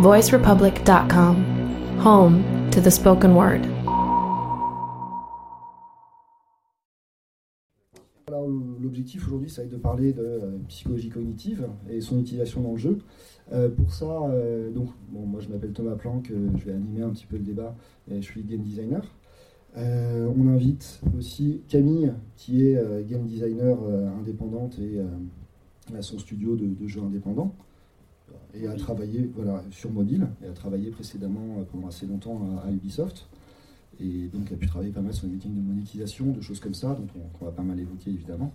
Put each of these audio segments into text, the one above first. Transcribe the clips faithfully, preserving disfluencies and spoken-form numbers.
voice republic dot com, home to the spoken word. Alors, l'objectif aujourd'hui, ça va être de parler de euh, psychologie cognitive et son utilisation dans le jeu. Euh, pour ça, euh, donc, bon, moi je m'appelle Thomas Planck, euh, je vais animer un petit peu le débat, et je suis game designer. Euh, on invite aussi Camille, qui est euh, game designer euh, indépendante et euh, à son studio de, de jeux indépendants, et a travaillé voilà, sur mobile, et a travaillé précédemment euh, pendant assez longtemps à, à Ubisoft, et donc a pu travailler pas mal sur les meetings de monétisation, de choses comme ça, donc on, qu'on va pas mal évoquer évidemment.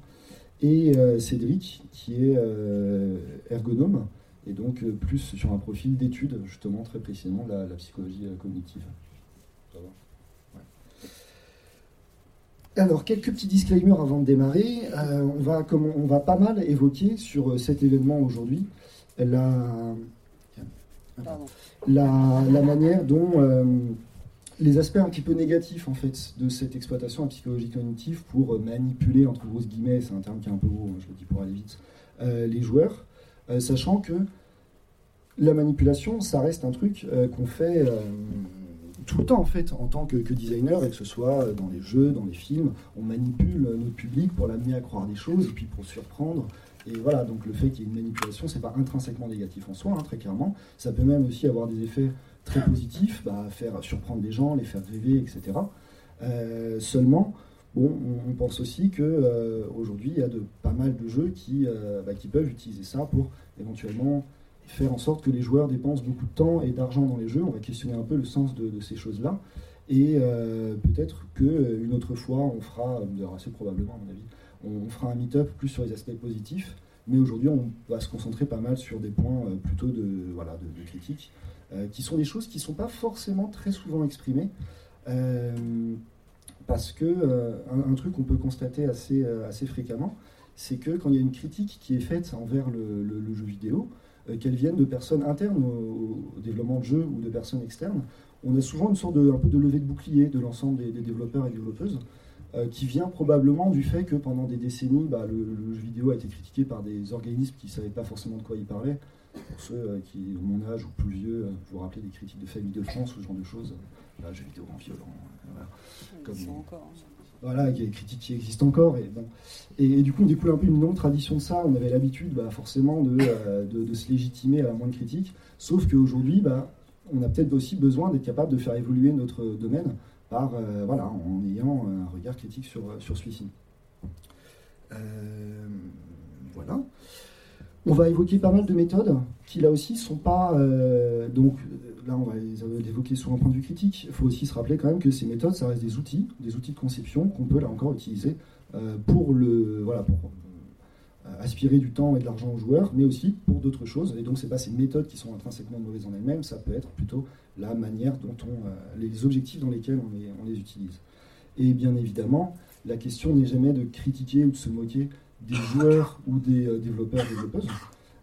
Et euh, Cédric, qui est euh, ergonome, et donc euh, plus sur un profil d'études, justement très précisément la, la psychologie euh, cognitive. Ça va ? Alors, quelques petits disclaimers avant de démarrer. Euh, on, va, comme on, on va pas mal évoquer sur cet événement aujourd'hui la, la, la manière dont euh, les aspects un petit peu négatifs en fait, de cette exploitation en psychologie cognitive pour manipuler, entre grosses guillemets, c'est un terme qui est un peu gros, hein, je le dis pour aller vite, euh, les joueurs, euh, sachant que la manipulation, ça reste un truc euh, qu'on fait... Euh, tout le temps en fait, en tant que, que designer, et que ce soit dans les jeux, dans les films, on manipule notre public pour l'amener à croire des choses et puis pour surprendre. Et voilà, donc le fait qu'il y ait une manipulation, c'est pas intrinsèquement négatif en soi, hein, très clairement. Ça peut même aussi avoir des effets très positifs, bah, faire surprendre des gens, les faire rêver, et cetera. Euh, seulement, bon, on, on pense aussi que euh, aujourd'hui, il y a de pas mal de jeux qui, euh, bah, qui peuvent utiliser ça pour éventuellement faire en sorte que les joueurs dépensent beaucoup de temps et d'argent dans les jeux. On va questionner un peu le sens de, de ces choses-là. Et euh, peut-être qu'une autre fois, on fera, assez probablement à mon avis, on fera un meet-up plus sur les aspects positifs. Mais aujourd'hui, on va se concentrer pas mal sur des points plutôt de, voilà, de, de critique, euh, qui sont des choses qui ne sont pas forcément très souvent exprimées. Euh, parce que euh, un, un truc qu'on peut constater assez, assez fréquemment, c'est que quand il y a une critique qui est faite envers le, le, le jeu vidéo, qu'elles viennent de personnes internes au, au développement de jeux ou de personnes externes, on a souvent une sorte de, un peu de levée de bouclier de l'ensemble des, des développeurs et développeuses, euh, qui vient probablement du fait que pendant des décennies, bah, le, le jeu vidéo a été critiqué par des organismes qui ne savaient pas forcément de quoi ils parlaient. Pour ceux euh, qui ont mon âge ou plus vieux, euh, vous vous rappelez des critiques de Famille de France, ce genre de choses, euh, là, jeux vidéo en violent, euh, voilà. Comme, ils sont encore... Voilà, il y a des critiques qui existent encore. Et, bon. et, et du coup, on découle un peu une longue tradition de ça. On avait l'habitude, bah, forcément, de, euh, de, de se légitimer à la moindre critique. Sauf qu'aujourd'hui, bah, on a peut-être aussi besoin d'être capable de faire évoluer notre domaine par, euh, voilà, en ayant un regard critique sur, sur celui-ci. Euh, voilà. On va évoquer pas mal de méthodes qui, là aussi, ne sont pas... Euh, donc, là, on va les évoquer sur un point de vue critique. Il faut aussi se rappeler quand même que ces méthodes, ça reste des outils, des outils de conception qu'on peut, là encore, utiliser euh, pour, le, voilà, pour euh, aspirer du temps et de l'argent aux joueurs, mais aussi pour d'autres choses. Et donc, ce n'est pas ces méthodes qui sont intrinsèquement mauvaises en elles-mêmes, ça peut être plutôt la manière dont on... Euh, les objectifs dans lesquels on les, on les utilise. Et bien évidemment, la question n'est jamais de critiquer ou de se moquer des joueurs ou des euh, développeurs et développeuses.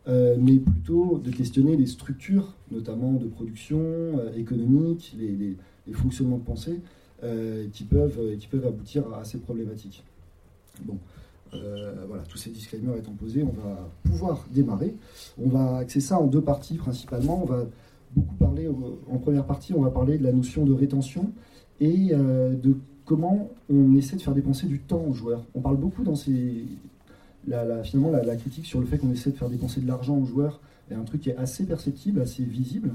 Euh, mais plutôt de questionner les structures, notamment de production, euh, économique, les, les, les fonctionnements de pensée, euh, qui, peuvent, euh, qui peuvent aboutir à, à ces problématiques. Bon, euh, voilà, tous ces disclaimers étant posés, on va pouvoir démarrer. On va axer ça en deux parties principalement. On va beaucoup parler, en première partie, on va parler de la notion de rétention et euh, de comment on essaie de faire dépenser du temps aux joueurs. On parle beaucoup dans ces... La, la, finalement, la, la critique sur le fait qu'on essaie de faire dépenser de l'argent aux joueurs est un truc qui est assez perceptible, assez visible,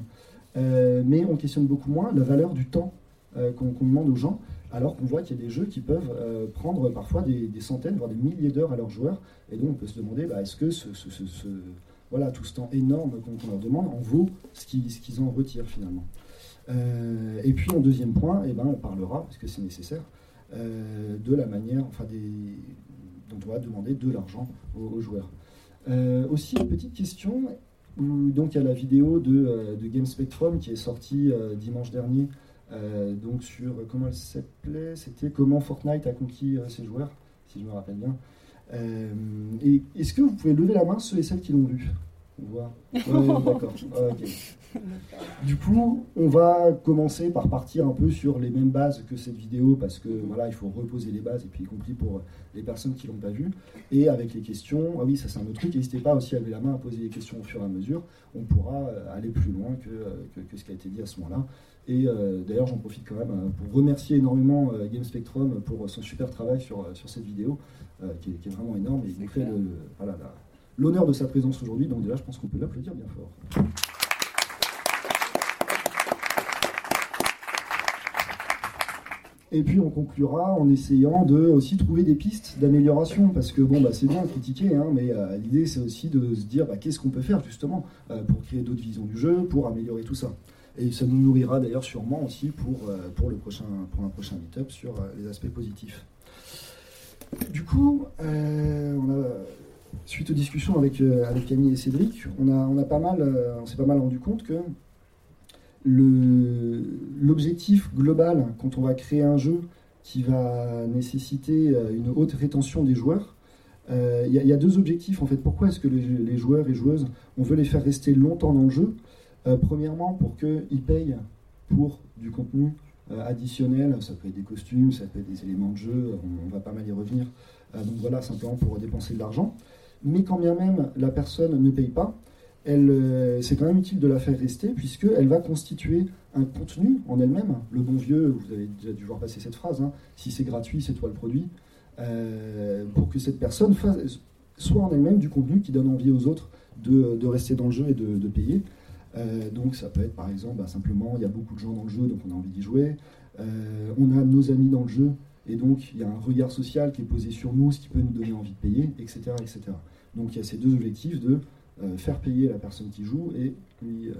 euh, mais on questionne beaucoup moins la valeur du temps euh, qu'on, qu'on demande aux gens, alors qu'on voit qu'il y a des jeux qui peuvent euh, prendre parfois des, des centaines, voire des milliers d'heures à leurs joueurs, et donc on peut se demander bah, est-ce que ce, ce, ce, ce, voilà, tout ce temps énorme qu'on, qu'on leur demande en vaut ce qu'ils, ce qu'ils en retirent finalement. Euh, et puis en deuxième point, eh ben, on parlera, parce que c'est nécessaire, euh, de la manière, enfin des... on doit demander de l'argent aux, aux joueurs. Euh, aussi, une petite question, où, donc, il y a la vidéo de, de Game Spectrum qui est sortie euh, dimanche dernier, euh, donc sur, comment elle s'appelait ? C'était comment Fortnite a conquis euh, ses joueurs, si je me rappelle bien. Euh, et est-ce que vous pouvez lever la main ceux et celles qui l'ont vu ? Doigt. Ouais, d'accord. Ah, okay. Du coup, on va commencer par partir un peu sur les mêmes bases que cette vidéo, parce que voilà, il faut reposer les bases, et puis y compris pour les personnes qui l'ont pas vu. Et avec les questions, ah oui, ça c'est un autre truc, n'hésitez pas aussi à lever la main, à poser des questions au fur et à mesure. On pourra aller plus loin que, que, que ce qui a été dit à ce moment-là. Et euh, d'ailleurs, j'en profite quand même pour remercier énormément Game Spectrum pour son super travail sur, sur cette vidéo, euh, qui, est, qui est vraiment énorme, et il fait le, voilà, la, l'honneur de sa présence aujourd'hui. Donc déjà, je pense qu'on peut l'applaudir bien fort. Et puis on conclura en essayant de aussi trouver des pistes d'amélioration, parce que bon bah c'est bien de critiquer, hein, mais euh, l'idée c'est aussi de se dire bah, qu'est-ce qu'on peut faire justement euh, pour créer d'autres visions du jeu, pour améliorer tout ça. Et ça nous nourrira d'ailleurs sûrement aussi pour, euh, pour, le prochain, pour un prochain meet-up sur euh, les aspects positifs. Du coup, euh, on a, suite aux discussions avec, euh, avec Camille et Cédric, on, a, on, a pas mal, euh, on s'est pas mal rendu compte que Le, l'objectif global, quand on va créer un jeu qui va nécessiter une haute rétention des joueurs, il euh, y, y a deux objectifs en fait. Pourquoi est-ce que les, les joueurs et joueuses, on veut les faire rester longtemps dans le jeu ? euh, Premièrement, pour qu'ils payent pour du contenu euh, additionnel, ça peut être des costumes, ça peut être des éléments de jeu, on, on va pas mal y revenir. Euh, donc voilà, simplement pour dépenser de l'argent. Mais quand bien même la personne ne paye pas, Elle, c'est quand même utile de la faire rester, puisqu'elle va constituer un contenu en elle-même. Le bon vieux, vous avez déjà dû voir passer cette phrase, hein, si c'est gratuit, c'est toi le produit, euh, pour que cette personne fasse, soit en elle-même du contenu qui donne envie aux autres de, de rester dans le jeu et de, de payer. Euh, donc ça peut être par exemple, bah, simplement, il y a beaucoup de gens dans le jeu, donc on a envie d'y jouer. Euh, on a nos amis dans le jeu, et donc il y a un regard social qui est posé sur nous, ce qui peut nous donner envie de payer, et cetera, et cetera. Donc il y a ces deux objectifs de Euh, faire payer la personne qui joue et lui euh,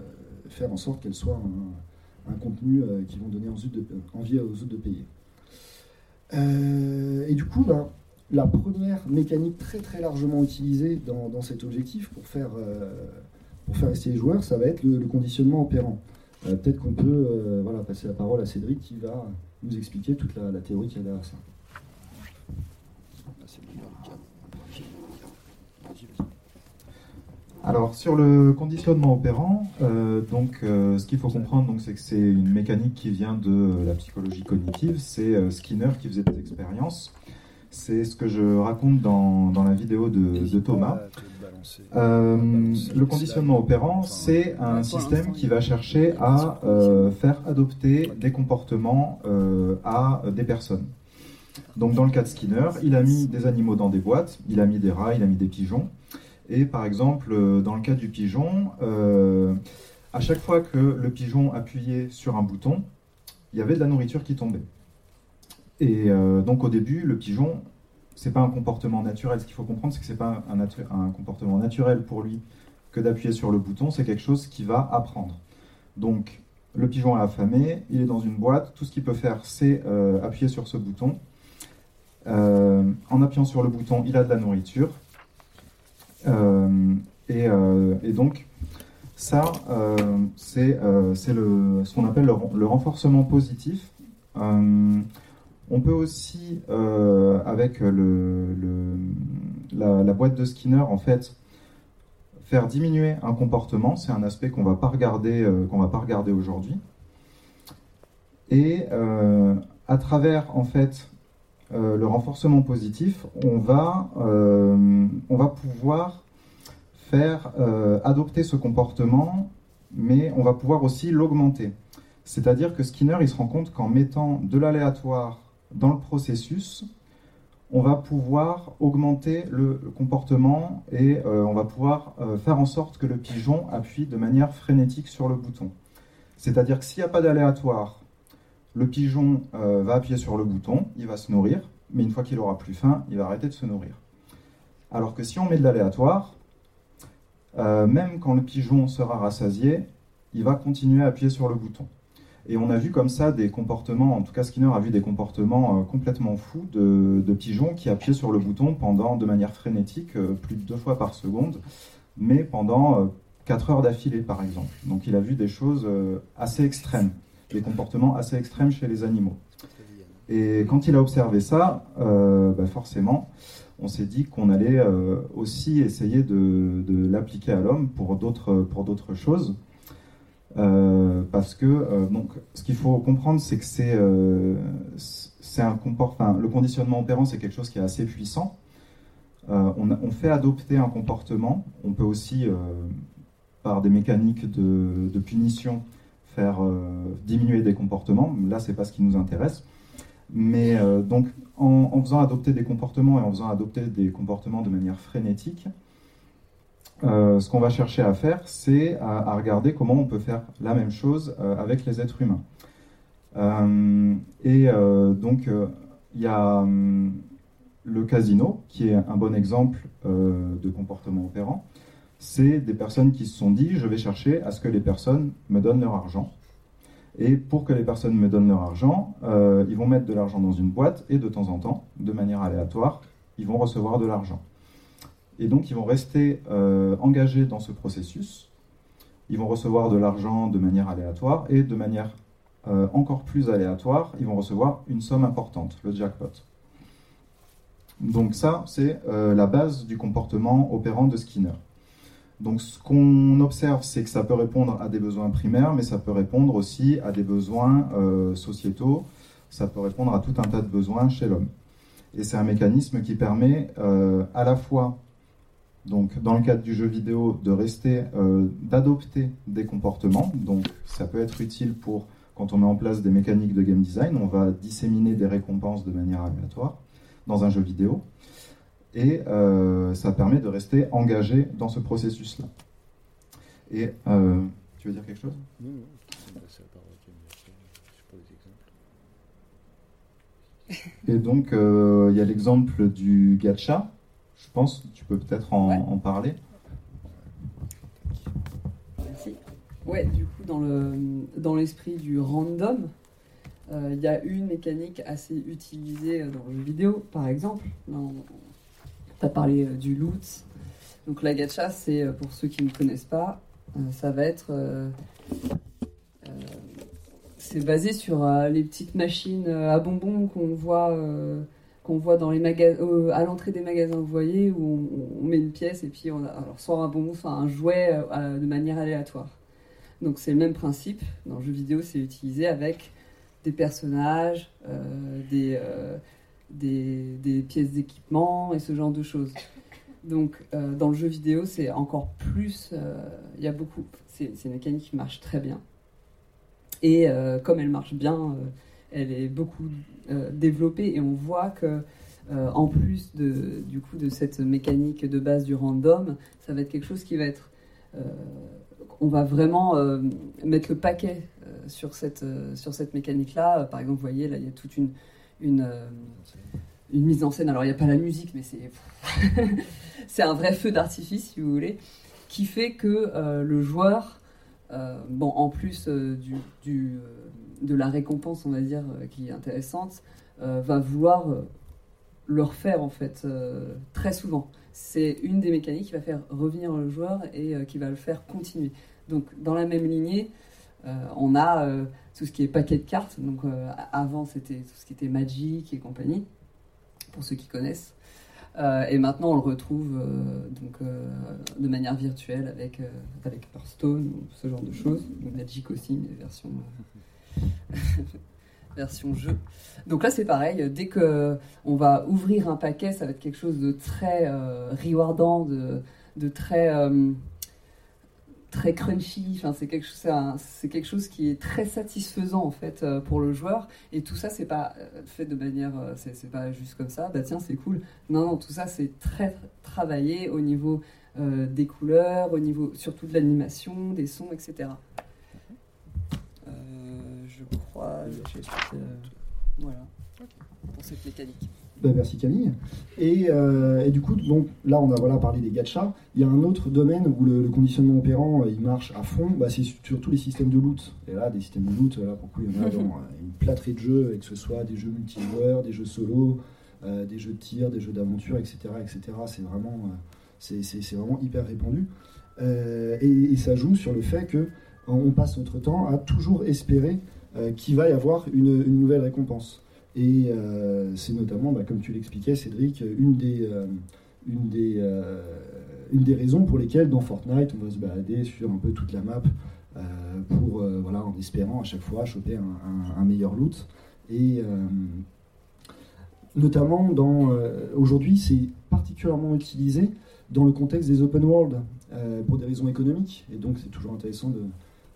faire en sorte qu'elle soit un, un contenu euh, qui vont donner envie aux autres de payer. Euh, et du coup, ben, la première mécanique très très largement utilisée dans, dans cet objectif pour faire, euh, pour faire rester les joueurs, ça va être le, le conditionnement opérant. Euh, peut-être qu'on peut euh, voilà, passer la parole à Cédric qui va nous expliquer toute la, la théorie qu'il y a derrière ça. Alors sur le conditionnement opérant, euh, donc euh, ce qu'il faut comprendre, donc, c'est que c'est une mécanique qui vient de euh, la psychologie cognitive. C'est euh, Skinner qui faisait des expériences. C'est ce que je raconte dans dans la vidéo de, de Thomas. Euh, le conditionnement opérant, c'est un système qui va chercher à euh, faire adopter des comportements euh, à des personnes. Donc dans le cas de Skinner, il a mis des animaux dans des boîtes, il a mis des rats, il a mis des pigeons. Et par exemple, dans le cas du pigeon, euh, à chaque fois que le pigeon appuyait sur un bouton, il y avait de la nourriture qui tombait. Et euh, donc au début, le pigeon, c'est pas un comportement naturel. Ce qu'il faut comprendre, c'est que c'est pas un, natu- un comportement naturel pour lui que d'appuyer sur le bouton, c'est quelque chose qu'il va apprendre. Donc le pigeon est affamé, il est dans une boîte, tout ce qu'il peut faire, c'est euh, appuyer sur ce bouton. Euh, en appuyant sur le bouton, il a de la nourriture. Euh, et, euh, et donc ça euh, c'est, euh, c'est le, ce qu'on appelle le, le renforcement positif. Euh, on peut aussi euh, avec le, le, la, la boîte de Skinner en fait faire diminuer un comportement. C'est un aspect qu'on va pas regarder, euh, qu'on va pas regarder aujourd'hui, et euh, à travers en fait Euh, le renforcement positif, on va, euh, on va pouvoir faire euh, adopter ce comportement, mais on va pouvoir aussi l'augmenter. C'est-à-dire que Skinner, il se rend compte qu'en mettant de l'aléatoire dans le processus, on va pouvoir augmenter le, le comportement et euh, on va pouvoir euh, faire en sorte que le pigeon appuie de manière frénétique sur le bouton. C'est-à-dire que s'il n'y a pas d'aléatoire, le pigeon euh, va appuyer sur le bouton, il va se nourrir, mais une fois qu'il aura plus faim, il va arrêter de se nourrir. Alors que si on met de l'aléatoire, euh, même quand le pigeon sera rassasié, il va continuer à appuyer sur le bouton. Et on a vu comme ça des comportements, en tout cas Skinner a vu des comportements euh, complètement fous de, de pigeons qui appuyaient sur le bouton pendant, de manière frénétique, euh, plus de deux fois par seconde, mais pendant euh, quatre heures d'affilée par exemple. Donc il a vu des choses euh, assez extrêmes. Des comportements assez extrêmes chez les animaux. Et quand il a observé ça, euh, bah forcément, on s'est dit qu'on allait euh, aussi essayer de, de l'appliquer à l'homme pour d'autres, pour d'autres choses. Euh, parce que euh, donc, ce qu'il faut comprendre, c'est que c'est, euh, c'est un comport... enfin, le conditionnement opérant, c'est quelque chose qui est assez puissant. Euh, on, on fait adopter un comportement. On peut aussi, euh, par des mécaniques de, de punition, faire euh, diminuer des comportements. Là, c'est pas ce qui nous intéresse. Mais euh, donc, en, en faisant adopter des comportements et en faisant adopter des comportements de manière frénétique, euh, ce qu'on va chercher à faire, c'est à, à regarder comment on peut faire la même chose euh, avec les êtres humains. Euh, et euh, donc, il euh, y a euh, le casino, qui est un bon exemple euh, de comportement opérant. C'est des personnes qui se sont dit « je vais chercher à ce que les personnes me donnent leur argent ». Et pour que les personnes me donnent leur argent, euh, ils vont mettre de l'argent dans une boîte et de temps en temps, de manière aléatoire, ils vont recevoir de l'argent. Et donc, ils vont rester euh, engagés dans ce processus. Ils vont recevoir de l'argent de manière aléatoire et de manière euh, encore plus aléatoire, ils vont recevoir une somme importante, le jackpot. Donc ça, c'est euh, la base du comportement opérant de Skinner. Donc ce qu'on observe, c'est que ça peut répondre à des besoins primaires, mais ça peut répondre aussi à des besoins euh, sociétaux, ça peut répondre à tout un tas de besoins chez l'homme. Et c'est un mécanisme qui permet euh, à la fois, donc, dans le cadre du jeu vidéo, de rester, euh, d'adopter des comportements. Donc ça peut être utile pour, quand on met en place des mécaniques de game design, on va disséminer des récompenses de manière aléatoire dans un jeu vidéo. Et euh, ça permet de rester engagé dans ce processus-là. Et euh, tu veux dire quelque chose ? Non, non. Je vais passer la parole à Camille. Je sais pas les exemples. Et donc, il euh, y a l'exemple du gacha. Je pense que tu peux peut-être en, ouais. en parler. Merci. Ouais, du coup, dans, le, dans l'esprit du random, il euh, y a une mécanique assez utilisée dans le jeu vidéo, par exemple. Dans, T'as parlé du loot. Donc la gacha, c'est, pour ceux qui ne connaissent pas, ça va être... Euh, euh, c'est basé sur euh, les petites machines à bonbons qu'on voit, euh, qu'on voit dans les magas- euh, à l'entrée des magasins, vous voyez, où on, on met une pièce et puis on a, alors, soit un bonbon, soit un jouet euh, de manière aléatoire. Donc c'est le même principe. Dans le jeu vidéo, c'est utilisé avec des personnages, euh, des... Euh, Des, des pièces d'équipement et ce genre de choses. Donc, euh, dans le jeu vidéo, c'est encore plus... Il euh, y a beaucoup... C'est, c'est une mécanique qui marche très bien. Et euh, comme elle marche bien, euh, elle est beaucoup euh, développée. Et on voit que, euh, en plus de, du coup, de cette mécanique de base du random, ça va être quelque chose qui va être... Euh, on va vraiment euh, mettre le paquet euh, sur, cette, euh, sur cette mécanique-là. Par exemple, vous voyez, là, il y a toute une... Une, une mise en scène, alors il n'y a pas la musique, mais c'est, c'est un vrai feu d'artifice, si vous voulez, qui fait que euh, le joueur, euh, bon, en plus euh, du, du, euh, de la récompense, on va dire, euh, qui est intéressante, euh, va vouloir euh, le refaire, en fait, euh, très souvent. C'est une des mécaniques qui va faire revenir le joueur et euh, qui va le faire continuer. Donc, dans la même lignée, Euh, on a euh, tout ce qui est paquet de cartes. Donc euh, avant, c'était tout ce qui était Magic et compagnie, pour ceux qui connaissent. Euh, et maintenant, on le retrouve euh, donc, euh, de manière virtuelle avec, euh, avec Hearthstone ou ce genre de choses. Magic aussi, mais version, euh, version jeu. Donc là, c'est pareil. Dès qu'on va ouvrir un paquet, ça va être quelque chose de très euh, rewardant, de, de très... Euh, très crunchy, enfin, c'est, quelque chose, c'est, un, c'est quelque chose qui est très satisfaisant en fait euh, pour le joueur, et tout ça c'est pas fait de manière, euh, c'est, c'est pas juste comme ça, bah tiens c'est cool, non non, tout ça c'est très travaillé au niveau euh, des couleurs, au niveau surtout de l'animation, des sons, et cetera. Euh, je crois, j'ai, euh, voilà, pour cette mécanique. Ben merci Camille. Et, euh, et du coup, bon, là on a voilà, parlé des gachas. Il y a un autre domaine où le, le conditionnement opérant il marche à fond, bah, c'est surtout les systèmes de loot. Et là, des systèmes de loot, là, pour le coup, il y en a dans une plâtrée de jeux, que ce soit des jeux multijoueurs, des jeux solo, euh, des jeux de tir, des jeux d'aventure, et cetera, et cetera. C'est vraiment, euh, c'est, c'est, c'est vraiment hyper répandu. Euh, et, et ça joue sur le fait qu'on passe notre temps à toujours espérer euh, qu'il va y avoir une, une nouvelle récompense. Et euh, c'est notamment, bah, comme tu l'expliquais, Cédric, une des, euh, une, des, euh, une des raisons pour lesquelles dans Fortnite, on va se balader sur un peu toute la map euh, pour, euh, voilà, en espérant à chaque fois choper un, un, un meilleur loot. Et euh, notamment, dans, euh, aujourd'hui, c'est particulièrement utilisé dans le contexte des open world euh, pour des raisons économiques. Et donc, c'est toujours intéressant de,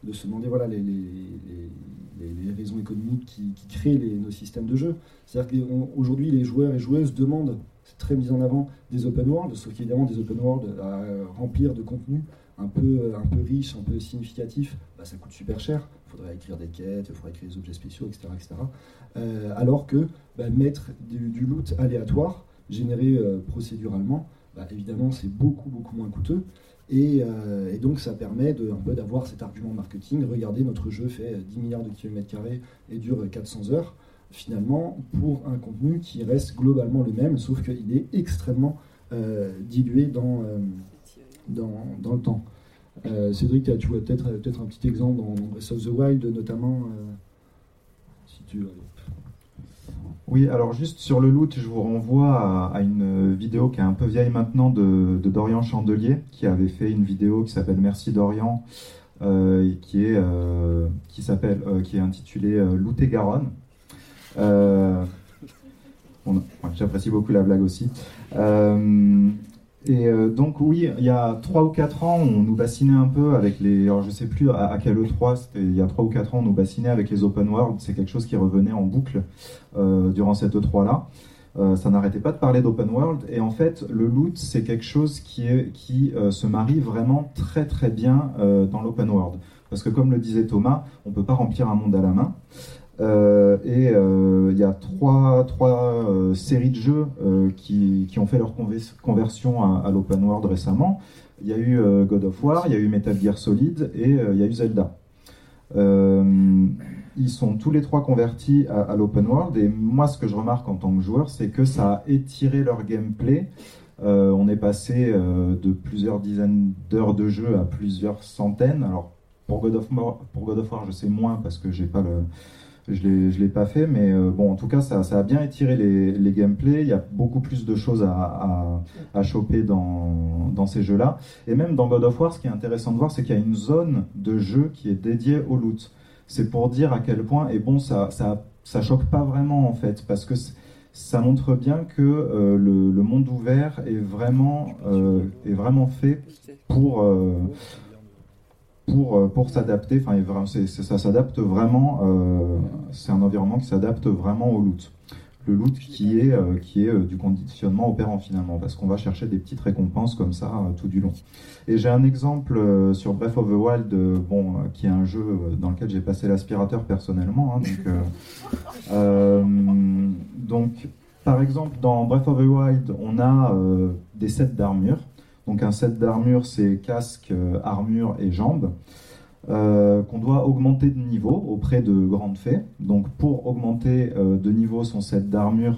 de se demander voilà, les, les, les Les, les raisons économiques qui, qui créent les, nos systèmes de jeu. C'est-à-dire qu'aujourd'hui, les joueurs et joueuses demandent, c'est très mis en avant, des open world, sauf qu'évidemment, des open world à remplir de contenu un peu, un peu riche, un peu significatif, bah, ça coûte super cher. Il faudrait écrire des quêtes, il faudrait écrire des objets spéciaux, et cetera et cetera. Euh, alors que bah, mettre du, du loot aléatoire, généré euh, procéduralement, bah, évidemment, c'est beaucoup, beaucoup moins coûteux. Et, euh, et donc ça permet de, un peu d'avoir cet argument marketing, regardez notre jeu fait dix milliards de kilomètres carrés et dure quatre cents heures, finalement pour un contenu qui reste globalement le même, sauf qu'il est extrêmement euh, dilué dans, euh, dans, dans le temps. Euh, Cédric, tu vois peut-être, peut-être un petit exemple dans Breath of the Wild notamment, euh, si tu veux. Oui, alors juste sur le loot, je vous renvoie à, à une vidéo qui est un peu vieille maintenant de, de Dorian Chandelier, qui avait fait une vidéo qui s'appelle Merci Dorian, euh, et qui est, euh, qui s'appelle, euh, qui est intitulée euh, Loot et Garonne. Euh, bon, j'apprécie beaucoup la blague aussi. Euh, et euh, donc oui, il y a trois ou quatre ans, on nous bassinait un peu avec les... Alors je ne sais plus à, à quel E trois, c'était il y a trois ou quatre ans, on nous bassinait avec les open world, c'est quelque chose qui revenait en boucle. Euh, durant cette E trois-là, euh, ça n'arrêtait pas de parler d'open world, et en fait, le loot, c'est quelque chose qui, est, qui euh, se marie vraiment très très bien euh, dans l'open world. Parce que comme le disait Thomas, on ne peut pas remplir un monde à la main, euh, et il euh, y a trois, trois euh, séries de jeux euh, qui, qui ont fait leur conver- conversion à, à l'open world récemment. Il y a eu euh, God of War, il y a eu Metal Gear Solid, et il euh, y a eu Zelda. Euh, ils sont tous les trois convertis à, à l'open world, et moi ce que je remarque en tant que joueur, c'est que ça a étiré leur gameplay. Euh, on est passé euh, de plusieurs dizaines d'heures de jeu à plusieurs centaines. Alors pour God of War, pour God of War je sais moins parce que j'ai pas le, je l'ai, je l'ai pas fait, mais euh, bon, en tout cas ça, ça a bien étiré les, les gameplays. Il y a beaucoup plus de choses à, à, à choper dans, dans ces jeux-là. Et même dans God of War, ce qui est intéressant de voir, c'est qu'il y a une zone de jeu qui est dédiée au loot. C'est pour dire à quel point, et bon, ça, ça, ça choque pas vraiment en fait, parce que ça montre bien que euh, le, le monde ouvert est vraiment, euh, est vraiment fait pour, euh, pour, pour s'adapter. Enfin, c'est, c'est, ça s'adapte vraiment. Euh, c'est un environnement qui s'adapte vraiment au loot. Le loot qui est, euh, qui est euh, du conditionnement opérant finalement, parce qu'on va chercher des petites récompenses comme ça euh, tout du long. Et j'ai un exemple euh, sur Breath of the Wild, euh, bon, euh, qui est un jeu dans lequel j'ai passé l'aspirateur personnellement. Hein, donc, euh, euh, donc, par exemple, dans Breath of the Wild, on a euh, des sets d'armure. Donc un set d'armure, c'est casque, euh, armure et jambes. Euh, qu'on doit augmenter de niveau auprès de grandes fées. Donc pour augmenter euh, de niveau son set d'armure,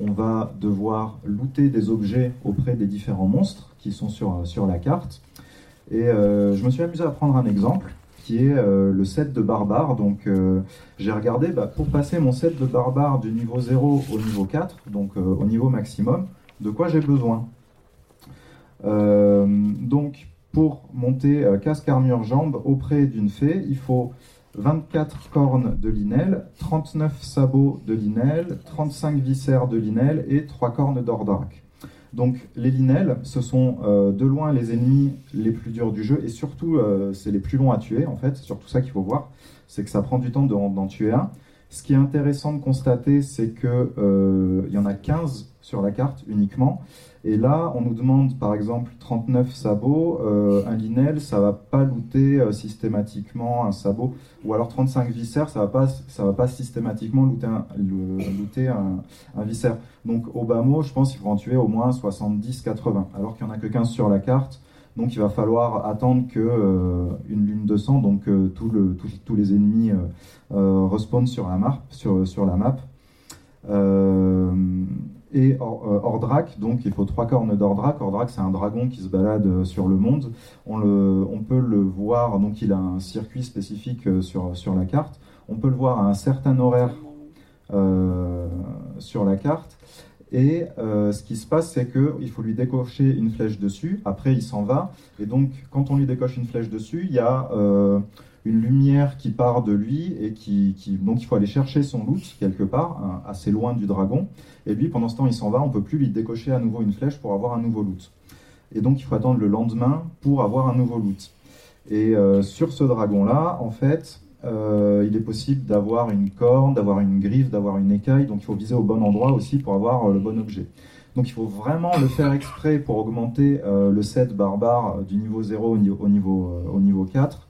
on va devoir looter des objets auprès des différents monstres qui sont sur, sur la carte. Et euh, je me suis amusé à prendre un exemple qui est euh, le set de barbare. Donc euh, j'ai regardé, bah, pour passer mon set de barbare du niveau zéro au niveau quatre, donc euh, au niveau maximum, de quoi j'ai besoin. Euh, donc pour monter euh, casque, armure, jambes auprès d'une fée, il faut vingt-quatre cornes de linel, trente-neuf sabots de linel, trente-cinq viscères de linel et trois cornes d'ordrac. Donc les linels, ce sont euh, de loin les ennemis les plus durs du jeu, et surtout euh, c'est les plus longs à tuer en fait. C'est surtout ça qu'il faut voir, c'est que ça prend du temps de, d'en tuer un. Ce qui est intéressant de constater, c'est que euh, il y en a quinze sur la carte uniquement. Et là, on nous demande, par exemple, trente-neuf sabots, euh, un linel, ça va pas looter euh, systématiquement un sabot, ou alors trente-cinq viscères, ça va pas, ça va pas systématiquement looter un, looter un, un viscère. Donc, au bas mot, je pense qu'il faut en tuer au moins soixante-dix à quatre-vingts, alors qu'il y en a que quinze sur la carte. Donc, il va falloir attendre que euh, une lune de sang, donc euh, tout le, tout, tous les ennemis euh, euh, respawnent sur la map, sur, sur la map. Euh, Et Ordrak, donc il faut trois cornes d'Ordrak. Ordrak, c'est un dragon qui se balade sur le monde. On, le, on peut le voir, donc il a un circuit spécifique sur, sur la carte. On peut le voir à un certain horaire, euh, sur la carte. Et euh, ce qui se passe, c'est qu'il faut lui décocher une flèche dessus, après il s'en va, et donc quand on lui décoche une flèche dessus, il y a euh, une lumière qui part de lui, et qui, qui, donc il faut aller chercher son loot quelque part, hein, assez loin du dragon, et lui pendant ce temps il s'en va, on ne peut plus lui décocher à nouveau une flèche pour avoir un nouveau loot. Et donc il faut attendre le lendemain pour avoir un nouveau loot. Et euh, sur ce dragon-là, en fait... Euh, il est possible d'avoir une corne, d'avoir une griffe, d'avoir une écaille, donc il faut viser au bon endroit aussi pour avoir euh, le bon objet. Donc il faut vraiment le faire exprès pour augmenter euh, le set barbare du niveau zéro au niveau, au niveau, euh, au niveau quatre.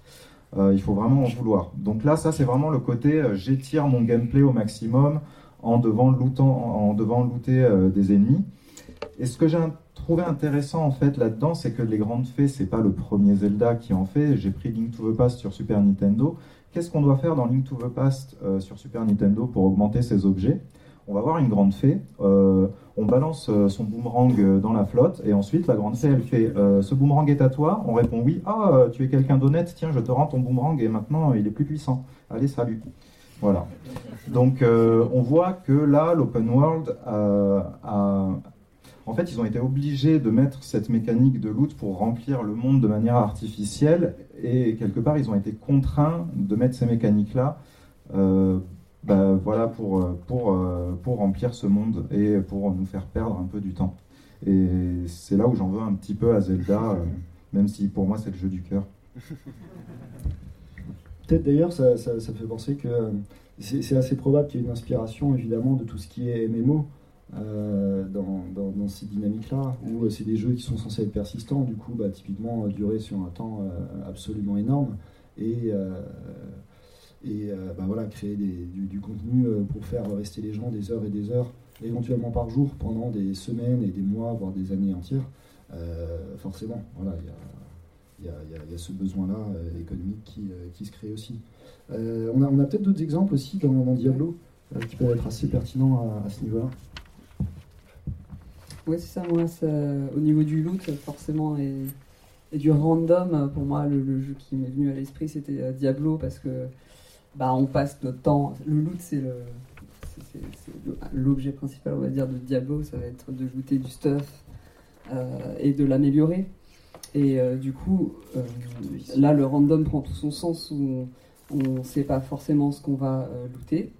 Euh, il faut vraiment en vouloir. Donc là, ça c'est vraiment le côté euh, j'étire mon gameplay au maximum en devant looter, en, en devant looter euh, des ennemis. Et ce que j'ai trouvé intéressant en fait là-dedans, c'est que les grandes fées, c'est pas le premier Zelda qui en fait. J'ai pris Link to the Past sur Super Nintendo. Qu'est-ce qu'on doit faire dans Link to the Past euh, sur Super Nintendo pour augmenter ses objets ? On va voir une grande fée, euh, on balance euh, son boomerang dans la flotte, et ensuite la grande fée, elle fait euh, « ce boomerang est à toi ?» On répond « oui, ah, tu es quelqu'un d'honnête, tiens, je te rends ton boomerang, et maintenant, il est plus puissant. Allez, salut !» Voilà. Donc, euh, on voit que là, l'open world euh, a... En fait, ils ont été obligés de mettre cette mécanique de loot pour remplir le monde de manière artificielle, et quelque part, ils ont été contraints de mettre ces mécaniques-là, euh, bah, voilà, pour pour pour remplir ce monde et pour nous faire perdre un peu du temps. Et c'est là où j'en veux un petit peu à Zelda, euh, même si pour moi c'est le jeu du cœur. Peut-être d'ailleurs, ça ça, ça fait penser que c'est, c'est assez probable qu'il y ait une inspiration évidemment de tout ce qui est M M O. Euh, dans, dans, dans ces dynamiques-là, où euh, c'est des jeux qui sont censés être persistants, du coup, bah, typiquement, euh, durer sur un temps euh, absolument énorme, et, euh, et euh, bah, voilà, créer des, du, du contenu euh, pour faire rester les gens des heures et des heures, éventuellement par jour, pendant des semaines et des mois, voire des années entières. Euh, forcément, voilà, il y a, y, a, y, a, y a ce besoin-là euh, économique qui, euh, qui se crée aussi. Euh, on a, on a peut-être d'autres exemples aussi dans, dans Diablo, euh, qui peuvent être assez pertinents à, à ce niveau-là. Oui, c'est ça, moi, ça, au niveau du loot, forcément, et, et du random, pour moi, le, le jeu qui m'est venu à l'esprit, c'était Diablo, parce que, bah, on passe notre temps, le loot, c'est, le, c'est, c'est, c'est le, l'objet principal, on va dire, de Diablo, ça va être de looter du stuff euh, et de l'améliorer, et euh, du coup, euh, là, le random prend tout son sens, où on ne sait pas forcément ce qu'on va euh, looter,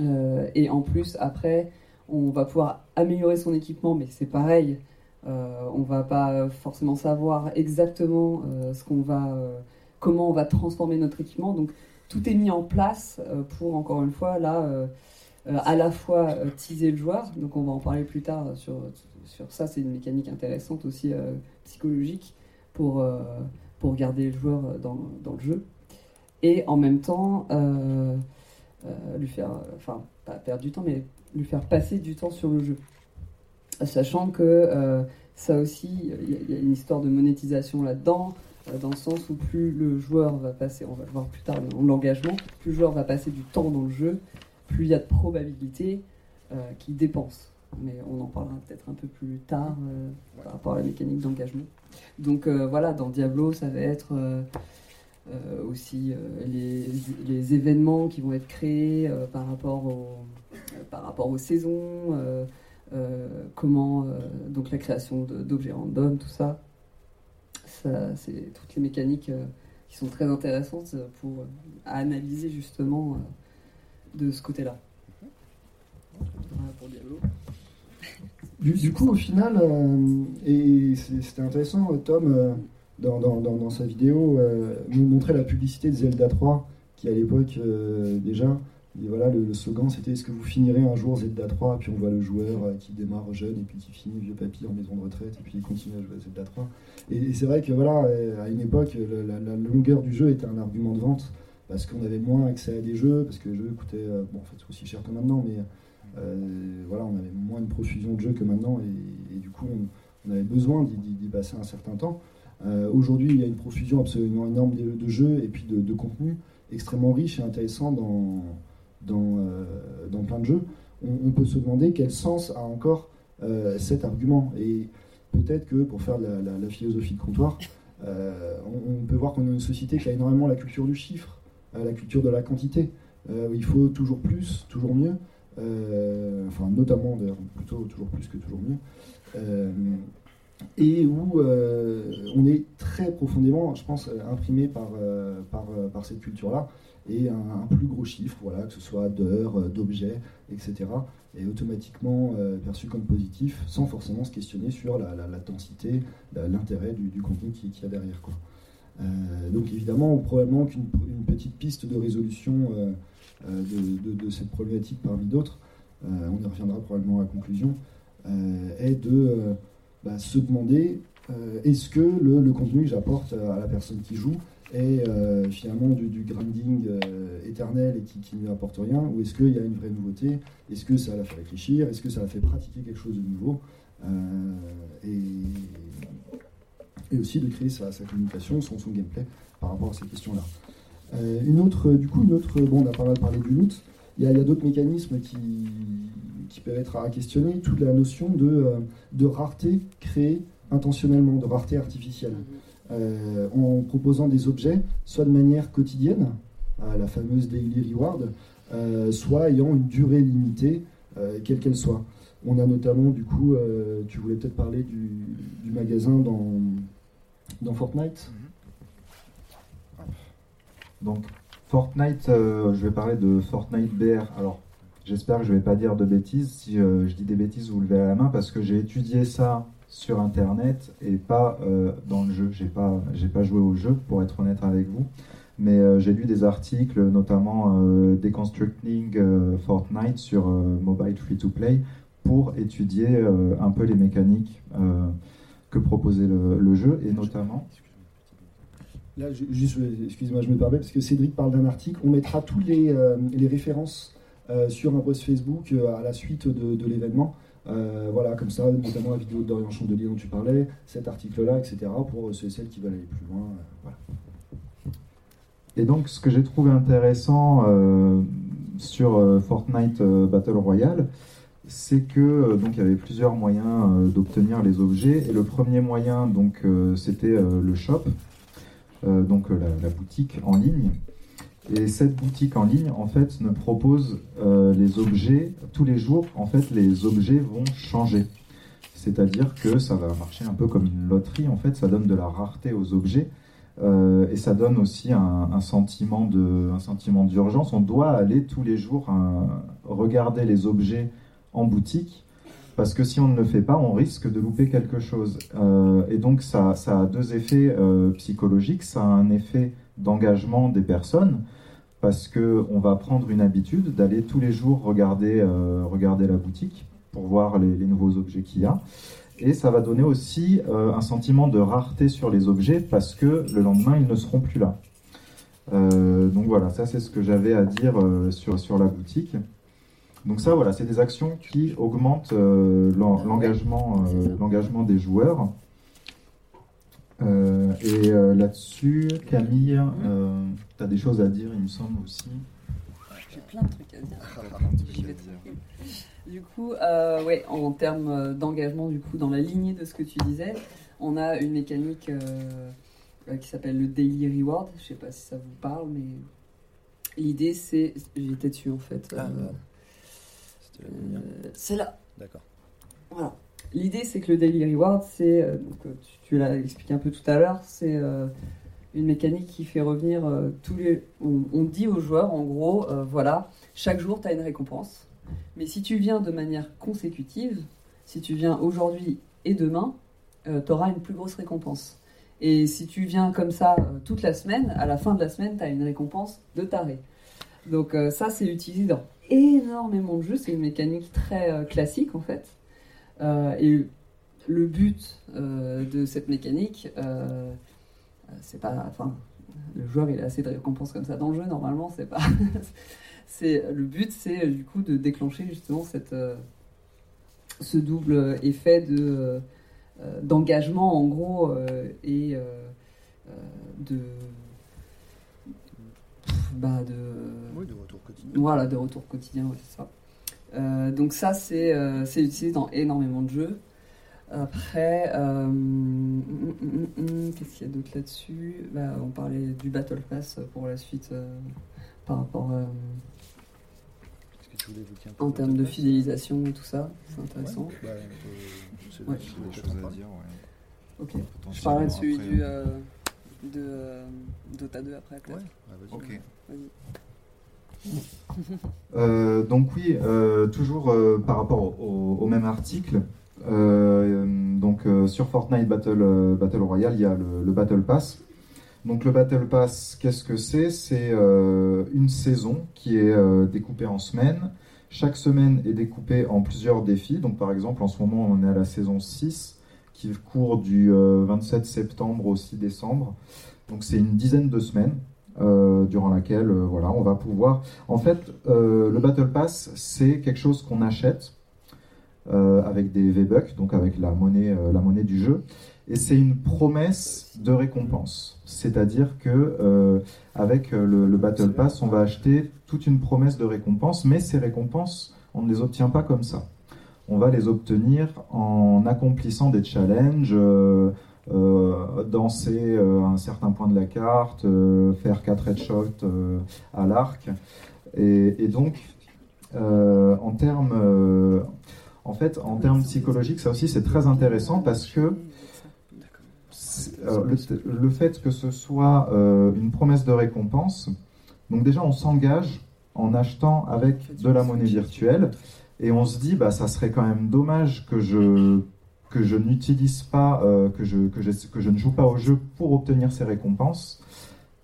euh, et en plus, après... On va pouvoir améliorer son équipement, mais c'est pareil. Euh, on va pas forcément savoir exactement euh, ce qu'on va, euh, comment on va transformer notre équipement. Donc tout est mis en place euh, pour, encore une fois, là, euh, euh, à la fois euh, teaser le joueur. Donc on va en parler plus tard sur, sur ça. C'est une mécanique intéressante aussi euh, psychologique pour, euh, pour garder le joueur dans, dans le jeu. Et en même temps, euh, euh, lui faire, enfin, pas perdre du temps, mais... lui faire passer du temps sur le jeu. Sachant que euh, ça aussi, il y, y a une histoire de monétisation là-dedans, euh, dans le sens où plus le joueur va passer, on va le voir plus tard dans l'engagement, plus le joueur va passer du temps dans le jeu, plus il y a de probabilités euh, qu'il dépense. Mais on en parlera peut-être un peu plus tard euh, ouais. par rapport à la mécanique d'engagement. Donc euh, voilà, dans Diablo, ça va être... Euh, Euh, aussi euh, les, les événements qui vont être créés euh, par rapport au, euh, par rapport aux saisons, euh, euh, comment euh, donc la création de, d'objets random, tout ça, ça c'est toutes les mécaniques euh, qui sont très intéressantes pour euh, à analyser justement euh, de ce côté-là. Voilà pour Diablo. Du, du coup au final euh, et c'était intéressant Tom. Euh, Dans, dans, dans, dans sa vidéo, euh, nous montrait la publicité de Zelda trois, qui à l'époque, euh, déjà, et voilà, le, le slogan c'était « Est-ce que vous finirez un jour Zelda trois ?» Puis on voit le joueur euh, qui démarre jeune, et puis qui finit vieux papy en maison de retraite, et puis il continue à jouer à Zelda trois. Et, et c'est vrai que voilà, à une époque, la, la, la longueur du jeu était un argument de vente, parce qu'on avait moins accès à des jeux, parce que les jeux coûtaient, euh, bon en fait c'est aussi cher que maintenant, mais euh, voilà, on avait moins une profusion de jeux que maintenant, et, et du coup on, on avait besoin d'y, d'y, d'y passer un certain temps. Euh, aujourd'hui, il y a une profusion absolument énorme de, de jeux et puis de, de contenu extrêmement riche et intéressant dans, dans, euh, dans plein de jeux. On, on peut se demander quel sens a encore euh, cet argument. Et peut-être que, pour faire la, la, la philosophie de comptoir, euh, on, on peut voir qu'on est une société qui a énormément la culture du chiffre, euh, la culture de la quantité. euh, il faut toujours plus, toujours mieux, euh, enfin notamment d'ailleurs plutôt toujours plus que toujours mieux, euh, et où euh, on est très profondément, je pense, imprimé par, euh, par, euh, par cette culture-là, et un, un plus gros chiffre, voilà, que ce soit d'heures, d'objets, et cetera, est automatiquement euh, perçu comme positif, sans forcément se questionner sur la, la, la densité, la, l'intérêt du, du contenu qu'il qui y a derrière, quoi. Euh, donc évidemment, probablement qu'une une petite piste de résolution euh, euh, de, de, de cette problématique parmi d'autres, euh, on y reviendra probablement à la conclusion, euh, est de euh, bah, se demander euh, est-ce que le, le contenu que j'apporte à la personne qui joue est euh, finalement du, du grinding euh, éternel et qui, qui ne lui apporte rien, ou est-ce qu'il y a une vraie nouveauté, est-ce que ça la fait réfléchir, est-ce que ça la fait pratiquer quelque chose de nouveau, euh, et... et aussi de créer sa, sa communication, son, son gameplay par rapport à ces questions-là. Euh, une autre, du coup, une autre, bon, on a pas mal parlé du loot, il y a, il y a d'autres mécanismes qui, qui peuvent être à questionner, toute la notion de, de rareté créée intentionnellement, de rareté artificielle, euh, en proposant des objets, soit de manière quotidienne, à la fameuse daily reward, euh, soit ayant une durée limitée, euh, quelle qu'elle soit. On a notamment, du coup, euh, tu voulais peut-être parler du, du magasin dans... Dans Fortnite. Donc Fortnite, euh, je vais parler de Fortnite B R. Alors j'espère que je ne vais pas dire de bêtises. Si euh, je dis des bêtises, vous levez la main parce que j'ai étudié ça sur internet et pas euh, dans le jeu. J'ai pas, j'ai pas joué au jeu pour être honnête avec vous. Mais euh, j'ai lu des articles, notamment euh, Deconstructing euh, Fortnite sur euh, Mobile Free to Play pour étudier euh, un peu les mécaniques. Euh, que proposait le, le jeu, et notamment... Là, je, juste, excusez-moi, je me permets, parce que Cédric parle d'un article, on mettra toutes les, euh, les références euh, sur un post Facebook euh, à la suite de, de l'événement, euh, voilà, comme ça, notamment la vidéo de Dorian Chandelier dont tu parlais, cet article-là, et cetera, pour ceux et celles qui veulent aller plus loin, euh, voilà. Et donc, ce que j'ai trouvé intéressant euh, sur euh, Fortnite euh, Battle Royale, c'est que donc il y avait plusieurs moyens euh, d'obtenir les objets, et le premier moyen donc euh, c'était euh, le shop, euh, donc euh, la, la boutique en ligne, et cette boutique en ligne en fait ne propose euh, les objets tous les jours. En fait les objets vont changer, c'est-à-dire que ça va marcher un peu comme une loterie. En fait ça donne de la rareté aux objets, euh, et ça donne aussi un, un sentiment de un sentiment d'urgence. On doit aller tous les jours hein, regarder les objets en boutique, parce que si on ne le fait pas, on risque de louper quelque chose. Euh, et donc ça, ça a deux effets euh, psychologiques. Ça a un effet d'engagement des personnes, parce qu'on va prendre une habitude d'aller tous les jours regarder, euh, regarder la boutique pour voir les, les nouveaux objets qu'il y a. Et ça va donner aussi euh, un sentiment de rareté sur les objets, parce que le lendemain, ils ne seront plus là. Euh, donc voilà, ça c'est ce que j'avais à dire euh, sur, sur la boutique. Donc ça, voilà, c'est des actions qui augmentent euh, l'en, l'engagement, euh, l'engagement des joueurs. Euh, et euh, là-dessus, Camille, euh, tu as des choses à dire, il me semble, aussi. J'ai plein de trucs à dire. Ah, plein de trucs à dire. Du coup, euh, ouais, en termes d'engagement, du coup, dans la lignée de ce que tu disais, on a une mécanique euh, qui s'appelle le Daily Reward. Je ne sais pas si ça vous parle, mais l'idée, c'est... J'étais dessus, en fait. Ah, euh... Euh, c'est là. D'accord. Voilà. L'idée, c'est que le Daily Reward, c'est, euh, donc, tu, tu l'as expliqué un peu tout à l'heure, c'est euh, une mécanique qui fait revenir euh, tous les... On, on dit aux joueurs, en gros, euh, voilà, chaque jour, tu as une récompense. Mais si tu viens de manière consécutive, si tu viens aujourd'hui et demain, euh, tu auras une plus grosse récompense. Et si tu viens comme ça euh, toute la semaine, à la fin de la semaine, tu as une récompense de taré. Donc euh, ça, c'est utilisé dans énormément de jeux, c'est une mécanique très euh, classique en fait, euh, et le but euh, de cette mécanique, euh, c'est pas, enfin, le joueur il a assez de récompenses comme ça dans le jeu normalement, c'est pas, c'est le but, c'est du coup de déclencher justement cette, euh, ce double effet de euh, d'engagement en gros euh, et euh, euh, de Bah de... Oui, de retour quotidien. Voilà, de retour quotidien, ouais, c'est ça. Euh, donc ça, c'est, euh, c'est utilisé dans énormément de jeux. Après, euh, mm, mm, mm, qu'est-ce qu'il y a d'autre là-dessus ? Bah, on parlait du Battle Pass pour la suite euh, par rapport euh, en termes de fidélisation, tout ça, c'est intéressant. Ouais, bah, ouais. Des choses à dire, ouais. Ok. Je parlerai de celui du euh, de euh, Dota deux après. Peut-être. Ouais. Ah, vas-y. Ok. Vas-y. Euh, donc oui, euh, toujours euh, par rapport au, au même article. Euh, donc euh, sur Fortnite Battle euh, Battle Royale, il y a le, le Battle Pass. Donc le Battle Pass, qu'est-ce que c'est ? C'est euh, une saison qui est euh, découpée en semaines. Chaque semaine est découpée en plusieurs défis. Donc par exemple, en ce moment, on est à la saison six qui court du euh, vingt-sept septembre au six décembre. Donc c'est une dizaine de semaines euh, durant laquelle euh, voilà, on va pouvoir... En fait, euh, le Battle Pass, c'est quelque chose qu'on achète. Euh, avec des V-Bucks, donc avec la monnaie, euh, la monnaie du jeu, et c'est une promesse de récompense. C'est-à-dire que euh, avec le, le Battle Pass, on va acheter toute une promesse de récompense, mais ces récompenses, on ne les obtient pas comme ça. On va les obtenir en accomplissant des challenges, euh, euh, danser euh, à un certain point de la carte, euh, faire quatre headshots euh, à l'arc, et, et donc euh, en termes euh, En fait, en termes psychologiques, ça aussi, c'est très intéressant parce que euh, le, le fait que ce soit euh, une promesse de récompense, donc déjà, on s'engage en achetant avec de la monnaie virtuelle et on se dit, bah, ça serait quand même dommage que je, que je n'utilise pas, euh, que, je, que, je, que je ne joue pas au jeu pour obtenir ces récompenses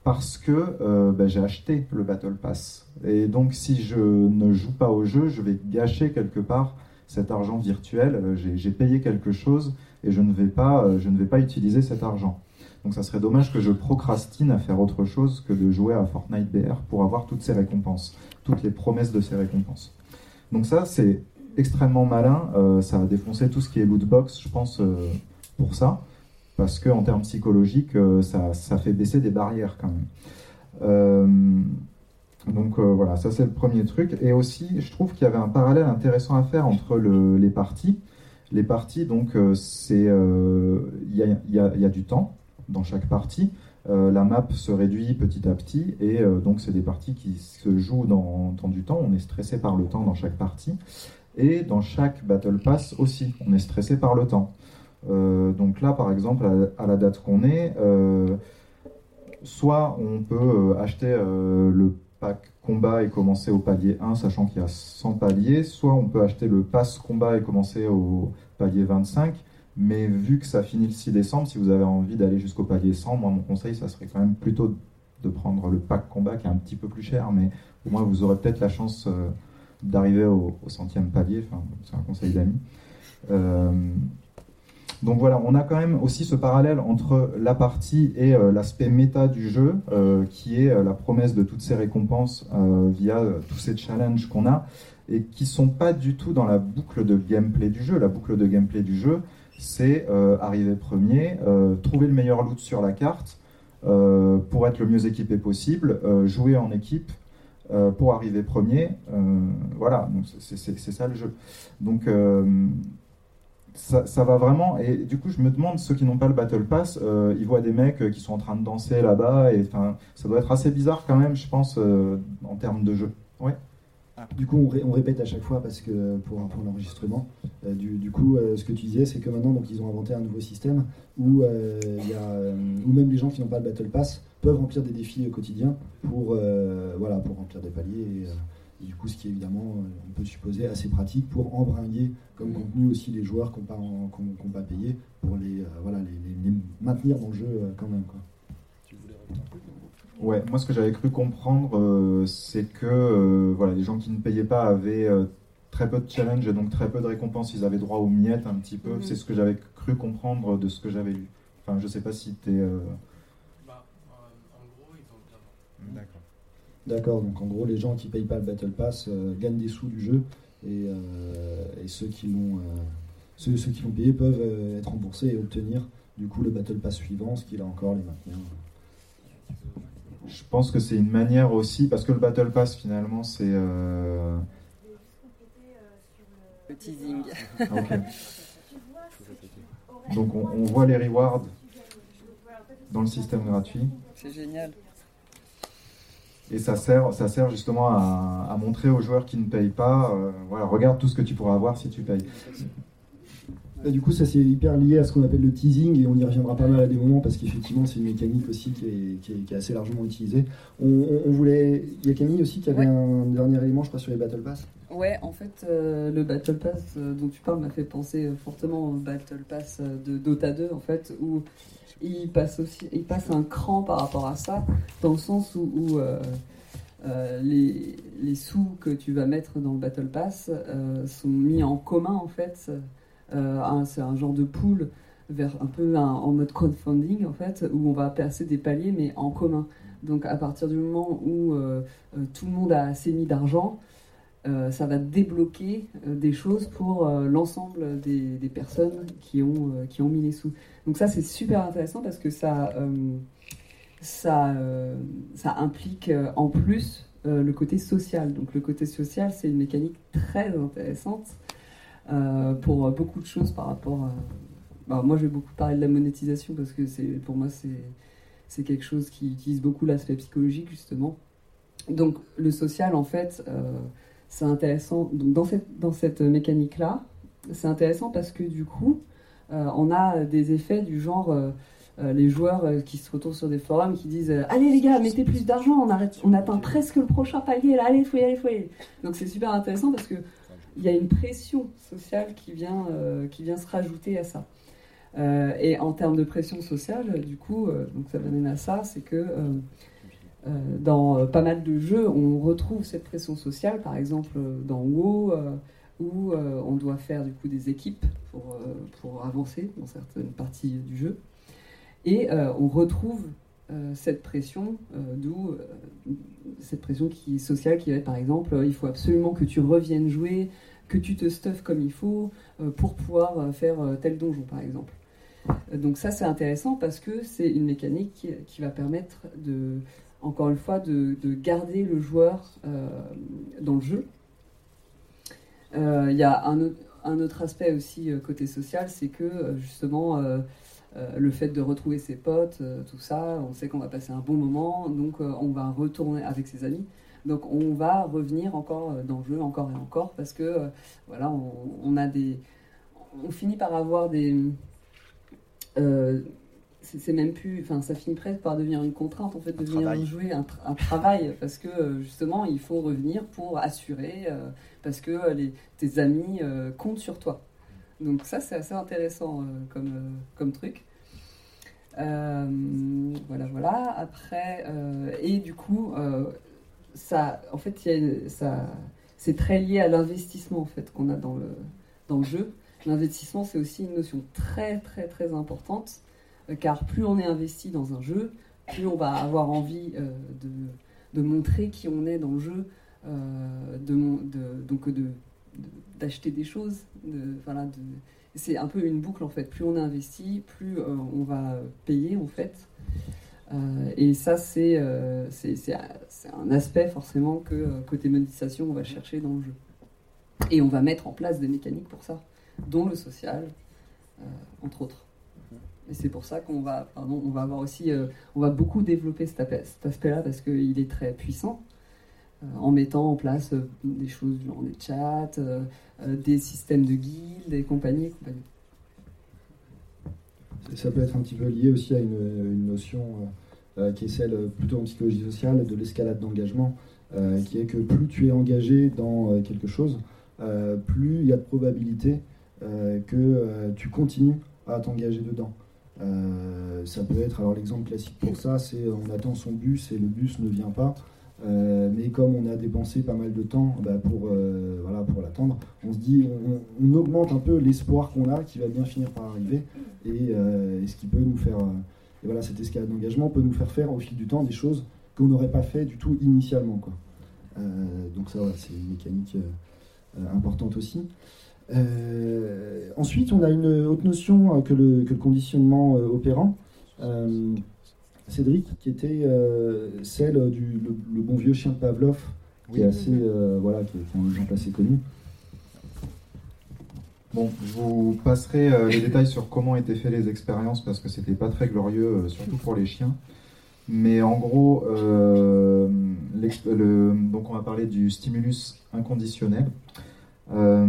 parce que euh, bah, j'ai acheté le Battle Pass. Et donc, si je ne joue pas au jeu, je vais gâcher quelque part cet argent virtuel, j'ai, j'ai payé quelque chose et je ne vais pas, je ne vais pas utiliser cet argent. Donc ça serait dommage que je procrastine à faire autre chose que de jouer à Fortnite B R pour avoir toutes ces récompenses, toutes les promesses de ces récompenses. Donc ça, c'est extrêmement malin, euh, ça a défoncé tout ce qui est lootbox, je pense, euh, pour ça, parce qu'en termes psychologiques, euh, ça, ça fait baisser des barrières quand même. Euh, Donc euh, voilà, ça c'est le premier truc. Et aussi, je trouve qu'il y avait un parallèle intéressant à faire entre le, les parties. Les parties, donc, euh, c'est, euh, y a, y a, y a du temps dans chaque partie. Euh, la map se réduit petit à petit. Et euh, donc, c'est des parties qui se jouent dans, dans du temps. On est stressé par le temps dans chaque partie. Et dans chaque Battle Pass aussi, on est stressé par le temps. Euh, donc là, par exemple, à, à la date qu'on est, euh, soit on peut acheter euh, le pack combat et commencer au palier un, sachant qu'il y a cent paliers, soit on peut acheter le pass combat et commencer au palier vingt-cinq, mais vu que ça finit le six décembre, si vous avez envie d'aller jusqu'au palier cent, moi mon conseil, ça serait quand même plutôt de prendre le pack combat qui est un petit peu plus cher, mais au moins vous aurez peut-être la chance euh, d'arriver au, au centième palier, enfin, c'est un conseil d'amis. Euh, Donc voilà, on a quand même aussi ce parallèle entre la partie et euh, l'aspect méta du jeu, euh, qui est euh, la promesse de toutes ces récompenses euh, via euh, tous ces challenges qu'on a, et qui sont pas du tout dans la boucle de gameplay du jeu. La boucle de gameplay du jeu, c'est euh, arriver premier, euh, trouver le meilleur loot sur la carte euh, pour être le mieux équipé possible, euh, jouer en équipe, Euh, pour arriver premier. Euh, voilà, donc c'est, c'est, c'est ça le jeu. Donc... Euh, Ça, ça va vraiment, et du coup je me demande, ceux qui n'ont pas le Battle Pass, euh, ils voient des mecs qui sont en train de danser là-bas, et ça doit être assez bizarre quand même, je pense, euh, en termes de jeu. Ouais. Ah. Du coup on, ré- on répète à chaque fois, parce que pour, pour l'enregistrement, euh, du, du coup euh, ce que tu disais, c'est que maintenant donc, ils ont inventé un nouveau système, où, euh, y a, où même les gens qui n'ont pas le Battle Pass peuvent remplir des défis quotidiens pour, euh, voilà, pour remplir des paliers. Et, euh, Et du coup, ce qui est évidemment, on peut supposer, assez pratique pour embringuer comme contenu aussi les joueurs qu'on ne va pas payer, pour les, euh, voilà, les, les, les maintenir dans le jeu euh, quand même, quoi. Tu voulais rajouter un truc ? Ouais, moi ce que j'avais cru comprendre, euh, c'est que euh, voilà, les gens qui ne payaient pas avaient euh, très peu de challenge et donc très peu de récompenses. Ils avaient droit aux miettes un petit peu. Mmh. C'est ce que j'avais cru comprendre de ce que j'avais lu. Enfin, je ne sais pas si tu es... Euh... Bah, euh, en gros, ils ont bien... D'accord. D'accord, donc en gros, les gens qui ne payent pas le Battle Pass euh, gagnent des sous du jeu, et, euh, et ceux, qui l'ont, euh, ceux, ceux qui l'ont payé peuvent euh, être remboursés et obtenir du coup le Battle Pass suivant, ce qui là encore les maintient. Je pense que c'est une manière aussi, parce que le Battle Pass finalement c'est... Euh... Le teasing. Okay. Donc on, on voit les rewards dans le système gratuit. C'est génial. Et ça sert, ça sert justement à, à montrer aux joueurs qui ne payent pas, euh, voilà, regarde tout ce que tu pourras avoir si tu payes. Et du coup, ça c'est hyper lié à ce qu'on appelle le teasing, et on y reviendra pas mal à des moments, parce qu'effectivement c'est une mécanique aussi qui est, qui est, qui est assez largement utilisée. On, on, on voulait... Il y a Camille aussi qui avait ouais. un dernier élément, je crois, sur les Battle Pass. Ouais, en fait, euh, le Battle Pass dont tu parles m'a fait penser fortement au Battle Pass de Dota deux, en fait, où il passe, aussi, il passe un cran par rapport à ça, dans le sens où... où euh, Euh, les, les sous que tu vas mettre dans le Battle Pass euh, sont mis en commun en fait, euh, un, c'est un genre de pool vers un peu un, en mode crowdfunding en fait, où on va passer des paliers mais en commun. Donc à partir du moment où euh, tout le monde a assez mis d'argent, euh, ça va débloquer euh, des choses pour euh, l'ensemble des, des personnes qui ont, euh, qui ont mis les sous. Donc ça c'est super intéressant parce que ça... Euh, Ça, euh, ça implique euh, en plus euh, le côté social. Donc le côté social, c'est une mécanique très intéressante euh, pour beaucoup de choses par rapport à... Alors, moi, je vais beaucoup parler de la monétisation parce que c'est, pour moi, c'est, c'est quelque chose qui utilise beaucoup l'aspect psychologique, justement. Donc le social, en fait, euh, c'est intéressant. Donc, dans cette, dans cette mécanique-là, c'est intéressant parce que du coup, euh, on a des effets du genre... Euh, Euh, les joueurs euh, qui se retrouvent sur des forums qui disent euh, « Allez les gars, mettez plus d'argent, on, arrête, on atteint presque le prochain palier, là, allez, faut y aller, faut y aller !» Donc c'est super intéressant parce qu'il y a une pression sociale qui vient, euh, qui vient se rajouter à ça. Euh, et en termes de pression sociale, du coup, euh, donc ça m'amène à ça, c'est que euh, euh, dans euh, pas mal de jeux, on retrouve cette pression sociale, par exemple euh, dans WoW, euh, où euh, on doit faire du coup des équipes pour, euh, pour avancer dans certaines parties du jeu. Et euh, on retrouve euh, cette pression, euh, d'où euh, cette pression qui est sociale qui va être par exemple euh, il faut absolument que tu reviennes jouer, que tu te stuffes comme il faut euh, pour pouvoir euh, faire euh, tel donjon par exemple. Euh, donc ça c'est intéressant parce que c'est une mécanique qui, qui va permettre de, encore une fois, de, de garder le joueur euh, dans le jeu. Il euh, y a un, un autre aspect aussi euh, côté social, c'est que justement... Euh, Euh, le fait de retrouver ses potes, euh, tout ça, on sait qu'on va passer un bon moment, donc euh, on va retourner avec ses amis. Donc on va revenir encore euh, dans le jeu, encore et encore, parce que euh, voilà, on, on a des, on finit par avoir des, euh, c'est, c'est même plus, enfin ça finit presque par devenir une contrainte en fait de venir jouer un, tra- un travail, parce que euh, justement il faut revenir pour assurer, euh, parce que euh, les, tes amis euh, comptent sur toi. Donc ça, c'est assez intéressant euh, comme, euh, comme truc. Euh, voilà, voilà. Après, euh, et du coup, euh, ça, en fait, y a, ça, c'est très lié à l'investissement en fait, qu'on a dans le, dans le jeu. L'investissement, c'est aussi une notion très, très, très importante, euh, car plus on est investi dans un jeu, plus on va avoir envie euh, de, de montrer qui on est dans le jeu, euh, de, de, donc de... De, d'acheter des choses, de, voilà, de, c'est un peu une boucle en fait, plus on investit, plus euh, on va payer en fait, euh, et ça c'est, euh, c'est, c'est, c'est un aspect forcément que euh, côté monétisation on va chercher dans le jeu, et on va mettre en place des mécaniques pour ça, dont le social, euh, entre autres, et c'est pour ça qu'on va, pardon, on va avoir aussi, euh, on va beaucoup développer cet aspect, cet aspect-là parce qu'il est très puissant, en mettant en place euh, des choses genre des chats, euh, euh, des systèmes de guildes et compagnie, et compagnie. Ça peut être un petit peu lié aussi à une, une notion euh, qui est celle plutôt en psychologie sociale de l'escalade d'engagement, euh, qui est que plus tu es engagé dans euh, quelque chose, euh, plus il y a de probabilité euh, que euh, tu continues à t'engager dedans. Euh, ça peut être, alors l'exemple classique pour ça, c'est on attend son bus et le bus ne vient pas. Euh, mais comme on a dépensé pas mal de temps bah pour, euh, voilà, pour l'attendre, on se dit, on, on augmente un peu l'espoir qu'on a qui va bien finir par arriver et, euh, et ce qui peut nous faire, euh, et voilà, cette escalade d'engagement peut nous faire faire au fil du temps des choses qu'on n'aurait pas fait du tout initialement, quoi. Euh, donc ça, ouais, c'est une mécanique euh, importante aussi. Euh, ensuite, on a une autre notion euh, que, le, que le conditionnement euh, opérant. Euh, Cédric, qui était euh, celle du le, le bon vieux chien de Pavlov, qui oui. est assez euh, voilà, qui est un exemple assez connu. Bon, je vous passerai euh, les détails sur comment étaient faites les expériences parce que c'était pas très glorieux, euh, surtout pour les chiens. Mais en gros, euh, le, donc on va parler du stimulus inconditionnel. Euh,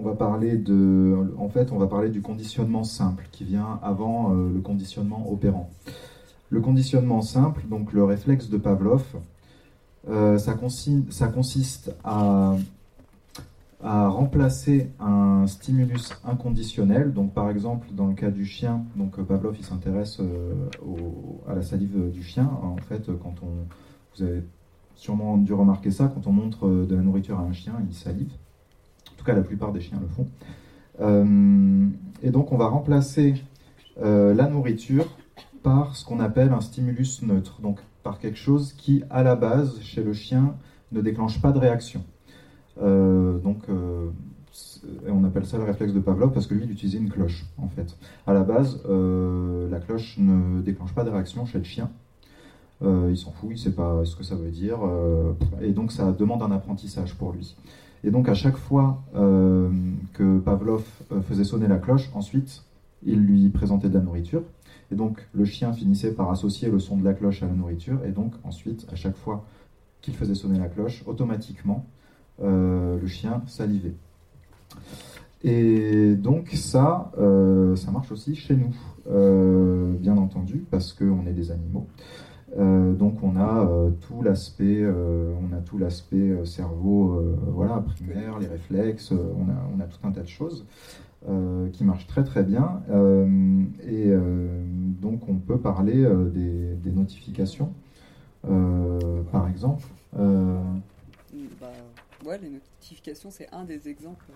on va parler de, en fait, on va parler du conditionnement simple qui vient avant euh, le conditionnement opérant. Le conditionnement simple, donc le réflexe de Pavlov, euh, ça, consiste, ça consiste à, à remplacer un stimulus inconditionnel. Donc, par exemple, dans le cas du chien, donc Pavlov il s'intéresse euh, au, à la salive du chien. En fait, quand on, vous avez sûrement dû remarquer ça, quand on montre de la nourriture à un chien, il salive. En tout cas, la plupart des chiens le font. Euh, et donc, on va remplacer euh, la nourriture par ce qu'on appelle un stimulus neutre, donc par quelque chose qui, à la base, chez le chien, ne déclenche pas de réaction. Euh, donc, euh, on appelle ça le réflexe de Pavlov parce que lui, il utilisait une cloche, en fait. À la base, euh, la cloche ne déclenche pas de réaction chez le chien. Euh, il s'en fout, il ne sait pas ce que ça veut dire. Euh, et donc, ça demande un apprentissage pour lui. Et donc, à chaque fois euh, que Pavlov faisait sonner la cloche, ensuite, il lui présentait de la nourriture. Et donc, le chien finissait par associer le son de la cloche à la nourriture. Et donc, ensuite, à chaque fois qu'il faisait sonner la cloche, automatiquement, euh, le chien salivait. Et donc, ça, euh, ça marche aussi chez nous, euh, bien entendu, parce qu'on est des animaux. Euh, donc, on a euh, tout l'aspect, euh, on a tout l'aspect euh, cerveau euh, voilà, primaire, les réflexes, euh, on, a, on a tout un tas de choses. Euh, qui marche très très bien euh, et euh, donc on peut parler euh, des, des notifications euh, par exemple euh... bah, ouais, les notifications c'est un des exemples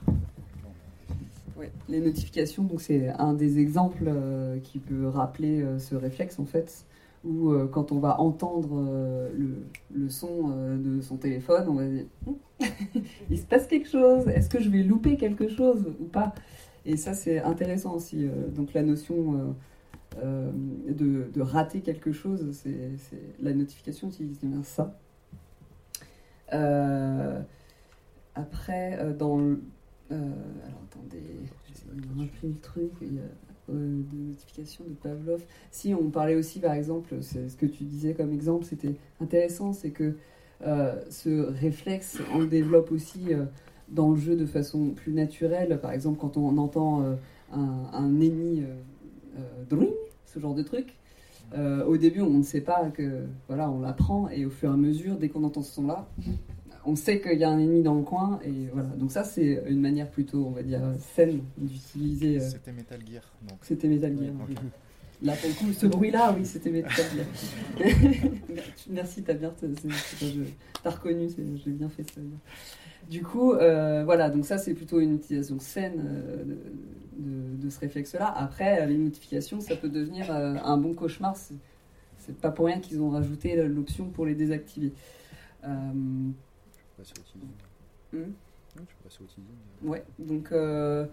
ouais, les notifications donc c'est un des exemples euh, qui peut rappeler euh, ce réflexe en fait où euh, quand on va entendre euh, le, le son euh, de son téléphone on va dire il se passe quelque chose, est-ce que je vais louper quelque chose ou pas? Et ça, c'est intéressant aussi. Donc, la notion euh, de, de rater quelque chose, c'est, c'est la notification utilise bien ça. Euh, après, dans le... Euh, alors, attendez, j'ai repris le truc. Il y a euh, des notifications de Pavlov. Si, on parlait aussi, par exemple, c'est ce que tu disais comme exemple, c'était intéressant, c'est que euh, ce réflexe, on le développe aussi... Euh, dans le jeu de façon plus naturelle, par exemple quand on entend euh, un, un ennemi euh, euh, dring, ce genre de truc, euh, au début on ne sait pas que voilà on l'apprend et au fur et à mesure dès qu'on entend ce son là, on sait qu'il y a un ennemi dans le coin et voilà donc ça c'est une manière plutôt on va dire saine d'utiliser. Euh... C'était Metal Gear. Donc. C'était Metal Gear. Oui, okay. Là pour le coup ce bruit là oui c'était Metal Gear. Merci t'as bien t'as reconnu j'ai bien fait ça. Du coup, euh, voilà, donc ça, c'est plutôt une utilisation saine euh, de, de ce réflexe-là. Après, les notifications, ça peut devenir euh, un bon cauchemar. C'est, c'est pas pour rien qu'ils ont rajouté l'option pour les désactiver. Euh... Je suis passé au teasing. Hum? Non, je suis passé au teasing. Ouais, donc... Euh...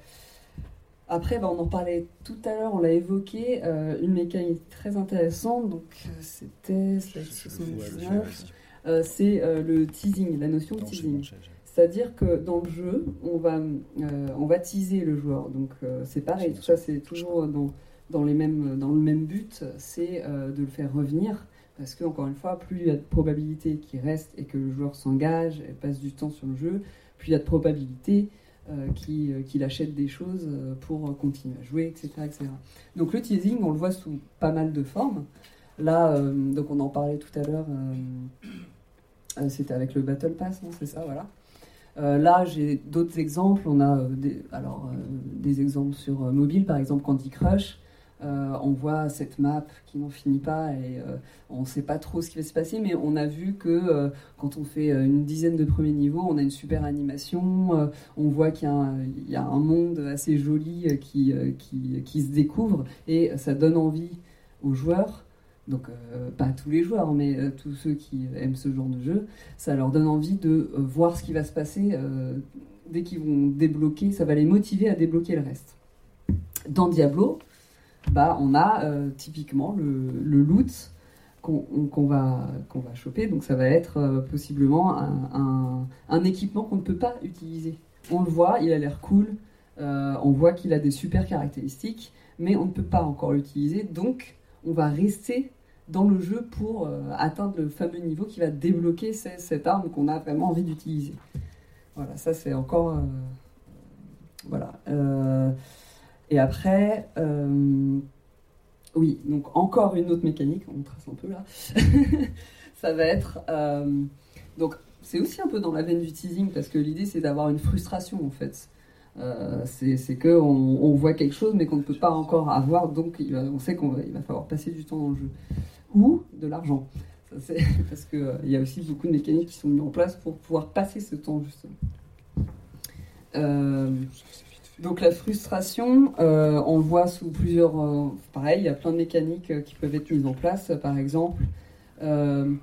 Après, bah, on en parlait tout à l'heure, on l'a évoqué, euh, une mécanique très intéressante. Donc, euh, c'était... soixante-dix-neuf. Euh, c'est euh, le teasing, la notion non, de teasing. C'est bon, j'ai... C'est-à-dire que dans le jeu, on va, euh, on va teaser le joueur. Donc euh, c'est pareil, tout ça c'est toujours dans, dans, les mêmes, dans le même but, c'est euh, de le faire revenir. Parce que, encore une fois, plus il y a de probabilités qui restent et que le joueur s'engage et passe du temps sur le jeu, plus il y a de probabilités euh, qu'il, qu'il achète des choses pour continuer à jouer, et cetera, et cetera. Donc le teasing, on le voit sous pas mal de formes. Là, euh, donc on en parlait tout à l'heure, euh, c'était avec le Battle Pass, non, c'est ça, voilà. Euh, là, j'ai d'autres exemples. On a euh, des, alors, euh, des exemples sur euh, mobile, par exemple Candy Crush. Euh, on voit cette map qui n'en finit pas et euh, on ne sait pas trop ce qui va se passer, mais on a vu que euh, quand on fait une dizaine de premiers niveaux, on a une super animation. Euh, on voit qu'il y a un, il y a un monde assez joli qui, qui, qui se découvre et ça donne envie aux joueurs. Donc, euh, pas tous les joueurs, mais euh, tous ceux qui aiment ce genre de jeu, ça leur donne envie de euh, voir ce qui va se passer euh, dès qu'ils vont débloquer. Ça va les motiver à débloquer le reste. Dans Diablo, bah, on a euh, typiquement le, le loot qu'on, on, qu'on, va, qu'on va choper. Donc, ça va être euh, possiblement un, un, un équipement qu'on ne peut pas utiliser. On le voit, il a l'air cool. Euh, on voit qu'il a des super caractéristiques, mais on ne peut pas encore l'utiliser. Donc, on va rester dans le jeu pour euh, atteindre le fameux niveau qui va débloquer ces, cette arme qu'on a vraiment envie d'utiliser. Voilà, ça c'est encore... Euh, voilà. Euh, et après... Euh, oui, donc encore une autre mécanique, on trace un peu là. Ça va être... Euh, donc c'est aussi un peu dans la veine du teasing, parce que l'idée c'est d'avoir une frustration en fait. Euh, c'est, c'est qu'on on voit quelque chose mais qu'on ne peut pas encore avoir, donc il va, on sait qu'il va, va falloir passer du temps dans le jeu. Ou de l'argent. Ça, c'est, parce qu'il euh, y a aussi beaucoup de mécaniques qui sont mises en place pour pouvoir passer ce temps justement. Euh, donc la frustration, euh, on le voit sous plusieurs... Euh, pareil, il y a plein de mécaniques euh, qui peuvent être mises en place. Par exemple, euh,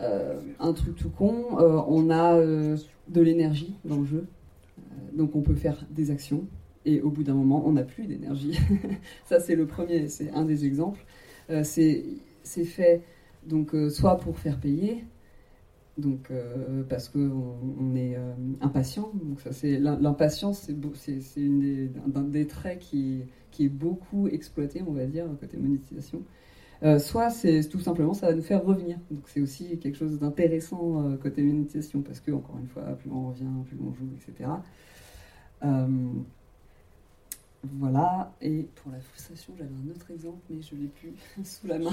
euh, un truc tout con, euh, on a euh, de l'énergie dans le jeu. Donc on peut faire des actions et au bout d'un moment on n'a plus d'énergie. Ça c'est le premier, c'est un des exemples. Euh, c'est, c'est fait donc euh, soit pour faire payer, donc euh, parce qu'on on est euh, impatient. Donc ça c'est l'impatience, c'est, beau, c'est, c'est une des, un des traits qui, qui est beaucoup exploité, on va dire côté monétisation. Euh, soit c'est tout simplement ça va nous faire revenir. Donc c'est aussi quelque chose d'intéressant euh, côté monétisation parce que encore une fois plus on revient, plus on joue, et cetera. Euh, voilà, et pour la frustration, j'avais un autre exemple, mais je ne l'ai plus sous la main,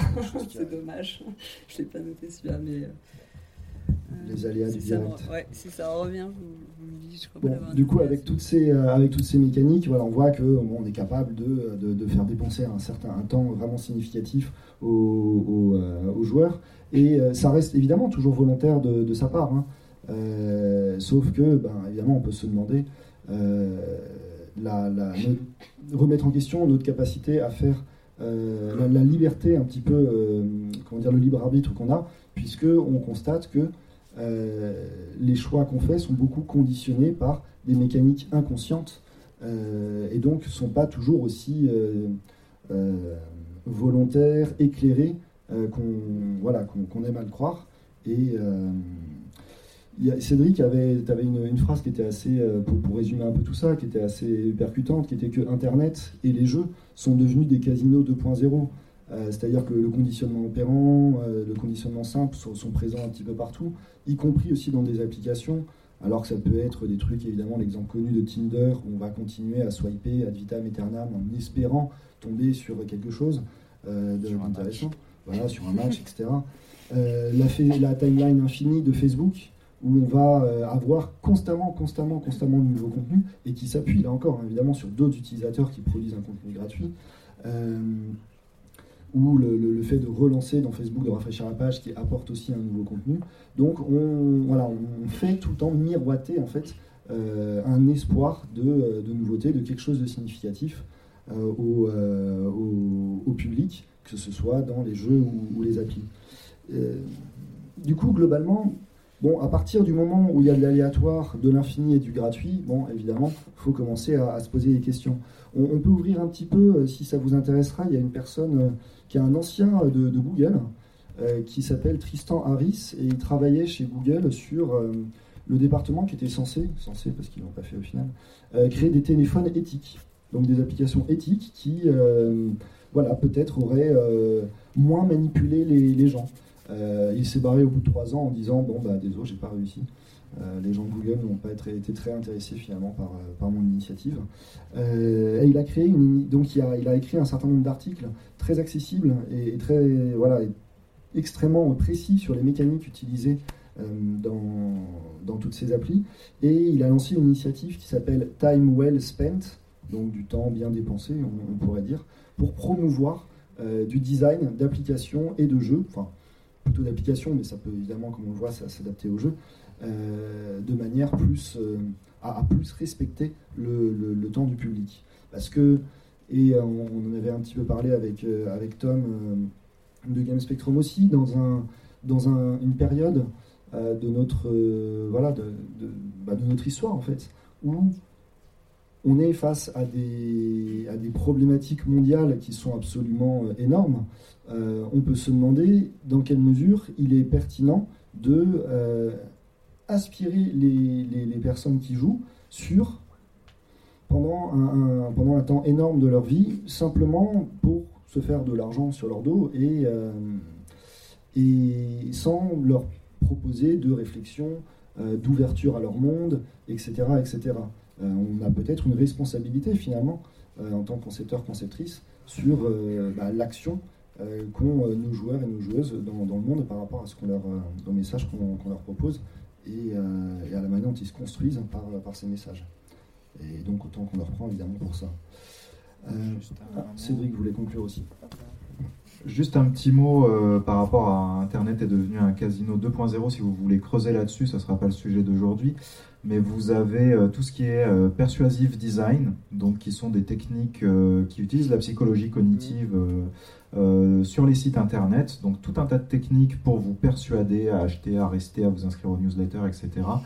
c'est dommage, je ne l'ai pas noté celui-là, mais... Euh, les aléas du direct. Ça, ouais, si ça revient, je vous le dis, je crois bon, pas. Du coup, avec toutes, ces, euh, avec toutes ces mécaniques, voilà, on voit qu'on bon, est capable de, de, de faire dépenser un certain un temps vraiment significatif aux, aux, euh, aux joueurs, et euh, ça reste évidemment toujours volontaire de, de sa part, hein. euh, sauf que, ben, évidemment, on peut se demander... Euh, la, la, remettre en question notre capacité à faire euh, la, la liberté un petit peu, euh, comment dire, le libre arbitre qu'on a, puisque on constate que euh, les choix qu'on fait sont beaucoup conditionnés par des mécaniques inconscientes euh, et donc sont pas toujours aussi euh, euh, volontaires, éclairés euh, qu'on, voilà, qu'on, qu'on aime à le croire et euh, Cédric, tu avais une, une phrase qui était assez, pour, pour résumer un peu tout ça, qui était assez percutante, qui était que Internet et les jeux sont devenus des casinos deux point zéro. Euh, c'est-à-dire que le conditionnement opérant, euh, le conditionnement simple sont, sont présents un petit peu partout, y compris aussi dans des applications, alors que ça peut être des trucs, évidemment, l'exemple connu de Tinder, où on va continuer à swiper ad vitam aeternam en espérant tomber sur quelque chose euh, d'intéressant, voilà, sur un match, et cetera. Euh, la, la timeline infinie de Facebook, où on va avoir constamment, constamment, constamment de nouveaux contenus et qui s'appuie, là encore, évidemment, sur d'autres utilisateurs qui produisent un contenu gratuit. Euh, ou le, le, le fait de relancer dans Facebook, de rafraîchir la page qui apporte aussi un nouveau contenu. Donc, on, voilà, on fait tout le temps miroiter, en fait, euh, un espoir de, de nouveauté, de quelque chose de significatif euh, au, euh, au, au public, que ce soit dans les jeux ou, ou les applis. Euh, du coup, globalement... Bon, à partir du moment où il y a de l'aléatoire, de l'infini et du gratuit, bon, évidemment, il faut commencer à, à se poser des questions. On, on peut ouvrir un petit peu, euh, si ça vous intéressera, il y a une personne euh, qui est un ancien de, de Google, euh, qui s'appelle Tristan Harris, et il travaillait chez Google sur euh, le département qui était censé, censé parce qu'ils ne l'ont pas fait au final, euh, créer des téléphones éthiques, donc des applications éthiques qui, euh, voilà, peut-être auraient euh, moins manipulé les, les gens. Euh, il s'est barré au bout de trois ans en disant « Bon, bah, désolé, j'ai pas réussi. Euh, les gens de Google n'ont pas été, été très intéressés finalement par, par mon initiative. Euh, » Et il a créé une, donc il a, il a écrit un certain nombre d'articles très accessibles et, et très, voilà, et extrêmement précis sur les mécaniques utilisées euh, dans, dans toutes ces applis. Et il a lancé une initiative qui s'appelle « Time Well Spent », donc du temps bien dépensé, on, on pourrait dire, pour promouvoir euh, du design, d'applications et de jeux, enfin, plutôt d'application, mais ça peut évidemment, comme on le voit, ça, s'adapter au jeu, euh, de manière plus, euh, à, à plus respecter le, le, le temps du public. Parce que, et euh, on en avait un petit peu parlé avec, euh, avec Tom euh, de Game Spectrum aussi, dans, un, dans un, une période euh, de, notre, euh, voilà, de, de, bah, de notre histoire, en fait, où on est face à des, à des problématiques mondiales qui sont absolument énormes. Euh, on peut se demander dans quelle mesure il est pertinent de euh, aspirer les, les, les personnes qui jouent sur, pendant un, un, pendant un temps énorme de leur vie, simplement pour se faire de l'argent sur leur dos et, euh, et sans leur proposer de réflexion, euh, d'ouverture à leur monde, et cetera et cetera. Euh, on a peut-être une responsabilité finalement euh, en tant que concepteur, conceptrice sur euh, bah, l'action euh, qu'ont euh, nos joueurs et nos joueuses dans, dans le monde par rapport à ce qu'on leur, euh, aux messages qu'on, qu'on leur propose et, euh, et à la manière dont ils se construisent par, par ces messages. Et donc autant qu'on leur prend évidemment pour ça. Euh, ah, Cédric voulait conclure aussi. Juste un petit mot euh, par rapport à Internet est devenu un casino deux point zéro. Si vous voulez creuser là-dessus, ça ne sera pas le sujet d'aujourd'hui. Mais vous avez euh, tout ce qui est euh, persuasive design, donc qui sont des techniques euh, qui utilisent la psychologie cognitive euh, euh, sur les sites Internet. Donc tout un tas de techniques pour vous persuader à acheter, à rester, à vous inscrire aux newsletters, et cetera.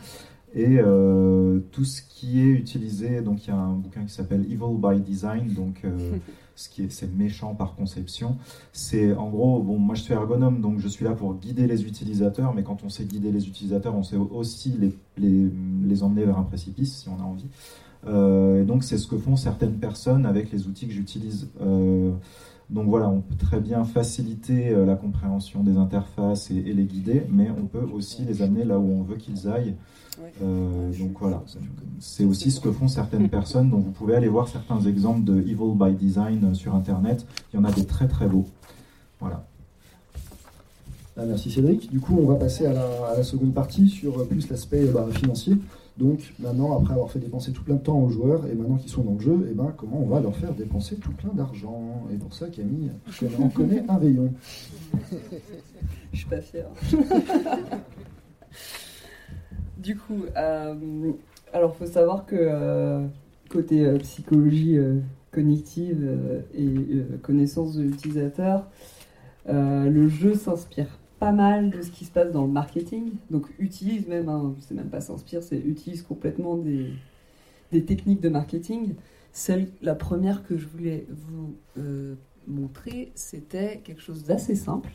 Et euh, tout ce qui est utilisé, donc il y a un bouquin qui s'appelle Evil by Design, donc euh, ce qui est, c'est méchant par conception. C'est en gros, bon, moi je suis ergonome, donc je suis là pour guider les utilisateurs, mais quand on sait guider les utilisateurs, on sait aussi les, les, les emmener vers un précipice si on a envie. Euh, et donc c'est ce que font certaines personnes avec les outils que j'utilise. Euh, donc voilà, on peut très bien faciliter la compréhension des interfaces et, et les guider, mais on peut aussi les amener là où on veut qu'ils aillent. Euh, donc voilà, c'est aussi ce que font certaines personnes, donc vous pouvez aller voir certains exemples de Evil by Design sur Internet, il y en a des très très beaux. Voilà. Ah, merci Cédric. Du coup on va passer à la, à la seconde partie sur plus l'aspect bah, financier. Donc maintenant, après avoir fait dépenser tout plein de temps aux joueurs, et maintenant qu'ils sont dans le jeu, et ben, comment on va leur faire dépenser tout plein d'argent? Et pour ça, Camille, je en connais un rayon. Je suis pas fière. Du coup, euh, alors faut savoir que euh, côté euh, psychologie euh, cognitive euh, et euh, connaissance de l'utilisateur, euh, le jeu s'inspire pas mal de ce qui se passe dans le marketing, donc utilise même, hein, c'est même pas s'inspire, c'est utilise complètement des, des techniques de marketing. Celle, la première que je voulais vous euh, montrer, c'était quelque chose d'assez simple,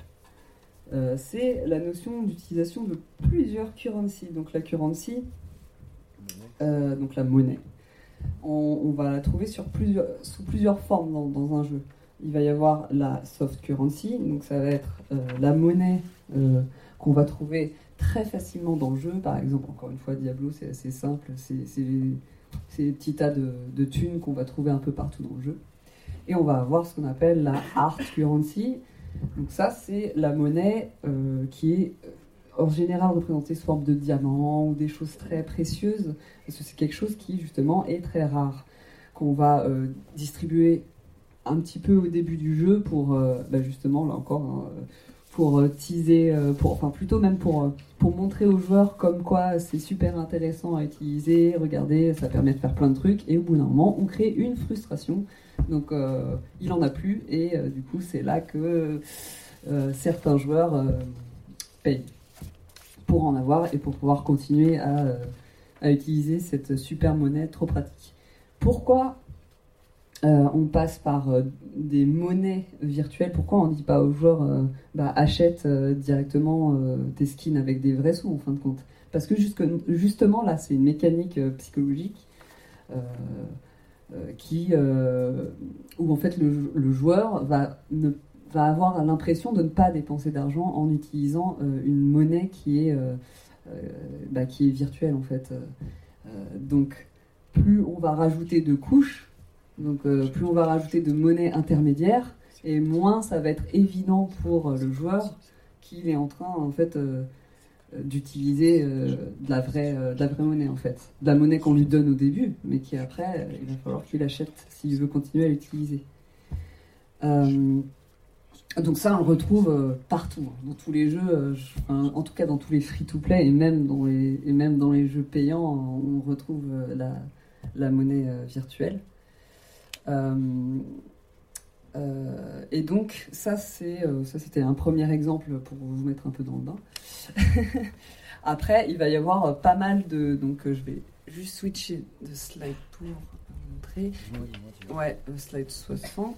euh, c'est la notion d'utilisation de plusieurs currencies. Donc la currency, euh, donc la monnaie, on, on va la trouver sur plusieurs, sous plusieurs formes dans, dans un jeu. Il va y avoir la soft currency, donc ça va être euh, la monnaie euh, qu'on va trouver très facilement dans le jeu. Par exemple, encore une fois, Diablo, c'est assez simple, c'est, c'est, c'est des petits tas de, de thunes qu'on va trouver un peu partout dans le jeu. Et on va avoir ce qu'on appelle la hard currency. Donc ça, c'est la monnaie euh, qui est en général représentée sous forme de diamants ou des choses très précieuses, parce que c'est quelque chose qui, justement, est très rare, qu'on va euh, distribuer un petit peu au début du jeu pour euh, bah justement là encore hein, pour euh, teaser euh, pour enfin plutôt même pour euh, pour montrer aux joueurs comme quoi c'est super intéressant à utiliser, regardez ça permet de faire plein de trucs, et au bout d'un moment on crée une frustration, donc euh, il en a plus et euh, du coup c'est là que euh, certains joueurs euh, payent pour en avoir et pour pouvoir continuer à euh, à utiliser cette super monnaie trop pratique. Pourquoi Euh, on passe par euh, des monnaies virtuelles? Pourquoi on ne dit pas aux joueurs euh, bah, achète euh, directement euh, tes skins avec des vrais sous en fin de compte? Parce que jusque, justement là c'est une mécanique euh, psychologique euh, euh, qui, euh, où en fait le, le joueur va, ne, va avoir l'impression de ne pas dépenser d'argent en utilisant euh, une monnaie qui est, euh, euh, bah, qui est virtuelle en fait. Euh, donc plus on va rajouter de couches, donc euh, plus on va rajouter de monnaie intermédiaire, et moins ça va être évident pour euh, le joueur qu'il est en train en fait euh, d'utiliser euh, de la vraie euh, de la vraie monnaie en fait, de la monnaie qu'on lui donne au début, mais qui après euh, il va falloir qu'il achète s'il veut continuer à l'utiliser. Euh, donc ça on le retrouve euh, partout hein, dans tous les jeux, euh, enfin, en tout cas dans tous les free-to-play et même dans les et même dans les jeux payants, on retrouve euh, la la monnaie euh, virtuelle. Euh, euh, et donc ça, c'est, euh, ça c'était un premier exemple pour vous mettre un peu dans le bain. Après il va y avoir euh, pas mal de, donc euh, je vais juste switcher de slide pour montrer. Ouais, euh, slide soixante.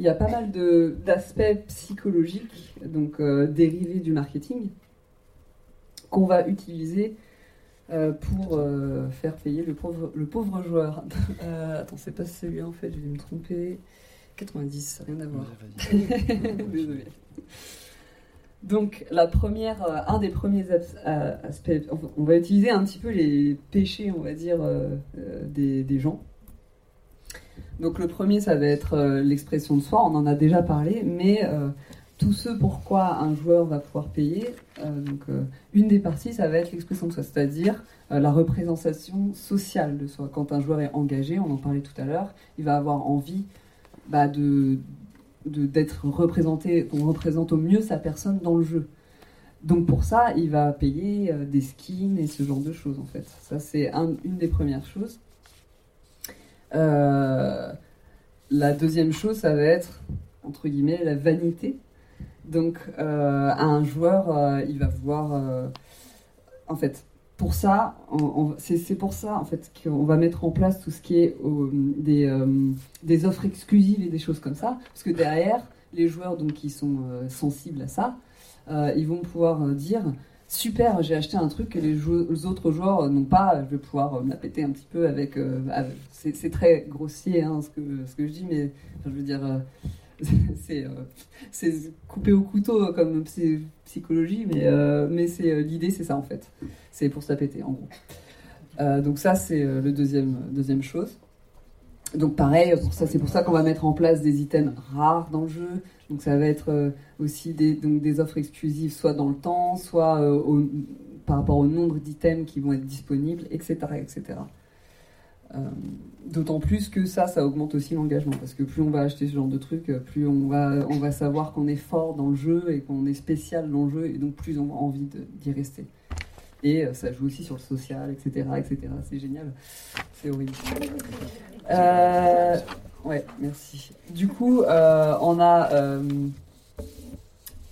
Il y a pas mal de, d'aspects psychologiques, donc euh, dérivés du marketing, qu'on va utiliser Euh, pour euh, faire payer le pauvre, le pauvre joueur. euh, attends, c'est pas celui-là en fait, je vais me tromper. quatre-vingt-dix, rien à voir. Désolée. Donc, la première, euh, un des premiers abs- aspects, enfin, on va utiliser un petit peu les péchés, on va dire, euh, des, des gens. Donc, le premier, ça va être euh, l'expression de soi, on en a déjà parlé, mais euh, tout ce pourquoi un joueur va pouvoir payer, euh, donc, euh, une des parties, ça va être l'expression de soi, c'est-à-dire euh, la représentation sociale de soi. Quand un joueur est engagé, on en parlait tout à l'heure, il va avoir envie bah, de... De, d'être représenté, qu'on représente au mieux sa personne dans le jeu. Donc pour ça, il va payer euh, des skins et ce genre de choses, en fait. Ça, c'est un, une des premières choses. Euh, la deuxième chose, ça va être, entre guillemets, la vanité. Donc, euh, un joueur, euh, il va vouloir... Euh, en fait, pour ça, on, on, c'est, c'est pour ça, en fait, qu'on va mettre en place tout ce qui est au, des... Euh, des offres exclusives et des choses comme ça, parce que derrière, les joueurs donc, qui sont euh, sensibles à ça, euh, ils vont pouvoir euh, dire « Super, j'ai acheté un truc que les, jou- les autres joueurs euh, n'ont pas, je vais pouvoir euh, me la péter un petit peu avec... Euh, » c'est, c'est très grossier hein, ce, que, ce que je dis, mais enfin, je veux dire, euh, c'est, euh, c'est coupé au couteau comme c'est psychologie, mais, euh, mais c'est, euh, l'idée c'est ça en fait, c'est pour se la péter en gros. Euh, donc ça c'est euh, le deuxième, deuxième chose. Donc pareil, pour ça, c'est pour ça qu'on va mettre en place des items rares dans le jeu. Donc ça va être euh, aussi des, donc des offres exclusives, soit dans le temps, soit euh, au, par rapport au nombre d'items qui vont être disponibles, et cetera et cetera. Euh, d'autant plus que ça, ça augmente aussi l'engagement, parce que plus on va acheter ce genre de trucs, plus on va, on va savoir qu'on est fort dans le jeu et qu'on est spécial dans le jeu, et donc plus on a envie de, d'y rester. Et ça joue aussi sur le social, et cetera, et cetera. C'est génial, c'est horrible. Euh, ouais, merci. Du coup, euh, on a euh,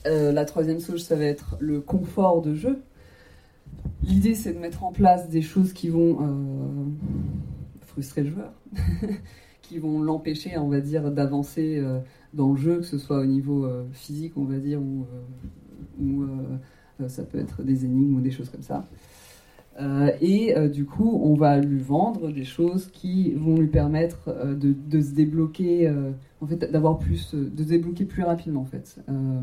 euh, la troisième sauce, ça va être le confort de jeu. L'idée, c'est de mettre en place des choses qui vont euh, frustrer le joueur, qui vont l'empêcher, on va dire, d'avancer euh, dans le jeu, que ce soit au niveau euh, physique, on va dire, ou... Euh, ou euh, ça peut être des énigmes ou des choses comme ça. Euh, et euh, du coup, on va lui vendre des choses qui vont lui permettre euh, de, de se débloquer, euh, en fait, d'avoir plus, de se débloquer plus rapidement, en fait, euh,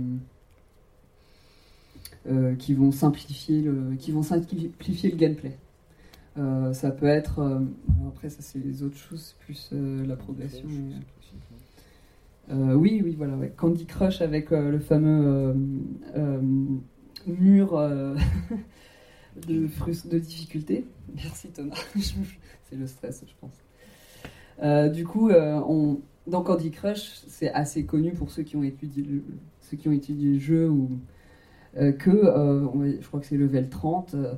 euh, qui vont simplifier le, qui vont simplifier le gameplay. Euh, ça peut être, euh, après, ça c'est les autres choses, plus euh, la progression. Euh, euh, oui, oui, voilà, ouais. Candy Crush avec euh, le fameux. Euh, euh, mur euh, de, frust- de difficulté. Merci Thomas, c'est le stress je pense. Euh, du coup, euh, on... dans Candy Crush, c'est assez connu pour ceux qui ont étudié le, ceux qui ont étudié le jeu, ou, euh, que euh, on... je crois que c'est level trente, euh,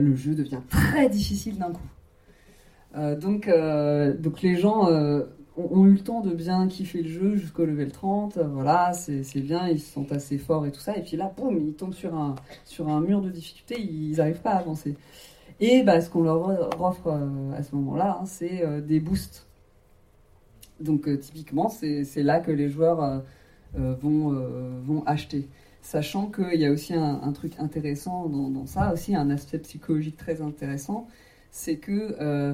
le jeu devient très difficile d'un coup. Euh, donc, euh, donc les gens... Euh, ont eu le temps de bien kiffer le jeu jusqu'au level trente, voilà, c'est, c'est bien, ils se sentent assez forts et tout ça, et puis là, boum, ils tombent sur un, sur un mur de difficulté, ils n'arrivent pas à avancer. Et bah, ce qu'on leur offre à ce moment-là, hein, c'est euh, des boosts. Donc euh, typiquement, c'est, c'est là que les joueurs euh, vont, euh, vont acheter. Sachant qu'il y a aussi un, un truc intéressant dans, dans ça, aussi un aspect psychologique très intéressant, c'est que... Euh,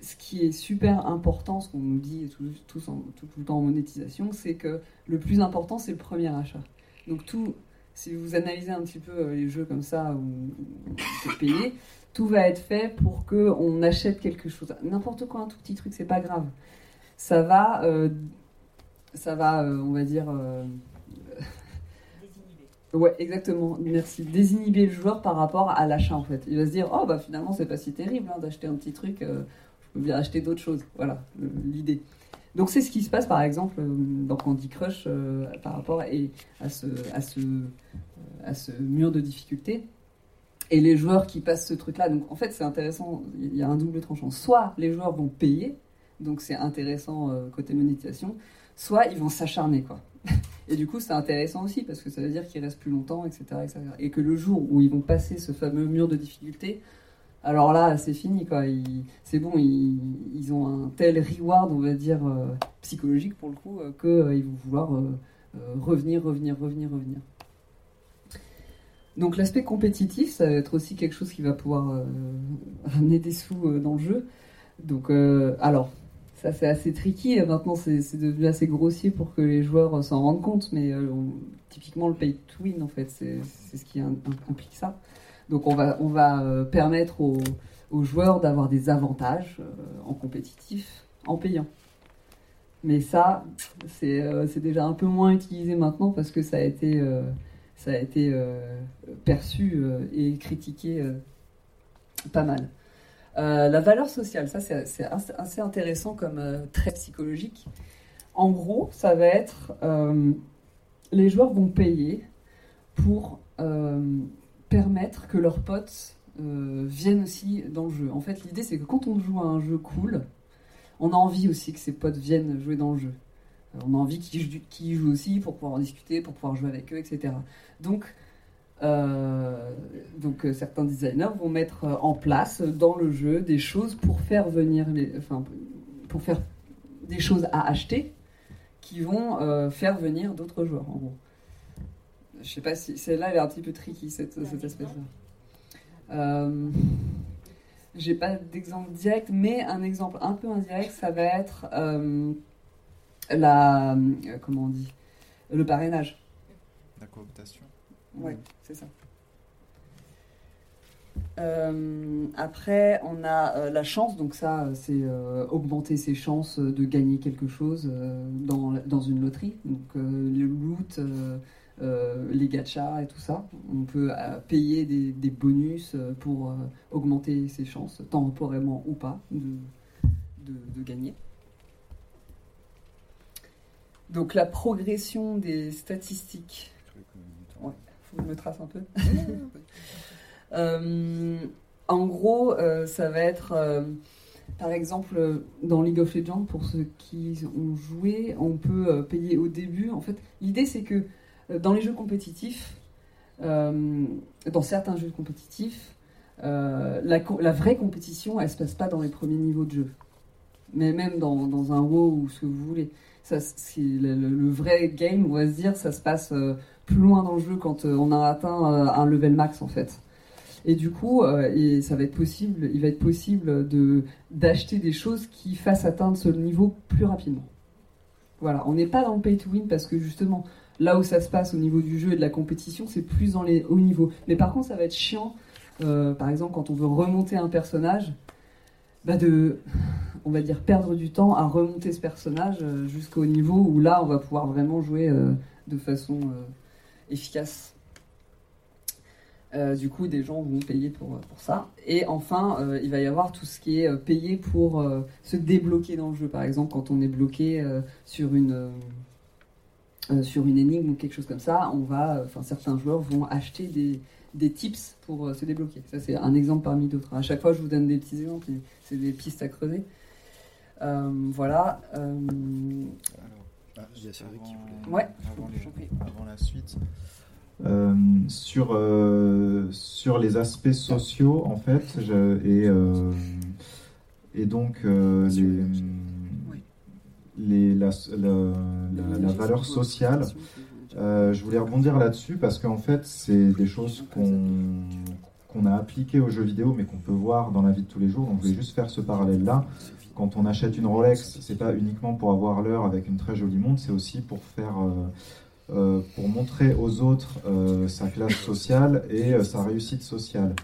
ce qui est super important, ce qu'on nous dit tout, tout, tout, tout le temps en monétisation, c'est que le plus important, c'est le premier achat. Donc tout, si vous analysez un petit peu les jeux comme ça, où vous êtes payé, tout va être fait pour qu'on achète quelque chose. N'importe quoi, un tout petit truc, c'est pas grave. Ça va, euh, ça va euh, on va dire... Euh, ouais, exactement, merci. Désinhiber le joueur par rapport à l'achat, en fait. Il va se dire, oh, bah finalement, c'est pas si terrible hein, d'acheter un petit truc... Euh, je peux bien acheter d'autres choses, voilà euh, l'idée. Donc c'est ce qui se passe par exemple euh, dans Candy Crush euh, par rapport à, à, ce, à, ce, à ce mur de difficulté. Et les joueurs qui passent ce truc-là, donc en fait c'est intéressant, il y a un double tranchant. Soit les joueurs vont payer, donc c'est intéressant euh, côté monétisation, soit ils vont s'acharner, quoi. Et du coup c'est intéressant aussi parce que ça veut dire qu'ils restent plus longtemps, et cetera, et cetera. Et que le jour où ils vont passer ce fameux mur de difficulté, alors là, c'est fini, quoi. Ils, c'est bon, ils, ils ont un tel reward, on va dire, euh, psychologique pour le coup, euh, qu'ils euh, vont vouloir euh, euh, revenir, revenir, revenir, revenir. Donc l'aspect compétitif, ça va être aussi quelque chose qui va pouvoir euh, amener des sous euh, dans le jeu. Donc, euh, alors, ça c'est assez tricky. Maintenant, c'est, c'est devenu assez grossier pour que les joueurs s'en rendent compte. Mais euh, on, typiquement, le pay to win, en fait, c'est, c'est ce qui implique ça. Donc, on va, on va euh, permettre aux, aux joueurs d'avoir des avantages euh, en compétitif en payant. Mais ça, c'est, euh, c'est déjà un peu moins utilisé maintenant parce que ça a été, euh, ça a été euh, perçu euh, et critiqué euh, pas mal. Euh, la valeur sociale, ça c'est, c'est assez intéressant comme euh, trait psychologique. En gros, ça va être euh, les joueurs vont payer pour euh, permettre que leurs potes euh, viennent aussi dans le jeu. En fait, l'idée c'est que quand on joue à un jeu cool, on a envie aussi que ses potes viennent jouer dans le jeu. Euh, on a envie qu'ils, qu'ils jouent aussi pour pouvoir en discuter, pour pouvoir jouer avec eux, et cetera. Donc Euh, donc euh, certains designers vont mettre euh, en place euh, dans le jeu des choses pour faire venir les, enfin, pour faire des choses à acheter qui vont euh, faire venir d'autres joueurs en gros. Je sais pas si celle-là elle est un petit peu tricky cette, cette espèce-là. Euh, j'ai pas d'exemple direct, mais un exemple un peu indirect, ça va être euh, la euh, comment on dit, le parrainage. La cooptation. Ouais, c'est ça. Euh, après, on a euh, la chance, donc ça, c'est euh, augmenter ses chances de gagner quelque chose euh, dans, dans une loterie. Donc, euh, le loot, euh, euh, les gachas et tout ça. On peut euh, payer des, des bonus pour euh, augmenter ses chances, temporairement ou pas, de, de, de gagner. Donc, la progression des statistiques. Ouais. Faut que je me trace un peu. euh, en gros, euh, ça va être, euh, par exemple, dans League of Legends, pour ceux qui ont joué, on peut euh, payer au début. En fait, l'idée, c'est que euh, dans les jeux compétitifs, euh, dans certains jeux compétitifs, euh, la, co- la vraie compétition, elle se passe pas dans les premiers niveaux de jeu. Mais même dans, dans un WoW ou ce que vous voulez. Ça, c'est le, le vrai game, on va se dire, ça se passe euh, plus loin dans le jeu quand euh, on a atteint euh, un level max en fait. Et du coup, euh, et ça va être possible, il va être possible de d'acheter des choses qui fassent atteindre ce niveau plus rapidement. Voilà, on n'est pas dans le pay to win parce que justement, là où ça se passe au niveau du jeu et de la compétition, c'est plus dans les hauts niveaux. Mais par contre, ça va être chiant. Euh, par exemple, quand on veut remonter un personnage, bah de on va dire perdre du temps à remonter ce personnage jusqu'au niveau où là on va pouvoir vraiment jouer euh, de façon euh, efficace. Euh, du coup, des gens vont payer pour, pour ça. Et enfin, euh, il va y avoir tout ce qui est euh, payé pour euh, se débloquer dans le jeu. Par exemple, quand on est bloqué euh, sur une euh, sur une énigme ou quelque chose comme ça, on va, enfin euh, certains joueurs vont acheter des des tips pour euh, se débloquer. Ça, c'est un exemple parmi d'autres. À chaque fois, je vous donne des petits exemples. C'est des pistes à creuser. Euh, voilà. Euh... Alors, ah, il y a Cédric qui voulait. Ouais, avant, les, avant la suite. Euh, sur, euh, sur les aspects sociaux, en fait, je, et, euh, et donc euh, les, les, la, la, la, la valeur sociale, euh, je voulais rebondir là-dessus parce qu'en fait, c'est des choses qu'on. qu'on a appliqué aux jeux vidéo mais qu'on peut voir dans la vie de tous les jours. Donc je vais juste faire ce parallèle-là. Quand on achète une Rolex, c'est pas uniquement pour avoir l'heure avec une très jolie montre, c'est aussi pour faire, euh, euh, pour montrer aux autres euh, sa classe sociale et euh, sa réussite sociale.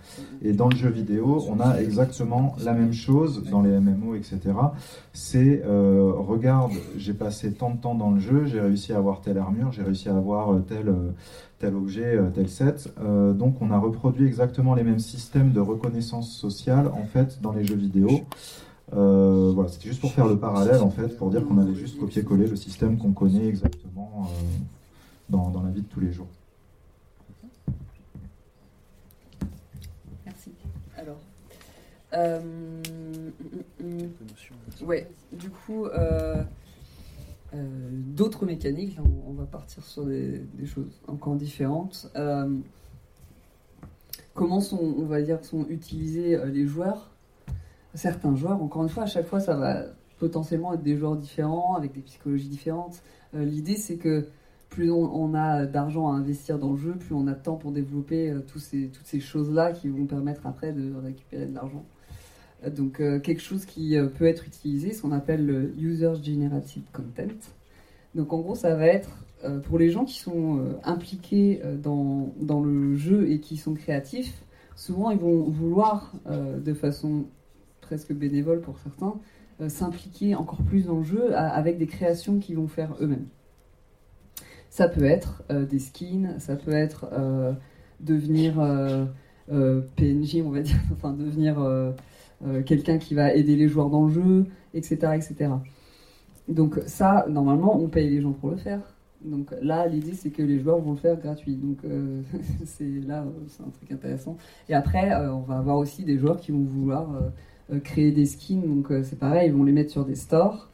Et dans le jeu vidéo, on a exactement la même chose dans les M M O, et cetera. C'est euh, regarde, j'ai passé tant de temps dans le jeu, j'ai réussi à avoir telle armure, j'ai réussi à avoir telle euh, tel objet, tel set. Euh, donc on a reproduit exactement les mêmes systèmes de reconnaissance sociale en fait dans les jeux vidéo. Euh, voilà, c'était juste pour faire le parallèle en fait, pour dire qu'on avait juste copié-collé le système qu'on connaît exactement euh, dans, dans la vie de tous les jours. Merci. Alors, euh, ouais, du coup. Euh, Euh, d'autres mécaniques, on, on va partir sur des, des choses encore différentes. Euh, comment sont, on va dire, sont utilisés euh, les joueurs ? Certains joueurs, encore une fois, à chaque fois, ça va potentiellement être des joueurs différents, avec des psychologies différentes. Euh, l'idée, c'est que plus on, on a d'argent à investir dans le jeu, plus on a de temps pour développer euh, tous ces, toutes ces choses-là qui vont permettre après de récupérer de l'argent. Donc euh, quelque chose qui euh, peut être utilisé, ce qu'on appelle le User Generated Content. Donc en gros, ça va être euh, pour les gens qui sont euh, impliqués euh, dans, dans le jeu et qui sont créatifs, souvent ils vont vouloir, euh, de façon presque bénévole pour certains, euh, s'impliquer encore plus dans le jeu à, avec des créations qu'ils vont faire eux-mêmes. Ça peut être euh, des skins, ça peut être euh, devenir euh, euh, P N J, on va dire, enfin devenir... Euh, Euh, quelqu'un qui va aider les joueurs dans le jeu, et cetera, et cetera. Donc ça, normalement, on paye les gens pour le faire. Donc là, l'idée, c'est que les joueurs vont le faire gratuit. Donc euh, c'est là, c'est un truc intéressant. Et après, euh, on va avoir aussi des joueurs qui vont vouloir euh, créer des skins. Donc euh, c'est pareil, ils vont les mettre sur des stores.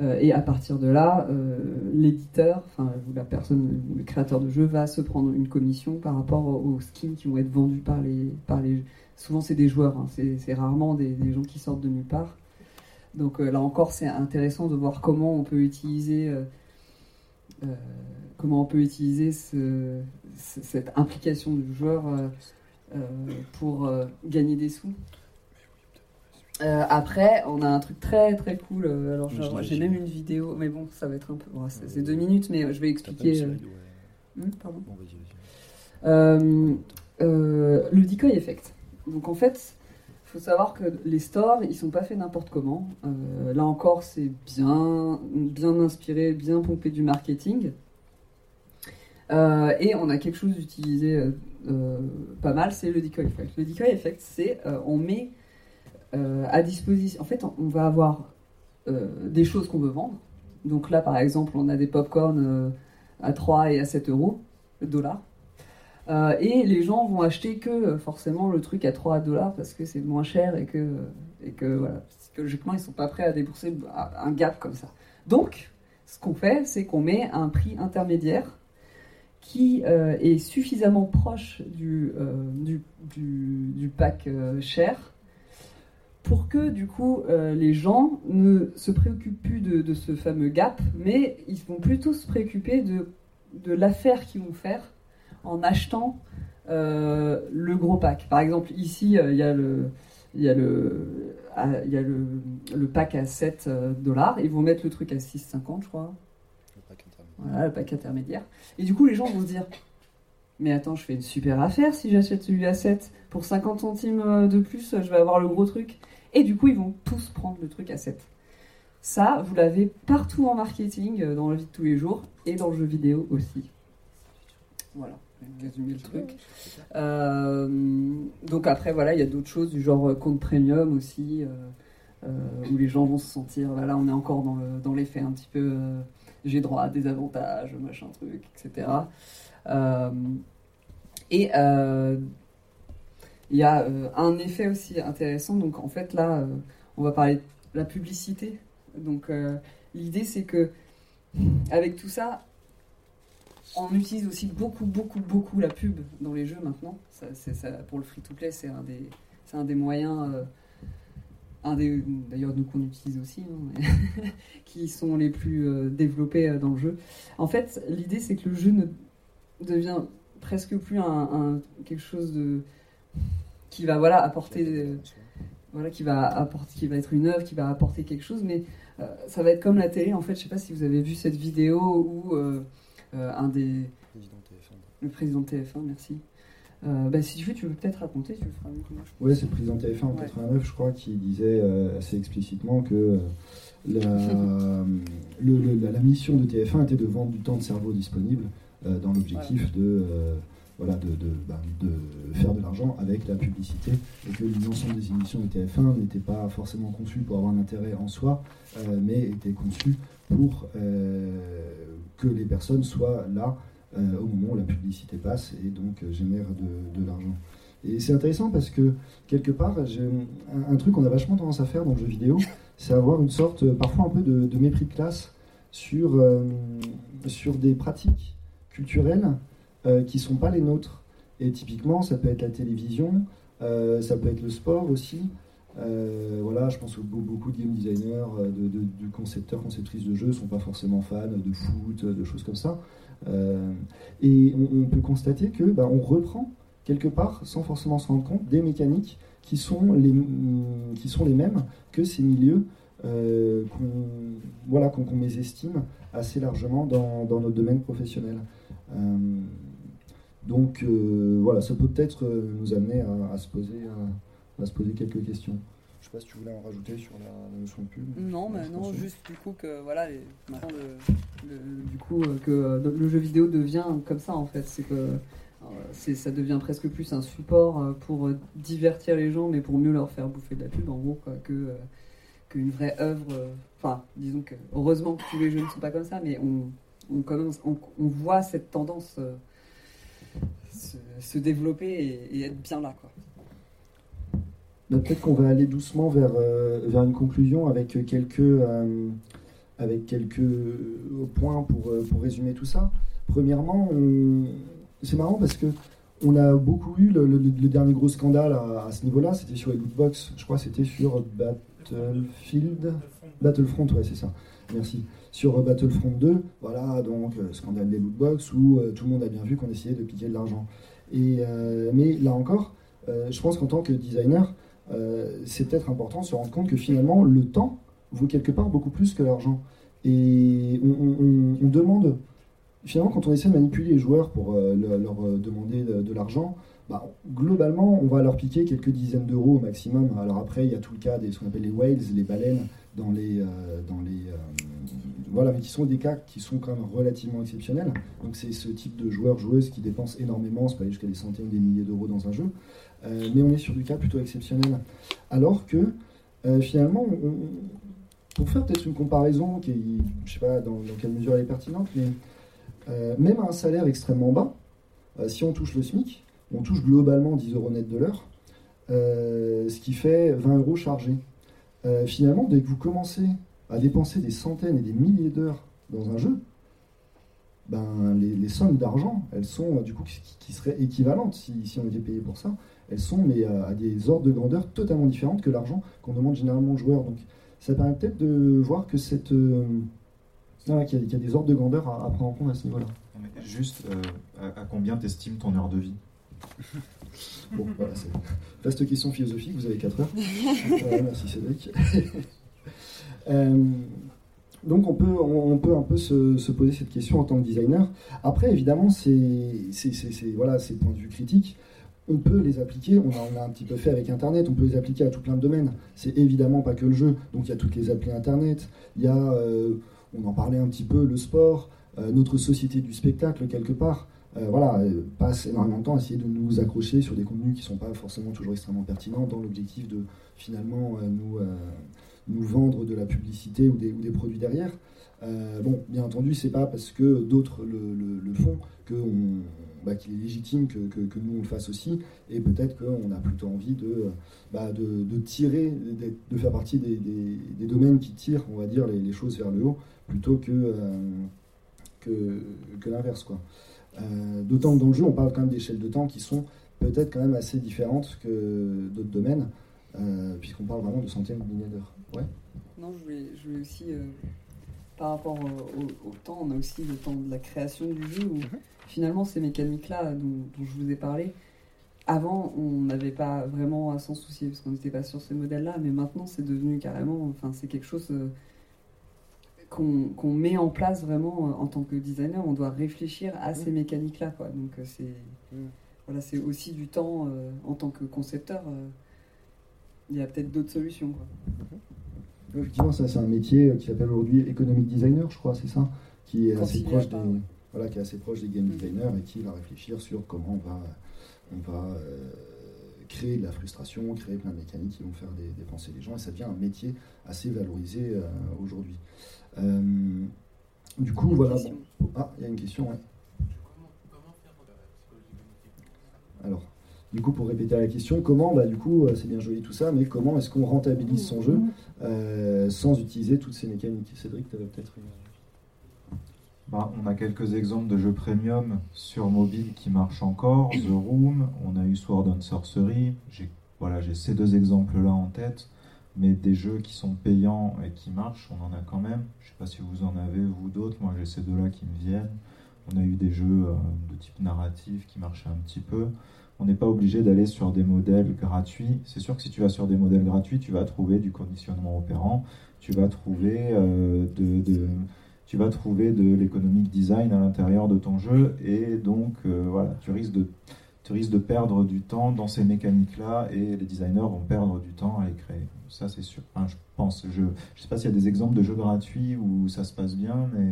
Euh, et à partir de là, euh, l'éditeur, enfin la personne, le créateur de jeu, va se prendre une commission par rapport aux skins qui vont être vendus par les, par les. Souvent c'est des joueurs, hein, c'est, c'est rarement des, des gens qui sortent de nulle part. Donc euh, là encore, c'est intéressant de voir comment on peut utiliser, euh, euh, comment on peut utiliser ce, ce, cette implication du joueur euh, euh, pour euh, gagner des sous. Euh, après, on a un truc très très cool. Alors j'ai, j'ai même une vidéo, mais bon, ça va être un peu. Bon, c'est, c'est deux minutes, mais je vais expliquer. Euh... Hum, pardon. Euh, euh, le decoy effect. Donc en fait, il faut savoir que les stores, ils sont pas faits n'importe comment. Euh, là encore, c'est bien bien inspiré, bien pompé du marketing. Euh, et on a quelque chose d'utilisé euh, pas mal, c'est le decoy effect. Le decoy effect, c'est euh, on met Euh, à disposition. En fait, on va avoir euh, des choses qu'on veut vendre. Donc là, par exemple, on a des pop-corn euh, à trois et à sept euros, le dollar. Euh, et les gens vont acheter que forcément le truc à trois dollars parce que c'est moins cher et que, et que voilà, psychologiquement, ils ne sont pas prêts à débourser un gap comme ça. Donc, ce qu'on fait, c'est qu'on met un prix intermédiaire qui euh, est suffisamment proche du, euh, du, du, du pack euh, cher pour que, du coup, euh, les gens ne se préoccupent plus de, de ce fameux gap, mais ils vont plutôt se préoccuper de, de l'affaire qu'ils vont faire en achetant euh, le gros pack. Par exemple, ici, il euh, y a le, y a le, à, y a le, le pack à sept dollars. Ils vont mettre le truc à six cinquante, je crois. Le pack intermédiaire. Voilà, le pack intermédiaire. Et du coup, les gens vont se dire... Mais attends, je fais une super affaire si j'achète celui à sept. Pour cinquante centimes de plus, je vais avoir le gros truc. Et du coup, ils vont tous prendre le truc à sept. Ça, vous l'avez partout en marketing, dans la vie de tous les jours, et dans le jeu vidéo aussi. Voilà, j'ai résumé le truc. Euh, donc après, voilà, il y a d'autres choses, du genre compte premium aussi, euh, euh, où les gens vont se sentir... Là, on est encore dans, le, dans l'effet un petit peu... Euh, j'ai droit à des avantages, machin truc, et cetera Euh, et il euh, y a euh, un effet aussi intéressant. Donc en fait là, euh, on va parler de la publicité. Donc euh, l'idée c'est que avec tout ça, on utilise aussi beaucoup, beaucoup, beaucoup la pub dans les jeux maintenant. Ça, c'est, ça, pour le free-to-play, c'est un des, c'est un des moyens, euh, un des, d'ailleurs nous qu'on utilise aussi, hein, mais qui sont les plus euh, développés euh, dans le jeu. En fait, l'idée c'est que le jeu ne devient presque plus un, un quelque chose de qui va voilà apporter euh, voilà qui va apporter qui va être une œuvre qui va apporter quelque chose, mais euh, ça va être comme la télé en fait. Je sais pas si vous avez vu cette vidéo où euh, euh, un des le président de T F un, merci. Euh, bah, si tu veux, tu veux peut-être raconter. Tu le feras mieux que moi. Oui, c'est le président de T F un en quatre-vingt-neuf, ouais. Je crois, qui disait euh, assez explicitement que euh, la, le, le, la la mission de T F un était de vendre du temps de cerveau disponible. Euh, dans l'objectif voilà. de, euh, voilà, de, de, ben, de faire de l'argent avec la publicité, et que l'ensemble des émissions de T F un n'étaient pas forcément conçues pour avoir un intérêt en soi, euh, mais étaient conçues pour euh, que les personnes soient là euh, au moment où la publicité passe et donc euh, génère de, de l'argent. Et c'est intéressant parce que, quelque part, j'ai un, un truc qu'on a vachement tendance à faire dans le jeu vidéo, c'est avoir une sorte, parfois un peu de, de mépris de classe sur, euh, sur des pratiques culturelles euh, qui ne sont pas les nôtres. Et typiquement, ça peut être la télévision, euh, ça peut être le sport aussi. Euh, voilà, je pense que beaucoup de game designers, de, de, de concepteurs, conceptrices de jeux ne sont pas forcément fans de foot, de choses comme ça. Euh, et on, on peut constater que bah, on reprend quelque part, sans forcément se rendre compte, des mécaniques qui sont les, qui sont les mêmes que ces milieux euh, qu'on, voilà, qu'on, qu'on mésestime assez largement dans, dans notre domaine professionnel. Euh, donc euh, voilà, ça peut peut-être nous amener à, à, se poser, à, à se poser quelques questions. Je ne sais pas si tu voulais en rajouter sur la, la notion de pub. Non, mais non, juste du coup que voilà, les, maintenant le, le, du coup que le jeu vidéo devient comme ça en fait, c'est que c'est, ça devient presque plus un support pour divertir les gens, mais pour mieux leur faire bouffer de la pub en gros quoi, que qu'une vraie œuvre. Enfin, disons que heureusement que tous les jeux ne sont pas comme ça, mais on on commence, on, on voit cette tendance euh, se, se développer et, et être bien là quoi. Ben, peut-être qu'on va aller doucement vers, euh, vers une conclusion avec quelques, euh, avec quelques points pour, pour résumer tout ça. Premièrement, on... c'est marrant parce qu'on a beaucoup eu le, le, le dernier gros scandale à, à ce niveau-là, c'était sur les lootbox, je crois que c'était sur Battlefield. Battlefront, ouais, c'est ça, merci. Sur Battlefront deux, voilà, donc scandale des lootbox où euh, tout le monde a bien vu qu'on essayait de piquer de l'argent. Et, euh, mais là encore, euh, je pense qu'en tant que designer, Euh, c'est peut-être important de se rendre compte que finalement le temps vaut quelque part beaucoup plus que l'argent et on, on, on demande finalement quand on essaie de manipuler les joueurs pour euh, le, leur demander de, de l'argent, bah, globalement on va leur piquer quelques dizaines d'euros au maximum. Alors après il y a tout le cas des ce qu'on appelle les whales, les baleines dans les, euh, dans les euh, voilà, mais qui sont des cas qui sont quand même relativement exceptionnels, donc c'est ce type de joueurs, joueuses qui dépensent énormément, ça peut aller jusqu'à des centaines ou des milliers d'euros dans un jeu. Euh, mais on est sur du cas plutôt exceptionnel. Alors que, euh, finalement, on, pour faire peut-être une comparaison qui est, je ne sais pas dans, dans quelle mesure elle est pertinente, mais euh, même à un salaire extrêmement bas, euh, si on touche le SMIC, on touche globalement dix euros net de l'heure, euh, ce qui fait vingt euros chargés. Euh, finalement, dès que vous commencez à dépenser des centaines et des milliers d'heures dans un jeu, ben, les, les sommes d'argent, elles sont du coup qui, qui seraient équivalentes si, si on était payé pour ça. Elles sont mais à des ordres de grandeur totalement différentes que l'argent qu'on demande généralement aux joueurs. Donc ça permet peut-être de voir que cette, euh, ah, qu'il, y a, qu'il y a des ordres de grandeur à, à prendre en compte à ce niveau-là. Juste, euh, à, à combien t'estimes ton heure de vie ? Bon, voilà, c'est vaste question philosophique, vous avez quatre heures. Voilà, merci Cédric. euh, donc on peut, on, on peut un peu se, se poser cette question en tant que designer. Après, évidemment, c'est, c'est, c'est, c'est, voilà, ces points de vue critiques, on peut les appliquer, on a, on a un petit peu fait avec Internet, on peut les appliquer à tout plein de domaines. C'est évidemment pas que le jeu, donc il y a toutes les applis Internet, il y a, euh, on en parlait un petit peu, le sport, euh, notre société du spectacle, quelque part, euh, voilà, euh, passe énormément de temps à essayer de nous accrocher sur des contenus qui sont pas forcément toujours extrêmement pertinents, dans l'objectif de, finalement, euh, nous, euh, nous vendre de la publicité ou des, ou des produits derrière. Euh, bon, bien entendu, c'est pas parce que d'autres le, le, le font que on, bah, qu'il est légitime que, que, que nous on le fasse aussi, et peut-être qu'on a plutôt envie de, bah, de, de tirer, de, de faire partie des, des, des domaines qui tirent, on va dire, les, les choses vers le haut, plutôt que, euh, que, que l'inverse, quoi. Euh, d'autant que dans le jeu, on parle quand même d'échelles de temps qui sont peut-être quand même assez différentes que d'autres domaines, euh, puisqu'on parle vraiment de centaines de milliers d'heures. Ouais. Non, je voulais, je voulais aussi... Euh... Par rapport au, au, au temps, on a aussi le temps de la création du jeu où finalement ces mécaniques-là dont, dont je vous ai parlé, avant on n'avait pas vraiment à s'en soucier parce qu'on n'était pas sur ces modèles-là, mais maintenant c'est devenu carrément, enfin c'est quelque chose euh, qu'on, qu'on met en place vraiment euh, en tant que designer, on doit réfléchir à ces mécaniques-là, quoi. Donc euh, c'est, euh, voilà, c'est aussi du temps euh, en tant que concepteur, il euh, y a peut-être d'autres solutions, quoi. Effectivement, ça, c'est un métier qui s'appelle aujourd'hui economic designer, je crois, c'est ça, qui est assez proche des, voilà, qui est assez proche des game designers et qui va réfléchir sur comment on va, on va euh, créer de la frustration, créer plein de mécaniques qui vont faire des, dépenser les gens, et ça devient un métier assez valorisé euh, aujourd'hui. Euh, du coup, voilà. Bon. Ah, il y a une question, ouais. Alors. Du coup, pour répéter la question, comment, bah, du coup, c'est bien joli tout ça, mais comment est-ce qu'on rentabilise son jeu euh, sans utiliser toutes ces mécaniques ? Cédric, tu avais peut-être une... Bah, on a quelques exemples de jeux premium sur mobile qui marchent encore, The Room, on a eu Sword and Sorcery, j'ai, voilà, j'ai ces deux exemples-là en tête, mais des jeux qui sont payants et qui marchent, on en a quand même. Je ne sais pas si vous en avez, vous d'autres, moi j'ai ces deux-là qui me viennent. On a eu des jeux de type narratif qui marchaient un petit peu. On n'est pas obligé d'aller sur des modèles gratuits. C'est sûr que si tu vas sur des modèles gratuits, tu vas trouver du conditionnement opérant, tu vas trouver euh, de, de, tu vas trouver de l'economic design à l'intérieur de ton jeu, et donc euh, voilà, tu risques de, tu risques de perdre du temps dans ces mécaniques-là, et les designers vont perdre du temps à les créer. Ça, c'est sûr. Enfin, je pense. Je ne sais pas s'il y a des exemples de jeux gratuits où ça se passe bien, mais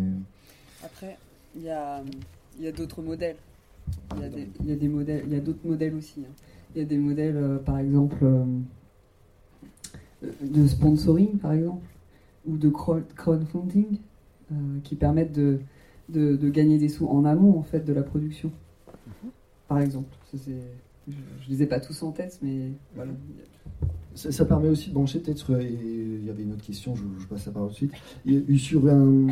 après, il y a, y a d'autres modèles. Il y a des, il y a des modèles, il y a d'autres modèles aussi. Hein. Il y a des modèles, euh, par exemple, euh, de sponsoring, par exemple, ou de crowdfunding, euh, qui permettent de, de, de gagner des sous en amont, en fait, de la production. Mm-hmm. Par exemple, ça, c'est, je, je les ai pas tous en tête, mais voilà. Ça, ça permet aussi de brancher, peut-être. Il y avait une autre question, je, je passe la parole tout de suite. Et, sur un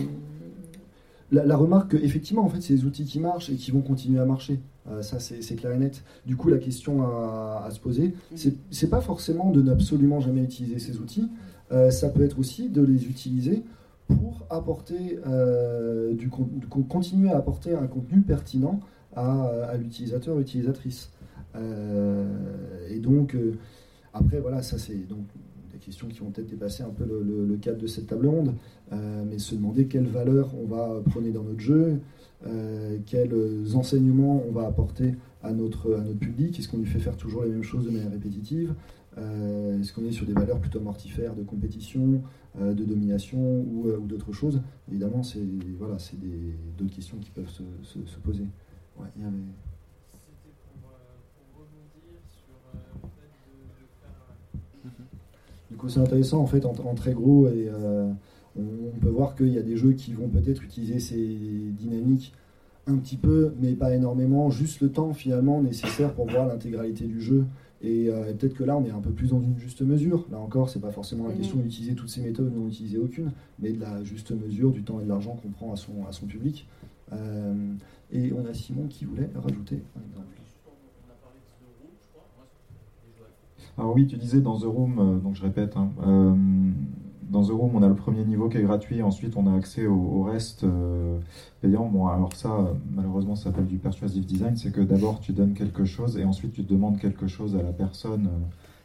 La, la remarque qu'effectivement, en fait, c'est des outils qui marchent et qui vont continuer à marcher. Euh, ça, c'est, c'est clair et net. Du coup, la question à, à se poser, c'est, c'est pas forcément de n'absolument jamais utiliser ces outils. Euh, ça peut être aussi de les utiliser pour apporter, euh, du, continuer à apporter un contenu pertinent à, à l'utilisateur, utilisatrice. Euh, et donc, euh, après, voilà, ça, c'est donc des questions qui vont peut-être dépasser un peu le, le, le cadre de cette table ronde. Euh, mais se demander quelle valeur on va prôner dans notre jeu, euh, quels enseignements on va apporter à notre, à notre public, est-ce qu'on lui fait faire toujours les mêmes choses de manière répétitive, euh, est-ce qu'on est sur des valeurs plutôt mortifères de compétition, euh, de domination ou, euh, ou d'autres choses. Évidemment, c'est, voilà, c'est des, d'autres questions qui peuvent se, se, se poser. Ouais, il y avait... Du coup, c'est intéressant, en fait, en, en très gros, et euh, on peut voir qu'il y a des jeux qui vont peut-être utiliser ces dynamiques un petit peu, mais pas énormément, juste le temps finalement nécessaire pour voir l'intégralité du jeu. Et, euh, et peut-être que là, on est un peu plus dans une juste mesure. Là encore, c'est pas forcément la question d'utiliser toutes ces méthodes, non utiliser aucune, mais de la juste mesure du temps et de l'argent qu'on prend à son, à son public. Euh, et on a Simon qui voulait rajouter un exemple. Alors oui, tu disais dans The Room, donc je répète, hein, euh, dans The Room, on a le premier niveau qui est gratuit, ensuite on a accès au, au reste euh, payant. Bon, alors ça, malheureusement, ça s'appelle du persuasive design, c'est que d'abord tu donnes quelque chose et ensuite tu demandes quelque chose à la personne.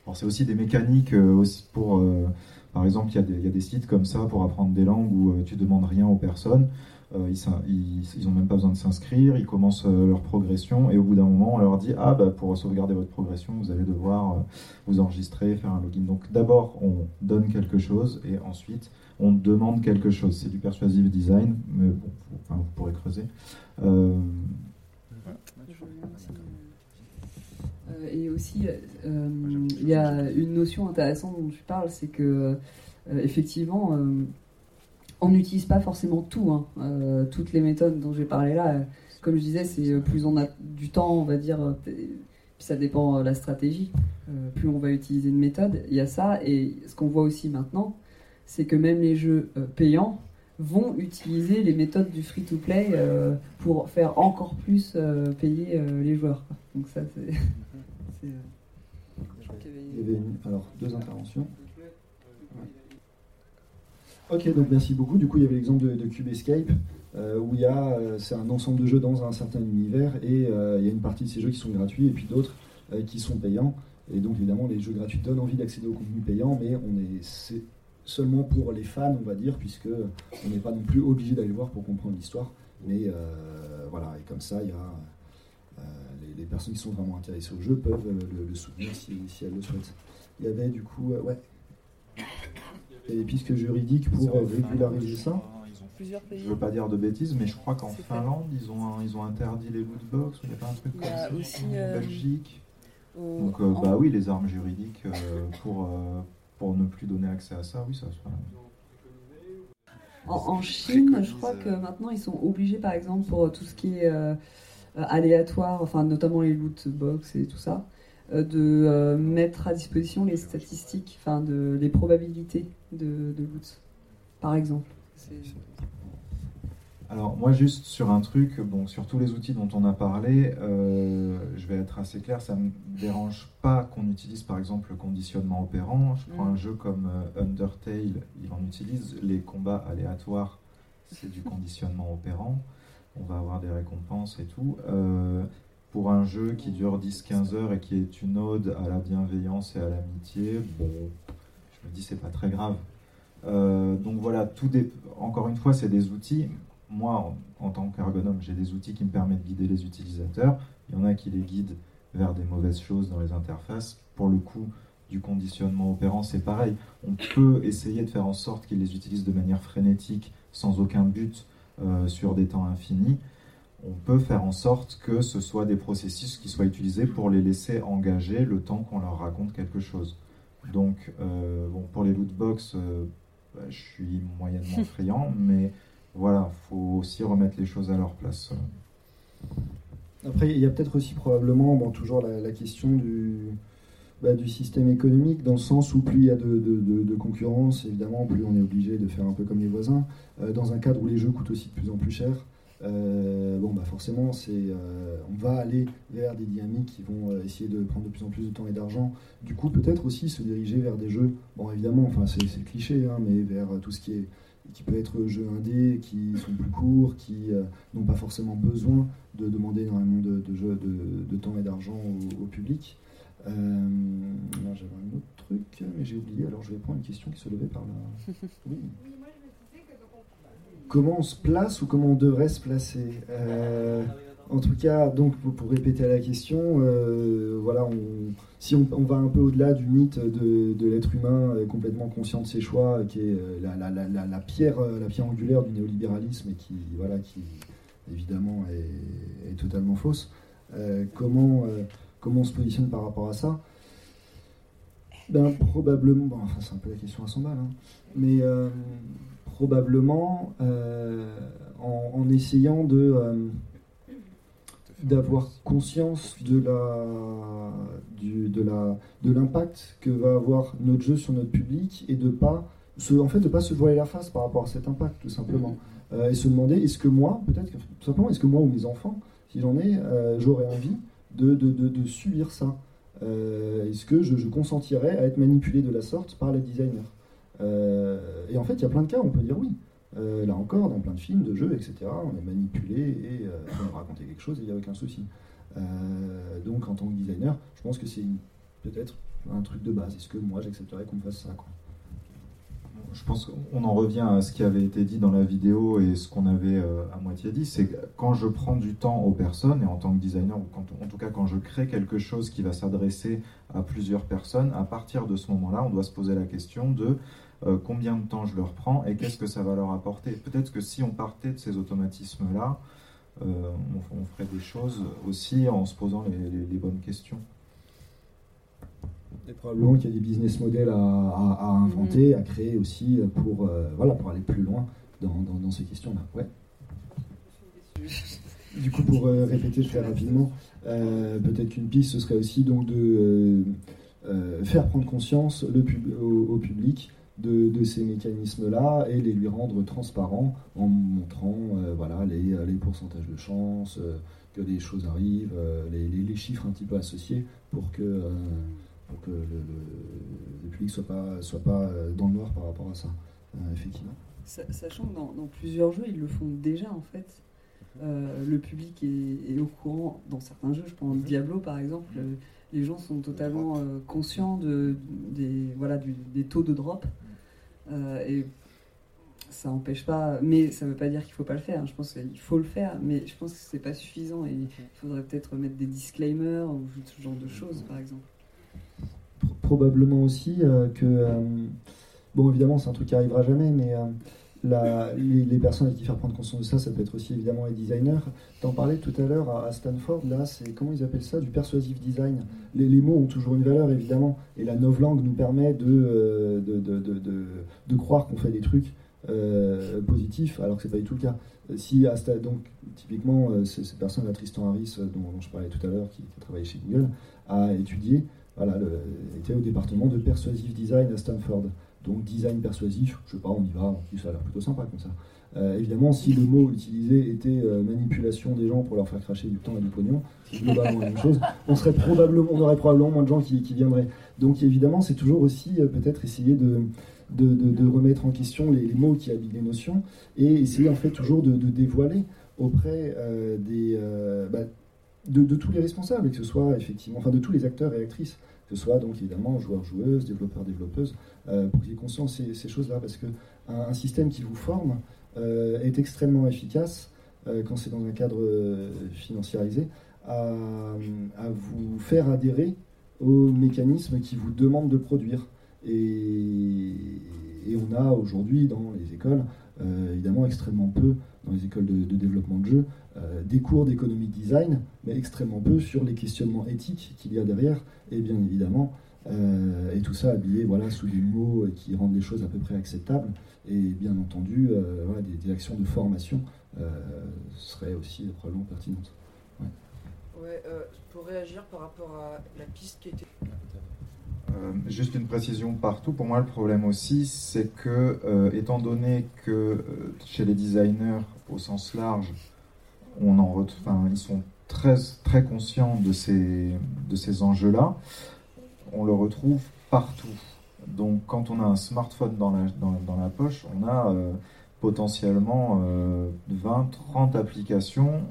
Alors c'est aussi des mécaniques euh, aussi pour, euh, par exemple, il y, y a des sites comme ça pour apprendre des langues où euh, tu demandes rien aux personnes. Euh, ils n'ont même pas besoin de s'inscrire, ils commencent euh, leur progression et au bout d'un moment on leur dit ah bah pour sauvegarder votre progression vous allez devoir euh, vous enregistrer, faire un login. Donc d'abord on donne quelque chose et ensuite on demande quelque chose. C'est du persuasive design, mais bon, vous, enfin, vous pourrez creuser. Euh... Voilà. Euh, et aussi euh, il y a une notion intéressante dont tu parles, c'est que euh, effectivement euh, on n'utilise pas forcément tout, hein. euh, toutes les méthodes dont j'ai parlé là. Euh, comme je disais, c'est euh, plus on a du temps, on va dire, euh, puis ça dépend de euh, la stratégie, euh, plus on va utiliser une méthode, il y a ça. Et ce qu'on voit aussi maintenant, c'est que même les jeux euh, payants vont utiliser les méthodes du free-to-play euh, pour faire encore plus euh, payer euh, les joueurs. Quoi. Donc ça, c'est... c'est euh... je crois qu'il y avait une... Alors, deux interventions. Ok, donc merci beaucoup. Du coup, il y avait l'exemple de, de Cube Escape, euh, où il y a, euh, c'est un ensemble de jeux dans un certain univers, et euh, il y a une partie de ces jeux qui sont gratuits, et puis d'autres euh, qui sont payants. Et donc, évidemment, les jeux gratuits donnent envie d'accéder au contenu payant, mais on est, c'est seulement pour les fans, on va dire, puisque on n'est pas non plus obligé d'aller voir pour comprendre l'histoire. Mais euh, voilà, et comme ça, il y a euh, les, les personnes qui sont vraiment intéressées au jeu peuvent euh, le, le soutenir si, si elles le souhaitent. Il y avait du coup, euh, ouais. Et puisque juridique pour régulariser ça. Je ne veux pas dire de bêtises, mais je crois qu'en c'est Finlande, ils ont, un, ils ont interdit les lootbox, il n'y a pas un truc comme ça. Aussi en euh... Belgique. Au... Donc, euh, bah en... oui, les armes juridiques euh, pour, euh, pour ne plus donner accès à ça, oui, ça se fait. En, en Chine, je crois que maintenant, ils sont obligés, par exemple, pour tout ce qui est euh, aléatoire, enfin, notamment les lootbox et tout ça, de euh, mettre à disposition les statistiques, enfin de, les probabilités de, de loot, par exemple. C'est... Alors moi juste sur un truc, bon, sur tous les outils dont on a parlé, euh, je vais être assez clair, ça ne me dérange pas qu'on utilise par exemple le conditionnement opérant. Je prends mmh. un jeu comme euh, Undertale, il en utilise, les combats aléatoires, c'est du conditionnement opérant. on va avoir des récompenses et tout. Euh, pour un jeu qui dure dix à quinze heures et qui est une ode à la bienveillance et à l'amitié, bon, je me dis c'est pas très grave. Euh, donc voilà, tout dé... encore une fois, c'est des outils. Moi, en, en tant qu'ergonome, j'ai des outils qui me permettent de guider les utilisateurs. Il y en a qui les guident vers des mauvaises choses dans les interfaces. Pour le coup, du conditionnement opérant, c'est pareil. On peut essayer de faire en sorte qu'ils les utilisent de manière frénétique, sans aucun but, euh, sur des temps infinis. On peut faire en sorte que ce soit des processus qui soient utilisés pour les laisser engager le temps qu'on leur raconte quelque chose. Donc, euh, bon, pour les lootbox, euh, bah, je suis moyennement friand, mais voilà, il faut aussi remettre les choses à leur place. Après, il y a peut-être aussi probablement, bon, toujours la, la question du, bah, du système économique, dans le sens où plus il y a de, de, de, de concurrence, évidemment, plus on est obligé de faire un peu comme les voisins, euh, dans un cadre où les jeux coûtent aussi de plus en plus cher. Euh, bon, bah forcément, c'est, euh, on va aller vers des dynamiques qui vont euh, essayer de prendre de plus en plus de temps et d'argent. Du coup, peut-être aussi se diriger vers des jeux, bon, évidemment, enfin, c'est, c'est cliché, hein, mais vers tout ce qui est, qui peut être jeux indés, qui sont plus courts, qui euh, n'ont pas forcément besoin de demander énormément de, de jeux de, de temps et d'argent au, au public. Euh, là, j'avais un autre truc, mais j'ai oublié. Alors, je vais prendre une question qui se levait par là. Oui. Comment on se place ou comment on devrait se placer euh, en tout cas, donc pour répéter la question, euh, voilà, on, si on, on va un peu au-delà du mythe de, de l'être humain complètement conscient de ses choix, qui est la, la, la, la, pierre, la pierre angulaire du néolibéralisme et qui, voilà, qui évidemment est, est totalement fausse, euh, comment, euh, comment on se positionne par rapport à ça? Ben, probablement, bon, enfin, c'est un peu la question à cent balles, hein, mais... Euh, probablement euh, en, en essayant de, euh, d'avoir conscience de, la, du, de, la, de l'impact que va avoir notre jeu sur notre public et de pas se, en fait, de pas se voiler la face par rapport à cet impact, tout simplement. Euh, et se demander, est-ce que moi, peut-être, tout simplement, est-ce que moi ou mes enfants, si j'en ai, euh, j'aurais envie de, de, de, de subir ça? euh, Est-ce que je, je consentirais à être manipulé de la sorte par les designers? Euh, et en fait, il y a plein de cas où on peut dire oui. Euh, là encore, dans plein de films, de jeux, et cetera, on est manipulé et euh, on va raconter quelque chose et il n'y a aucun souci. Euh, donc, en tant que designer, je pense que c'est une, peut-être un truc de base. Est-ce que moi, j'accepterais qu'on me fasse ça, quoi? Je pense qu'on en revient à ce qui avait été dit dans la vidéo et ce qu'on avait euh, à moitié dit. C'est que quand je prends du temps aux personnes, et en tant que designer, ou quand, en tout cas quand je crée quelque chose qui va s'adresser à plusieurs personnes, à partir de ce moment-là, on doit se poser la question de... Euh, combien de temps je leur prends et qu'est-ce que ça va leur apporter. Peut-être que si on partait de ces automatismes-là, euh, on, on ferait des choses aussi en se posant les, les, les bonnes questions. Et probablement qu'il y a des business models à, à, à inventer, mmh. à créer aussi pour, euh, voilà, pour aller plus loin dans, dans, dans ces questions-là. Ouais. Du coup, pour euh, répéter très rapidement, euh, peut-être qu'une piste, ce serait aussi donc, de euh, euh, faire prendre conscience le pub- au, au public De, de ces mécanismes-là et les lui rendre transparents en montrant euh, voilà, les, les pourcentages de chance, euh, que des choses arrivent, euh, les, les chiffres un petit peu associés pour que, euh, pour que le, le, le public ne soit pas, soit pas dans le noir par rapport à ça, euh, effectivement. Sachant que dans, dans plusieurs jeux, ils le font déjà en fait. Euh, le public est, est au courant, dans certains jeux, je pense Diablo par exemple, euh, les gens sont totalement euh, conscients de, des, voilà, du, des taux de drop. Euh, et ça n'empêche pas, mais ça ne veut pas dire qu'il ne faut pas le faire, je pense qu'il faut le faire, mais je pense que ce n'est pas suffisant et il faudrait peut-être mettre des disclaimers ou ce genre de choses par exemple. Probablement aussi euh, que, euh, bon évidemment c'est un truc qui n'arrivera jamais, mais euh, la, les, les personnes à qui faire prendre conscience de ça, ça peut être aussi évidemment les designers. T'en parlais tout à l'heure à, à Stanford, là c'est, comment ils appellent ça, du persuasive design. Les, les mots ont toujours une valeur évidemment, et la novlangue nous permet de... Euh, de, de, de, de de croire qu'on fait des trucs euh, positifs, alors que c'est pas du tout le cas. Si, donc, typiquement, euh, ces personnes-là, Tristan Harris, euh, dont, dont je parlais tout à l'heure, qui a travaillé chez Google, a étudié, voilà, le, était au département de persuasive design à Stanford. Donc, design persuasif, je sais pas, on y va, en plus, ça a l'air plutôt sympa comme ça. Euh, évidemment, si le mot utilisé était euh, manipulation des gens pour leur faire cracher du temps et du pognon, c'est globalement la même chose, on, serait probablement, on aurait probablement moins de gens qui, qui viendraient. Donc, évidemment, c'est toujours aussi euh, peut-être essayer de. De, de, de remettre en question les, les mots qui habitent les notions et essayer en fait toujours de, de dévoiler auprès euh, des, euh, bah, de, de tous les responsables, que ce soit effectivement, enfin de tous les acteurs et actrices, que ce soit donc évidemment joueurs, joueuses, développeurs, développeuses, euh, pour qu'ils aient conscience de ces, ces choses-là, parce qu'un un système qui vous forme euh, est extrêmement efficace euh, quand c'est dans un cadre euh, financiarisé, à, à vous faire adhérer aux mécanismes qui vous demandent de produire. Et, et on a aujourd'hui dans les écoles, euh, évidemment extrêmement peu, dans les écoles de, de développement de jeux, euh, des cours d'économie design, mais extrêmement peu sur les questionnements éthiques qu'il y a derrière, et bien évidemment, euh, et tout ça habillé voilà, sous des mots qui rendent les choses à peu près acceptables, et bien entendu, euh, voilà, des, des actions de formation euh, seraient aussi probablement pertinentes. Ouais. Ouais, euh, pour réagir par rapport à la piste qui était... Euh, juste une précision partout. Pour moi, le problème aussi, c'est que, euh, étant donné que euh, chez les designers, au sens large, on en ret... enfin, ils sont très, très conscients de ces, de ces enjeux-là, on le retrouve partout. Donc, quand on a un smartphone dans la, dans, dans la poche, on a euh, potentiellement euh, vingt, trente applications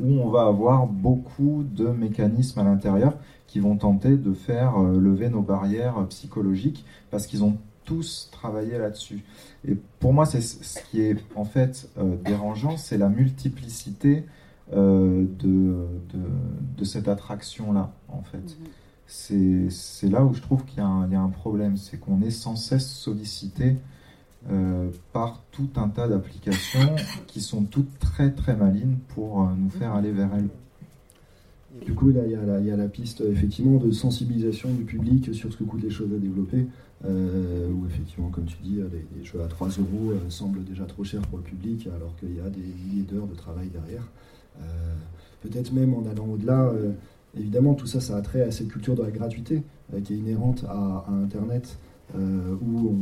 où on va avoir beaucoup de mécanismes à l'intérieur qui vont tenter de faire lever nos barrières psychologiques parce qu'ils ont tous travaillé là-dessus. Et pour moi, c'est ce qui est en fait euh, dérangeant, c'est la multiplicité euh, de, de, de cette attraction-là, en fait. Mmh. C'est, c'est là où je trouve qu'il y a un, il y a un problème, c'est qu'on est sans cesse sollicité Euh, par tout un tas d'applications qui sont toutes très très malines pour euh, nous faire aller vers elles. Du coup, là, il y, y a la piste effectivement de sensibilisation du public sur ce que coûtent les choses à développer, euh, où effectivement, comme tu dis, les, les jeux à trois euros euh, semblent déjà trop chers pour le public, alors qu'il y a des milliers d'heures de travail derrière. Euh, peut-être même en allant au-delà, euh, évidemment, tout ça, ça a trait à cette culture de la gratuité euh, qui est inhérente à, à Internet. Euh, où on,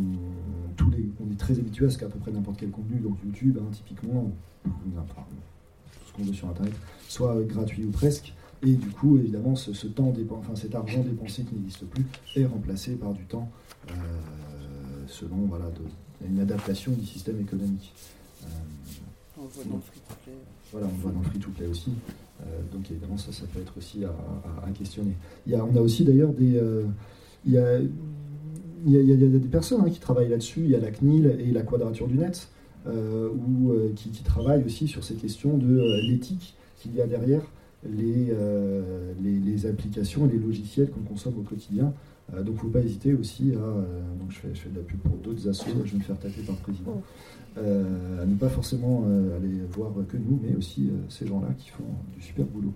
tous les, on est très habitué à ce qu'à peu près n'importe quel contenu, donc YouTube, hein, typiquement, on, enfin, tout ce qu'on veut sur Internet, soit gratuit ou presque, et du coup, évidemment, ce, ce temps dépen, enfin, cet argent dépensé qui n'existe plus est remplacé par du temps euh, selon voilà, de, une adaptation du système économique. Euh, on voit dans le free-to-play. Voilà, on voit dans le free-to-play aussi, euh, donc évidemment, ça, ça peut être aussi à, à, à questionner. Il y a, on a aussi d'ailleurs des... Euh, il y a, Il y, a, il y a des personnes hein, qui travaillent là-dessus, il y a la C N I L et la Quadrature du Net, euh, où, euh, qui, qui travaillent aussi sur ces questions de euh, l'éthique qu'il y a derrière les, euh, les, les applications et les logiciels qu'on consomme au quotidien. Euh, donc il ne faut pas hésiter aussi à... Euh, donc je, fais, je fais de la pub pour d'autres assos, je vais me faire taper par le président. Euh, à ne pas forcément euh, aller voir que nous, mais aussi euh, ces gens-là qui font du super boulot.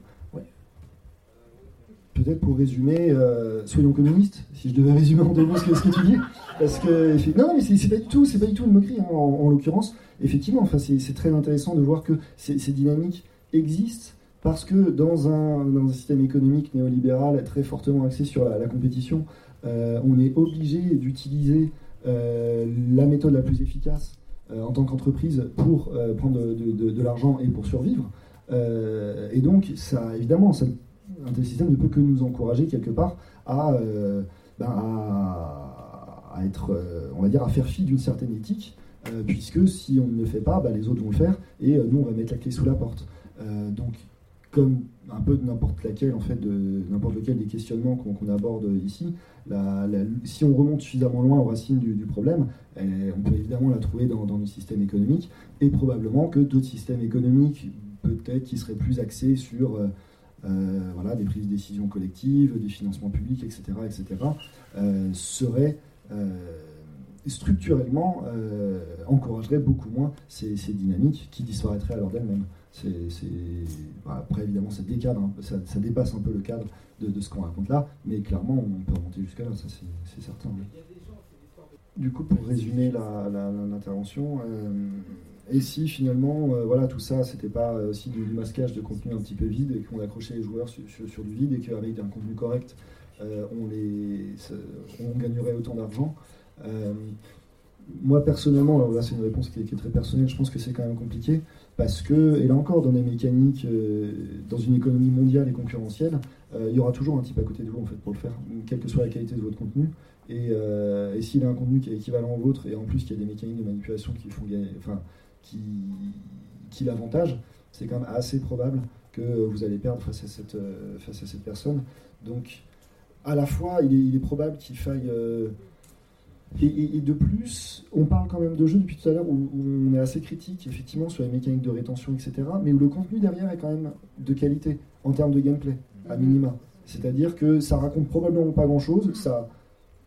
Peut-être pour résumer, euh, soyons communistes, si je devais résumer en deux mots ce que tu dis, parce que non, mais c'est, c'est pas du tout, c'est pas du tout une moquerie hein, en, en l'occurrence. Effectivement, enfin, c'est, c'est très intéressant de voir que ces, ces dynamiques existent parce que dans un dans un système économique néolibéral très fortement axé sur la, la compétition, euh, on est obligé d'utiliser euh, la méthode la plus efficace euh, en tant qu'entreprise pour euh, prendre de, de, de, de l'argent et pour survivre. Euh, et donc, ça, évidemment, ça. Un tel système ne peut que nous encourager quelque part à, euh, ben à, à être, euh, on va dire, à faire fi d'une certaine éthique, euh, puisque si on ne le fait pas, ben les autres vont le faire et euh, nous on va mettre la clé sous la porte. Euh, donc, comme un peu de n'importe laquelle, en fait, de, de n'importe lequel des questionnements qu'on, qu'on aborde ici, la, la, si on remonte suffisamment loin aux racines du, du problème, eh, on peut évidemment la trouver dans, dans nos systèmes économiques et probablement que d'autres systèmes économiques, peut-être, qui seraient plus axés sur euh, Euh, voilà, des prises de décisions collectives, des financements publics, et cetera, et cetera, euh, seraient euh, structurellement euh, encourageraient beaucoup moins ces, ces dynamiques qui disparaîtraient alors d'elles-mêmes. C'est, c'est, bah, après, évidemment, ça décadre, hein, ça, ça dépasse un peu le cadre de, de ce qu'on raconte là, mais clairement, on peut remonter jusqu'à là, ça c'est, c'est certain. Mais... Du coup, pour résumer la, la, l'intervention. Euh, Et si finalement, euh, voilà, tout ça, c'était pas euh, aussi du masquage de contenu un petit peu vide et qu'on accrochait les joueurs sur, sur, sur du vide et qu'avec un contenu correct, euh, on les, on gagnerait autant d'argent. Euh, moi personnellement, alors là c'est une réponse qui est, qui est très personnelle, je pense que c'est quand même compliqué parce que, et là encore, dans des mécaniques, euh, dans une économie mondiale et concurrentielle, euh, il y aura toujours un type à côté de vous en fait pour le faire, quelle que soit la qualité de votre contenu. Et, euh, et s'il a un contenu qui est équivalent au vôtre et en plus qu'il y a des mécaniques de manipulation qui font gagner, enfin qui, qui l'avantage, c'est quand même assez probable que vous allez perdre face à cette, euh, face à cette personne. Donc, à la fois, il est, il est probable qu'il faille... Euh, et, et, et de plus, on parle quand même de jeux depuis tout à l'heure où, où on est assez critique, effectivement, sur les mécaniques de rétention, et cetera, mais où le contenu derrière est quand même de qualité, en termes de gameplay, à minima. C'est-à-dire que ça raconte probablement pas grand-chose, ça...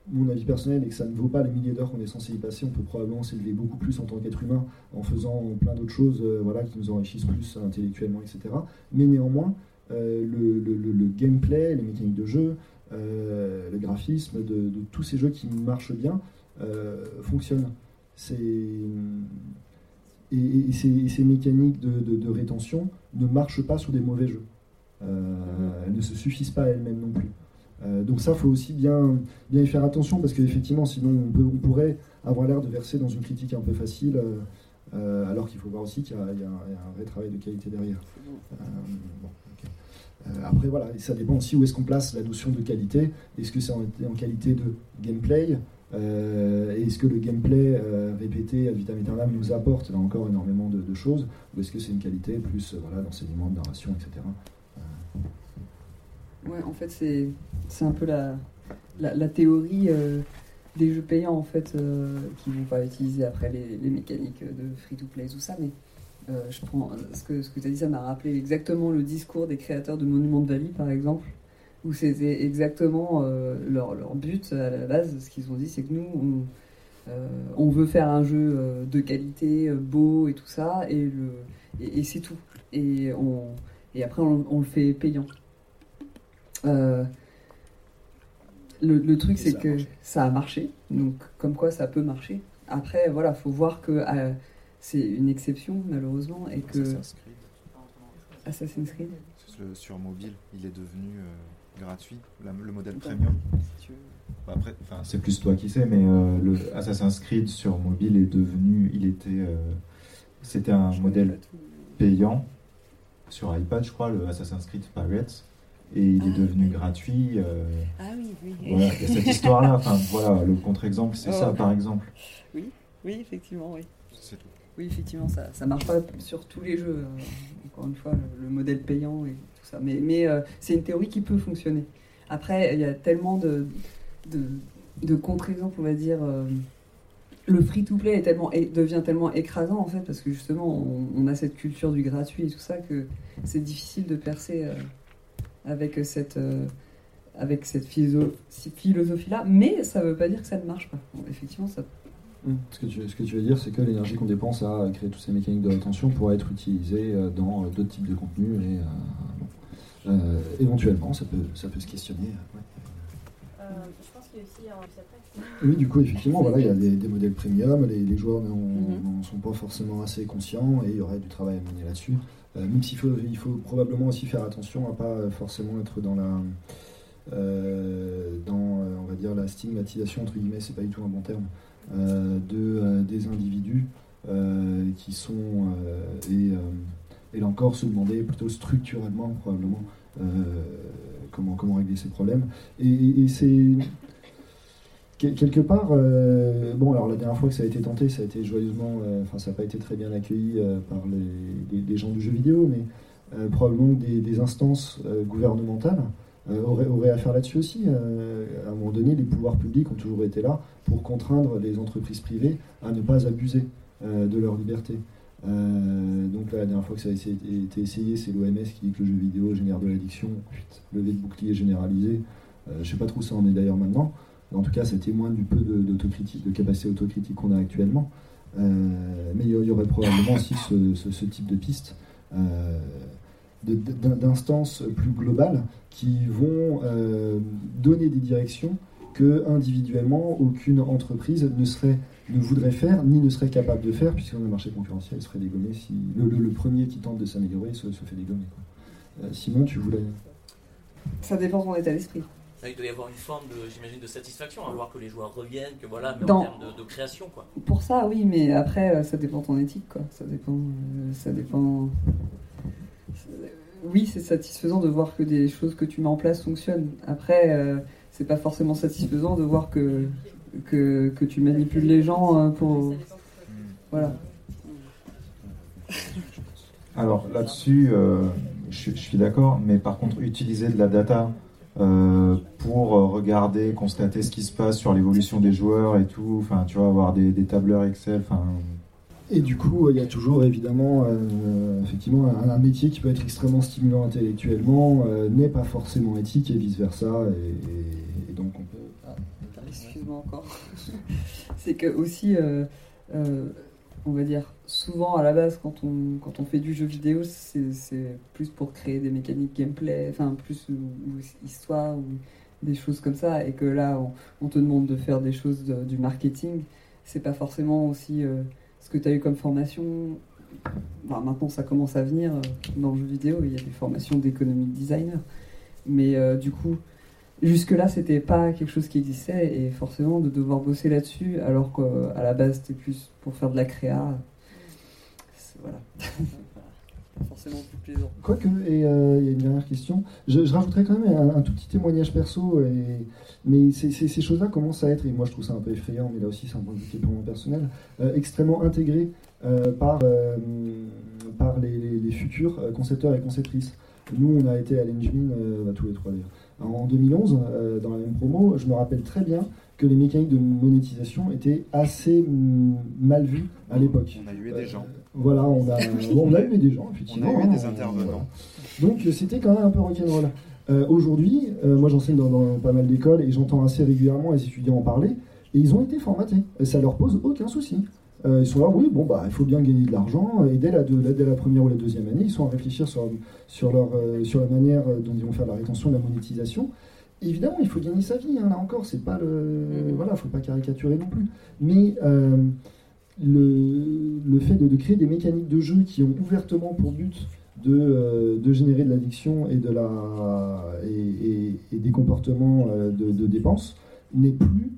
mon avis personnel, et que ça ne vaut pas les milliers d'heures qu'on est censé y passer, on peut probablement s'élever beaucoup plus en tant qu'être humain en faisant plein d'autres choses euh, voilà, qui nous enrichissent plus intellectuellement, et cetera. Mais néanmoins, euh, le, le, le gameplay, les mécaniques de jeu, euh, le graphisme de, de tous ces jeux qui marchent bien, euh, fonctionnent. C'est... Et, et, ces, et ces mécaniques de, de, de rétention ne marchent pas sur des mauvais jeux. Euh, elles ne se suffisent pas à elles-mêmes non plus. Euh, donc ça, il faut aussi bien, bien y faire attention, parce qu'effectivement, sinon, on, peut, on pourrait avoir l'air de verser dans une critique un peu facile, euh, euh, alors qu'il faut voir aussi qu'il y a, il y a, un, il y a un vrai travail de qualité derrière. Euh, bon, okay. euh, après, voilà, ça dépend aussi où est-ce qu'on place la notion de qualité. Est-ce que c'est en, en qualité de gameplay euh, Est-ce que le gameplay euh, répété ad vitam aeternam nous apporte, là encore, énormément de, de choses? Ou est-ce que c'est une qualité plus, voilà, d'enseignement, de narration, et cetera. Euh, Ouais, en fait, c'est, c'est un peu la, la, la théorie euh, des jeux payants, en fait, euh, qui vont pas utiliser après les, les mécaniques de free-to-play ou ça, mais euh, je prends, ce que, ce que tu as dit, ça m'a rappelé exactement le discours des créateurs de Monument Valley, par exemple, où c'était exactement euh, leur, leur but, à la base, ce qu'ils ont dit, c'est que nous, on, euh, on veut faire un jeu euh, de qualité, euh, beau et tout ça, et, le, et, et c'est tout. Et, on, et après, on, on le fait payant. Euh, le, le truc, c'est que ça a marché, donc comme quoi ça peut marcher. Après, voilà, faut voir que euh, c'est une exception, malheureusement, et que Assassin's Creed. Assassin's Creed. Sur mobile, il est devenu euh, gratuit, la, le modèle premium. Si tu veux. Bah après, c'est plus toi qui sais, mais euh, le Assassin's Creed sur mobile est devenu, il était, euh, c'était un je modèle payant sur iPad, je crois, le Assassin's Creed Pirates. Et il ah, est devenu oui. gratuit. Euh, ah oui, oui. Voilà, il y a cette histoire-là. Enfin, voilà, le contre-exemple, c'est oh, ça, ouais. par exemple. Oui, oui, effectivement, oui. C'est tout. Oui, effectivement, ça, ça marche pas sur tous les jeux. Euh, encore une fois, le, le modèle payant et tout ça. Mais, mais euh, c'est une théorie qui peut fonctionner. Après, il y a tellement de, de, de contre-exemples, on va dire. Euh, le free-to-play est tellement, devient tellement écrasant, en fait, parce que justement, on, on a cette culture du gratuit et tout ça, que c'est difficile de percer... Euh, avec cette, euh, avec cette philosophie-là, mais ça ne veut pas dire que ça ne marche pas. Bon, effectivement, ça... Mmh. Ce, que tu, ce que tu veux dire, c'est que l'énergie qu'on dépense à créer toutes ces mécaniques de rétention pourrait être utilisée dans d'autres types de contenus, et euh, bon, euh, éventuellement, ça peut, ça peut se questionner. Ouais. Euh, je pense qu'il y a aussi un après. Oui, du coup, effectivement, voilà, il y a des, des modèles premium, les, les joueurs n'en mmh. sont pas forcément assez conscients, et il y aurait du travail à mener là-dessus. Euh, même s'il faut, il faut probablement aussi faire attention à ne pas forcément être dans la, euh, dans, on va dire, la stigmatisation, entre guillemets, c'est pas du tout un bon terme, euh, de, euh, des individus euh, qui sont, euh, et, euh, et là encore, se demander plutôt structurellement, probablement, euh, comment, comment régler ces problèmes. Et, et c'est... Quelque part, euh, bon, alors la dernière fois que ça a été tenté, ça a été joyeusement, enfin, euh, ça n'a pas été très bien accueilli euh, par les, les, les gens du jeu vidéo, mais euh, probablement que des, des instances euh, gouvernementales euh, auraient, auraient à faire là-dessus aussi. Euh, à un moment donné, les pouvoirs publics ont toujours été là pour contraindre les entreprises privées à ne pas abuser euh, de leur liberté. Euh, donc la dernière fois que ça a été essayé, c'est l'O M S qui dit que le jeu vidéo génère de l'addiction, levée de bouclier généralisée. Euh, je ne sais pas trop où ça en est d'ailleurs maintenant. En tout cas, ça témoigne du peu de, d'autocritique, de capacité autocritique qu'on a actuellement. Euh, mais il y aurait probablement aussi ce, ce, ce type de piste, euh, d'instances plus globales qui vont euh, donner des directions que individuellement aucune entreprise ne serait, ne voudrait faire, ni ne serait capable de faire, puisqu'on a un marché concurrentiel, il serait dégommé. Si le, le, le premier qui tente de s'améliorer se, se fait dégommer. Euh, Simon, tu voulais. Ça dépend de ton état d'esprit. Il doit y avoir une forme, de, j'imagine, de satisfaction à voir que les joueurs reviennent, que voilà, mais dans, en termes de, de création, quoi. Pour ça, oui, mais après, ça dépend de ton éthique, quoi. Ça dépend, euh, ça dépend. Oui, c'est satisfaisant de voir que des choses que tu mets en place fonctionnent. Après, euh, c'est pas forcément satisfaisant de voir que que, que tu manipules les gens euh, pour. Voilà. Alors là-dessus, euh, je, je suis d'accord, mais par contre, utiliser de la data euh, pour regarder, constater ce qui se passe sur l'évolution des joueurs et tout, enfin, tu vois, avoir des, des tableurs Excel, enfin... Et du coup, il y a toujours évidemment euh, effectivement un, un métier qui peut être extrêmement stimulant intellectuellement, euh, n'est pas forcément éthique et vice-versa. Et, et donc on peut... Ah, excuse-moi encore. C'est que aussi, euh, euh, on va dire, souvent à la base, quand on, quand on fait du jeu vidéo, c'est, c'est plus pour créer des mécaniques gameplay, enfin plus ou, ou histoire ou des choses comme ça. Et que là, on, on te demande de faire des choses de, du marketing. C'est pas forcément aussi... Euh, ce que tu as eu comme formation, ben maintenant ça commence à venir dans le jeu vidéo, il y a des formations d'économique designer, mais euh, du coup, jusque-là, c'était pas quelque chose qui existait, et forcément, de devoir bosser là-dessus, alors qu'à la base, c'était plus pour faire de la créa, c'est, voilà. Forcément plus plaisant. Quoique, et il euh, y a une dernière question, je, je rajouterais quand même un, un tout petit témoignage perso, et, mais c'est, c'est, ces choses-là commencent à être, et moi je trouve ça un peu effrayant, mais là aussi c'est un point de vue purement personnel, euh, extrêmement intégré euh, par, euh, par les, les, les futurs concepteurs et conceptrices. Nous, on a été à l'Engine, euh, tous les trois d'ailleurs, en deux mille onze, euh, dans la même promo, je me rappelle très bien que les mécaniques de monétisation étaient assez mm, mal vues à l'époque. On a eu des gens. Voilà, on a, on a eu des gens, effectivement. On a eu des intervenants. Voilà. Donc, c'était quand même un peu rock'n'roll. Euh, aujourd'hui, euh, moi, j'enseigne dans, dans pas mal d'écoles et j'entends assez régulièrement les étudiants en parler. Et ils ont été formatés. Et ça leur pose aucun souci. Euh, ils sont là, oui, bon, bah, il faut bien gagner de l'argent. Et dès la, de, la, dès la première ou la deuxième année, ils sont à réfléchir sur, sur, leur, euh, sur la manière dont ils vont faire la rétention et la monétisation. Évidemment, il faut gagner sa vie, hein, là encore. C'est pas le... Voilà, faut pas caricaturer non plus. Mais... Euh, Le, le fait de, de créer des mécaniques de jeu qui ont ouvertement pour but de, euh, de générer de l'addiction et, de la, et, et, et des comportements euh, de, de dépenses n'est plus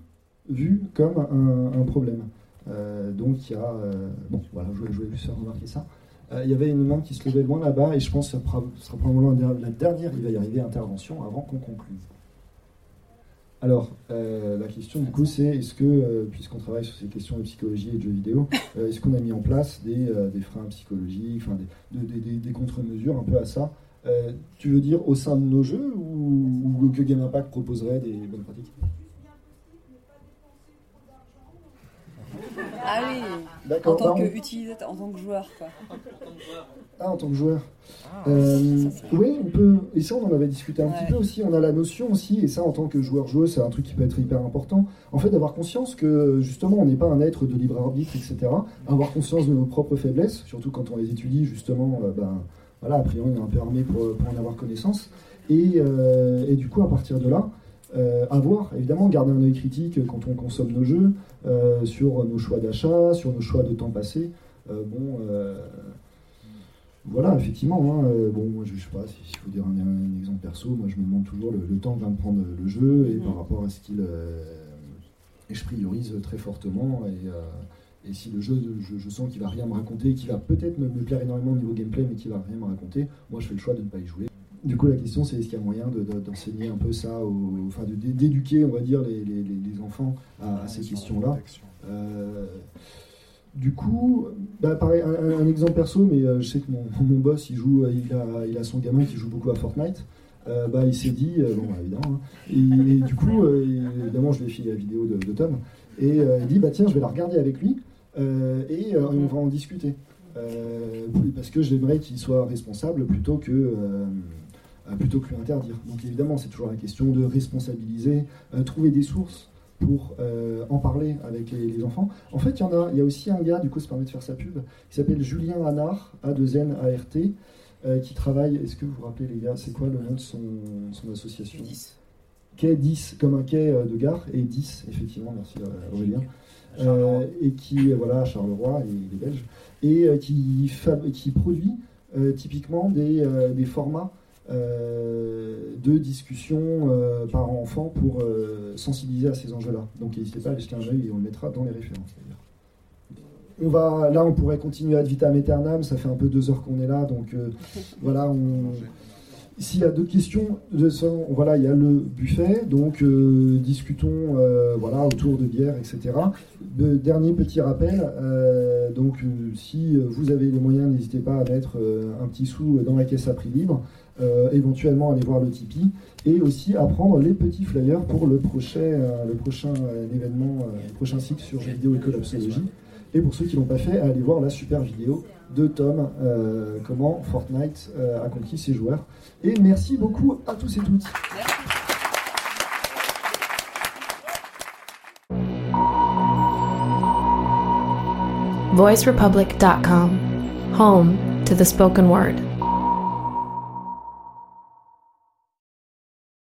vu comme un, un problème. Euh, donc il y a... Euh, bon, voilà, je voulais juste faire remarquer ça. Il euh, y avait une main qui se levait loin là-bas et je pense que ce sera, sera probablement la dernière, il va y arriver, intervention avant qu'on conclue. Alors, euh, la question du coup, c'est est-ce que, euh, puisqu'on travaille sur ces questions de psychologie et de jeux vidéo, euh, est-ce qu'on a mis en place des, euh, des freins psychologiques, enfin des, des, des, des contre-mesures un peu à ça euh, tu veux dire au sein de nos jeux ou, ou que Game Impact proposerait des bonnes pratiques? Ah oui, d'accord, en tant bah, qu'utilisateur, on... en tant que joueur, quoi. Ah, en tant que joueur. Ah, euh, ça, oui, on peut. Et ça, on en avait discuté un ouais. petit peu aussi. On a la notion aussi, et ça, en tant que joueur-joueur, c'est un truc qui peut être hyper important. En fait, d'avoir conscience que, justement, on n'est pas un être de libre arbitre, et cetera. Avoir conscience de nos propres faiblesses, surtout quand on les étudie, justement, euh, ben, voilà, a priori, on est un peu armé pour, pour en avoir connaissance. Et, euh, et du coup, à partir de là, Euh, avoir, évidemment, garder un œil critique quand on consomme nos jeux, euh, sur nos choix d'achat, sur nos choix de temps passé. Euh, bon, euh, voilà, effectivement, hein, euh, bon, moi, je ne sais pas, si je faut dire un, un exemple perso, moi je me demande toujours le, le temps que va me prendre le jeu et mmh. par rapport à ce qu'il... Euh, et je priorise très fortement et, euh, et si le jeu, je, je sens qu'il ne va rien me raconter, qu'il va peut-être me, me plaire énormément au niveau gameplay, mais qu'il ne va rien me raconter, moi je fais le choix de ne pas y jouer. Du coup, la question, c'est est-ce qu'il y a moyen de, de, d'enseigner un peu ça, au, enfin de, d'éduquer, on va dire, les, les, les enfants à, à ces questions-là. Euh, du coup, bah, pareil, un, un exemple perso, mais je sais que mon, mon boss, il joue, il a, il a son gamin qui joue beaucoup à Fortnite. Euh, bah, il s'est dit, euh, bon, bah, évidemment, hein, et, et du coup, euh, évidemment, je lui ai filé la vidéo de, de Tom, et euh, il dit, bah tiens, je vais la regarder avec lui, euh, et euh, on va en discuter, euh, parce que j'aimerais qu'il soit responsable plutôt que euh, plutôt que lui interdire. Donc évidemment, c'est toujours la question de responsabiliser, euh, trouver des sources pour euh, en parler avec les, les enfants. En fait, il y en a, il y a aussi un gars, du coup, ça permet de faire sa pub, qui s'appelle Julien Anard, A deux N A R T, euh, qui travaille, est-ce que vous vous rappelez les gars, c'est quoi le nom de son, son association? Quai dix, comme un quai de gare, et dix, effectivement, merci Aurélien. Euh, et qui, voilà, Charleroi, et les Belges, et euh, qui, fab- qui produit euh, typiquement des, euh, des formats Euh, de discussions euh, par enfant pour euh, sensibiliser à ces enjeux-là. Donc n'hésitez pas à aller jeter un œil et on le mettra dans les références. On va, là, on pourrait continuer ad vitam aeternam, ça fait un peu deux heures qu'on est là, donc euh, voilà, on, S'il y a d'autres questions, voilà, il y a le buffet, donc euh, discutons euh, voilà, autour de bière, et cetera. De, dernier petit rappel, euh, donc euh, si vous avez les moyens, n'hésitez pas à mettre euh, un petit sou dans la caisse à prix libre, euh, éventuellement aller voir le Tipeee, et aussi à prendre les petits flyers pour le prochain, euh, le prochain euh, événement, euh, le prochain cycle sur jeux vidéo et collapsologie. Et pour ceux qui ne l'ont pas fait, à aller voir la super vidéo de Tom, euh, comment Fortnite euh, a conquis ses joueurs. Et merci beaucoup à tous et toutes. voice republic dot com, home to the spoken word.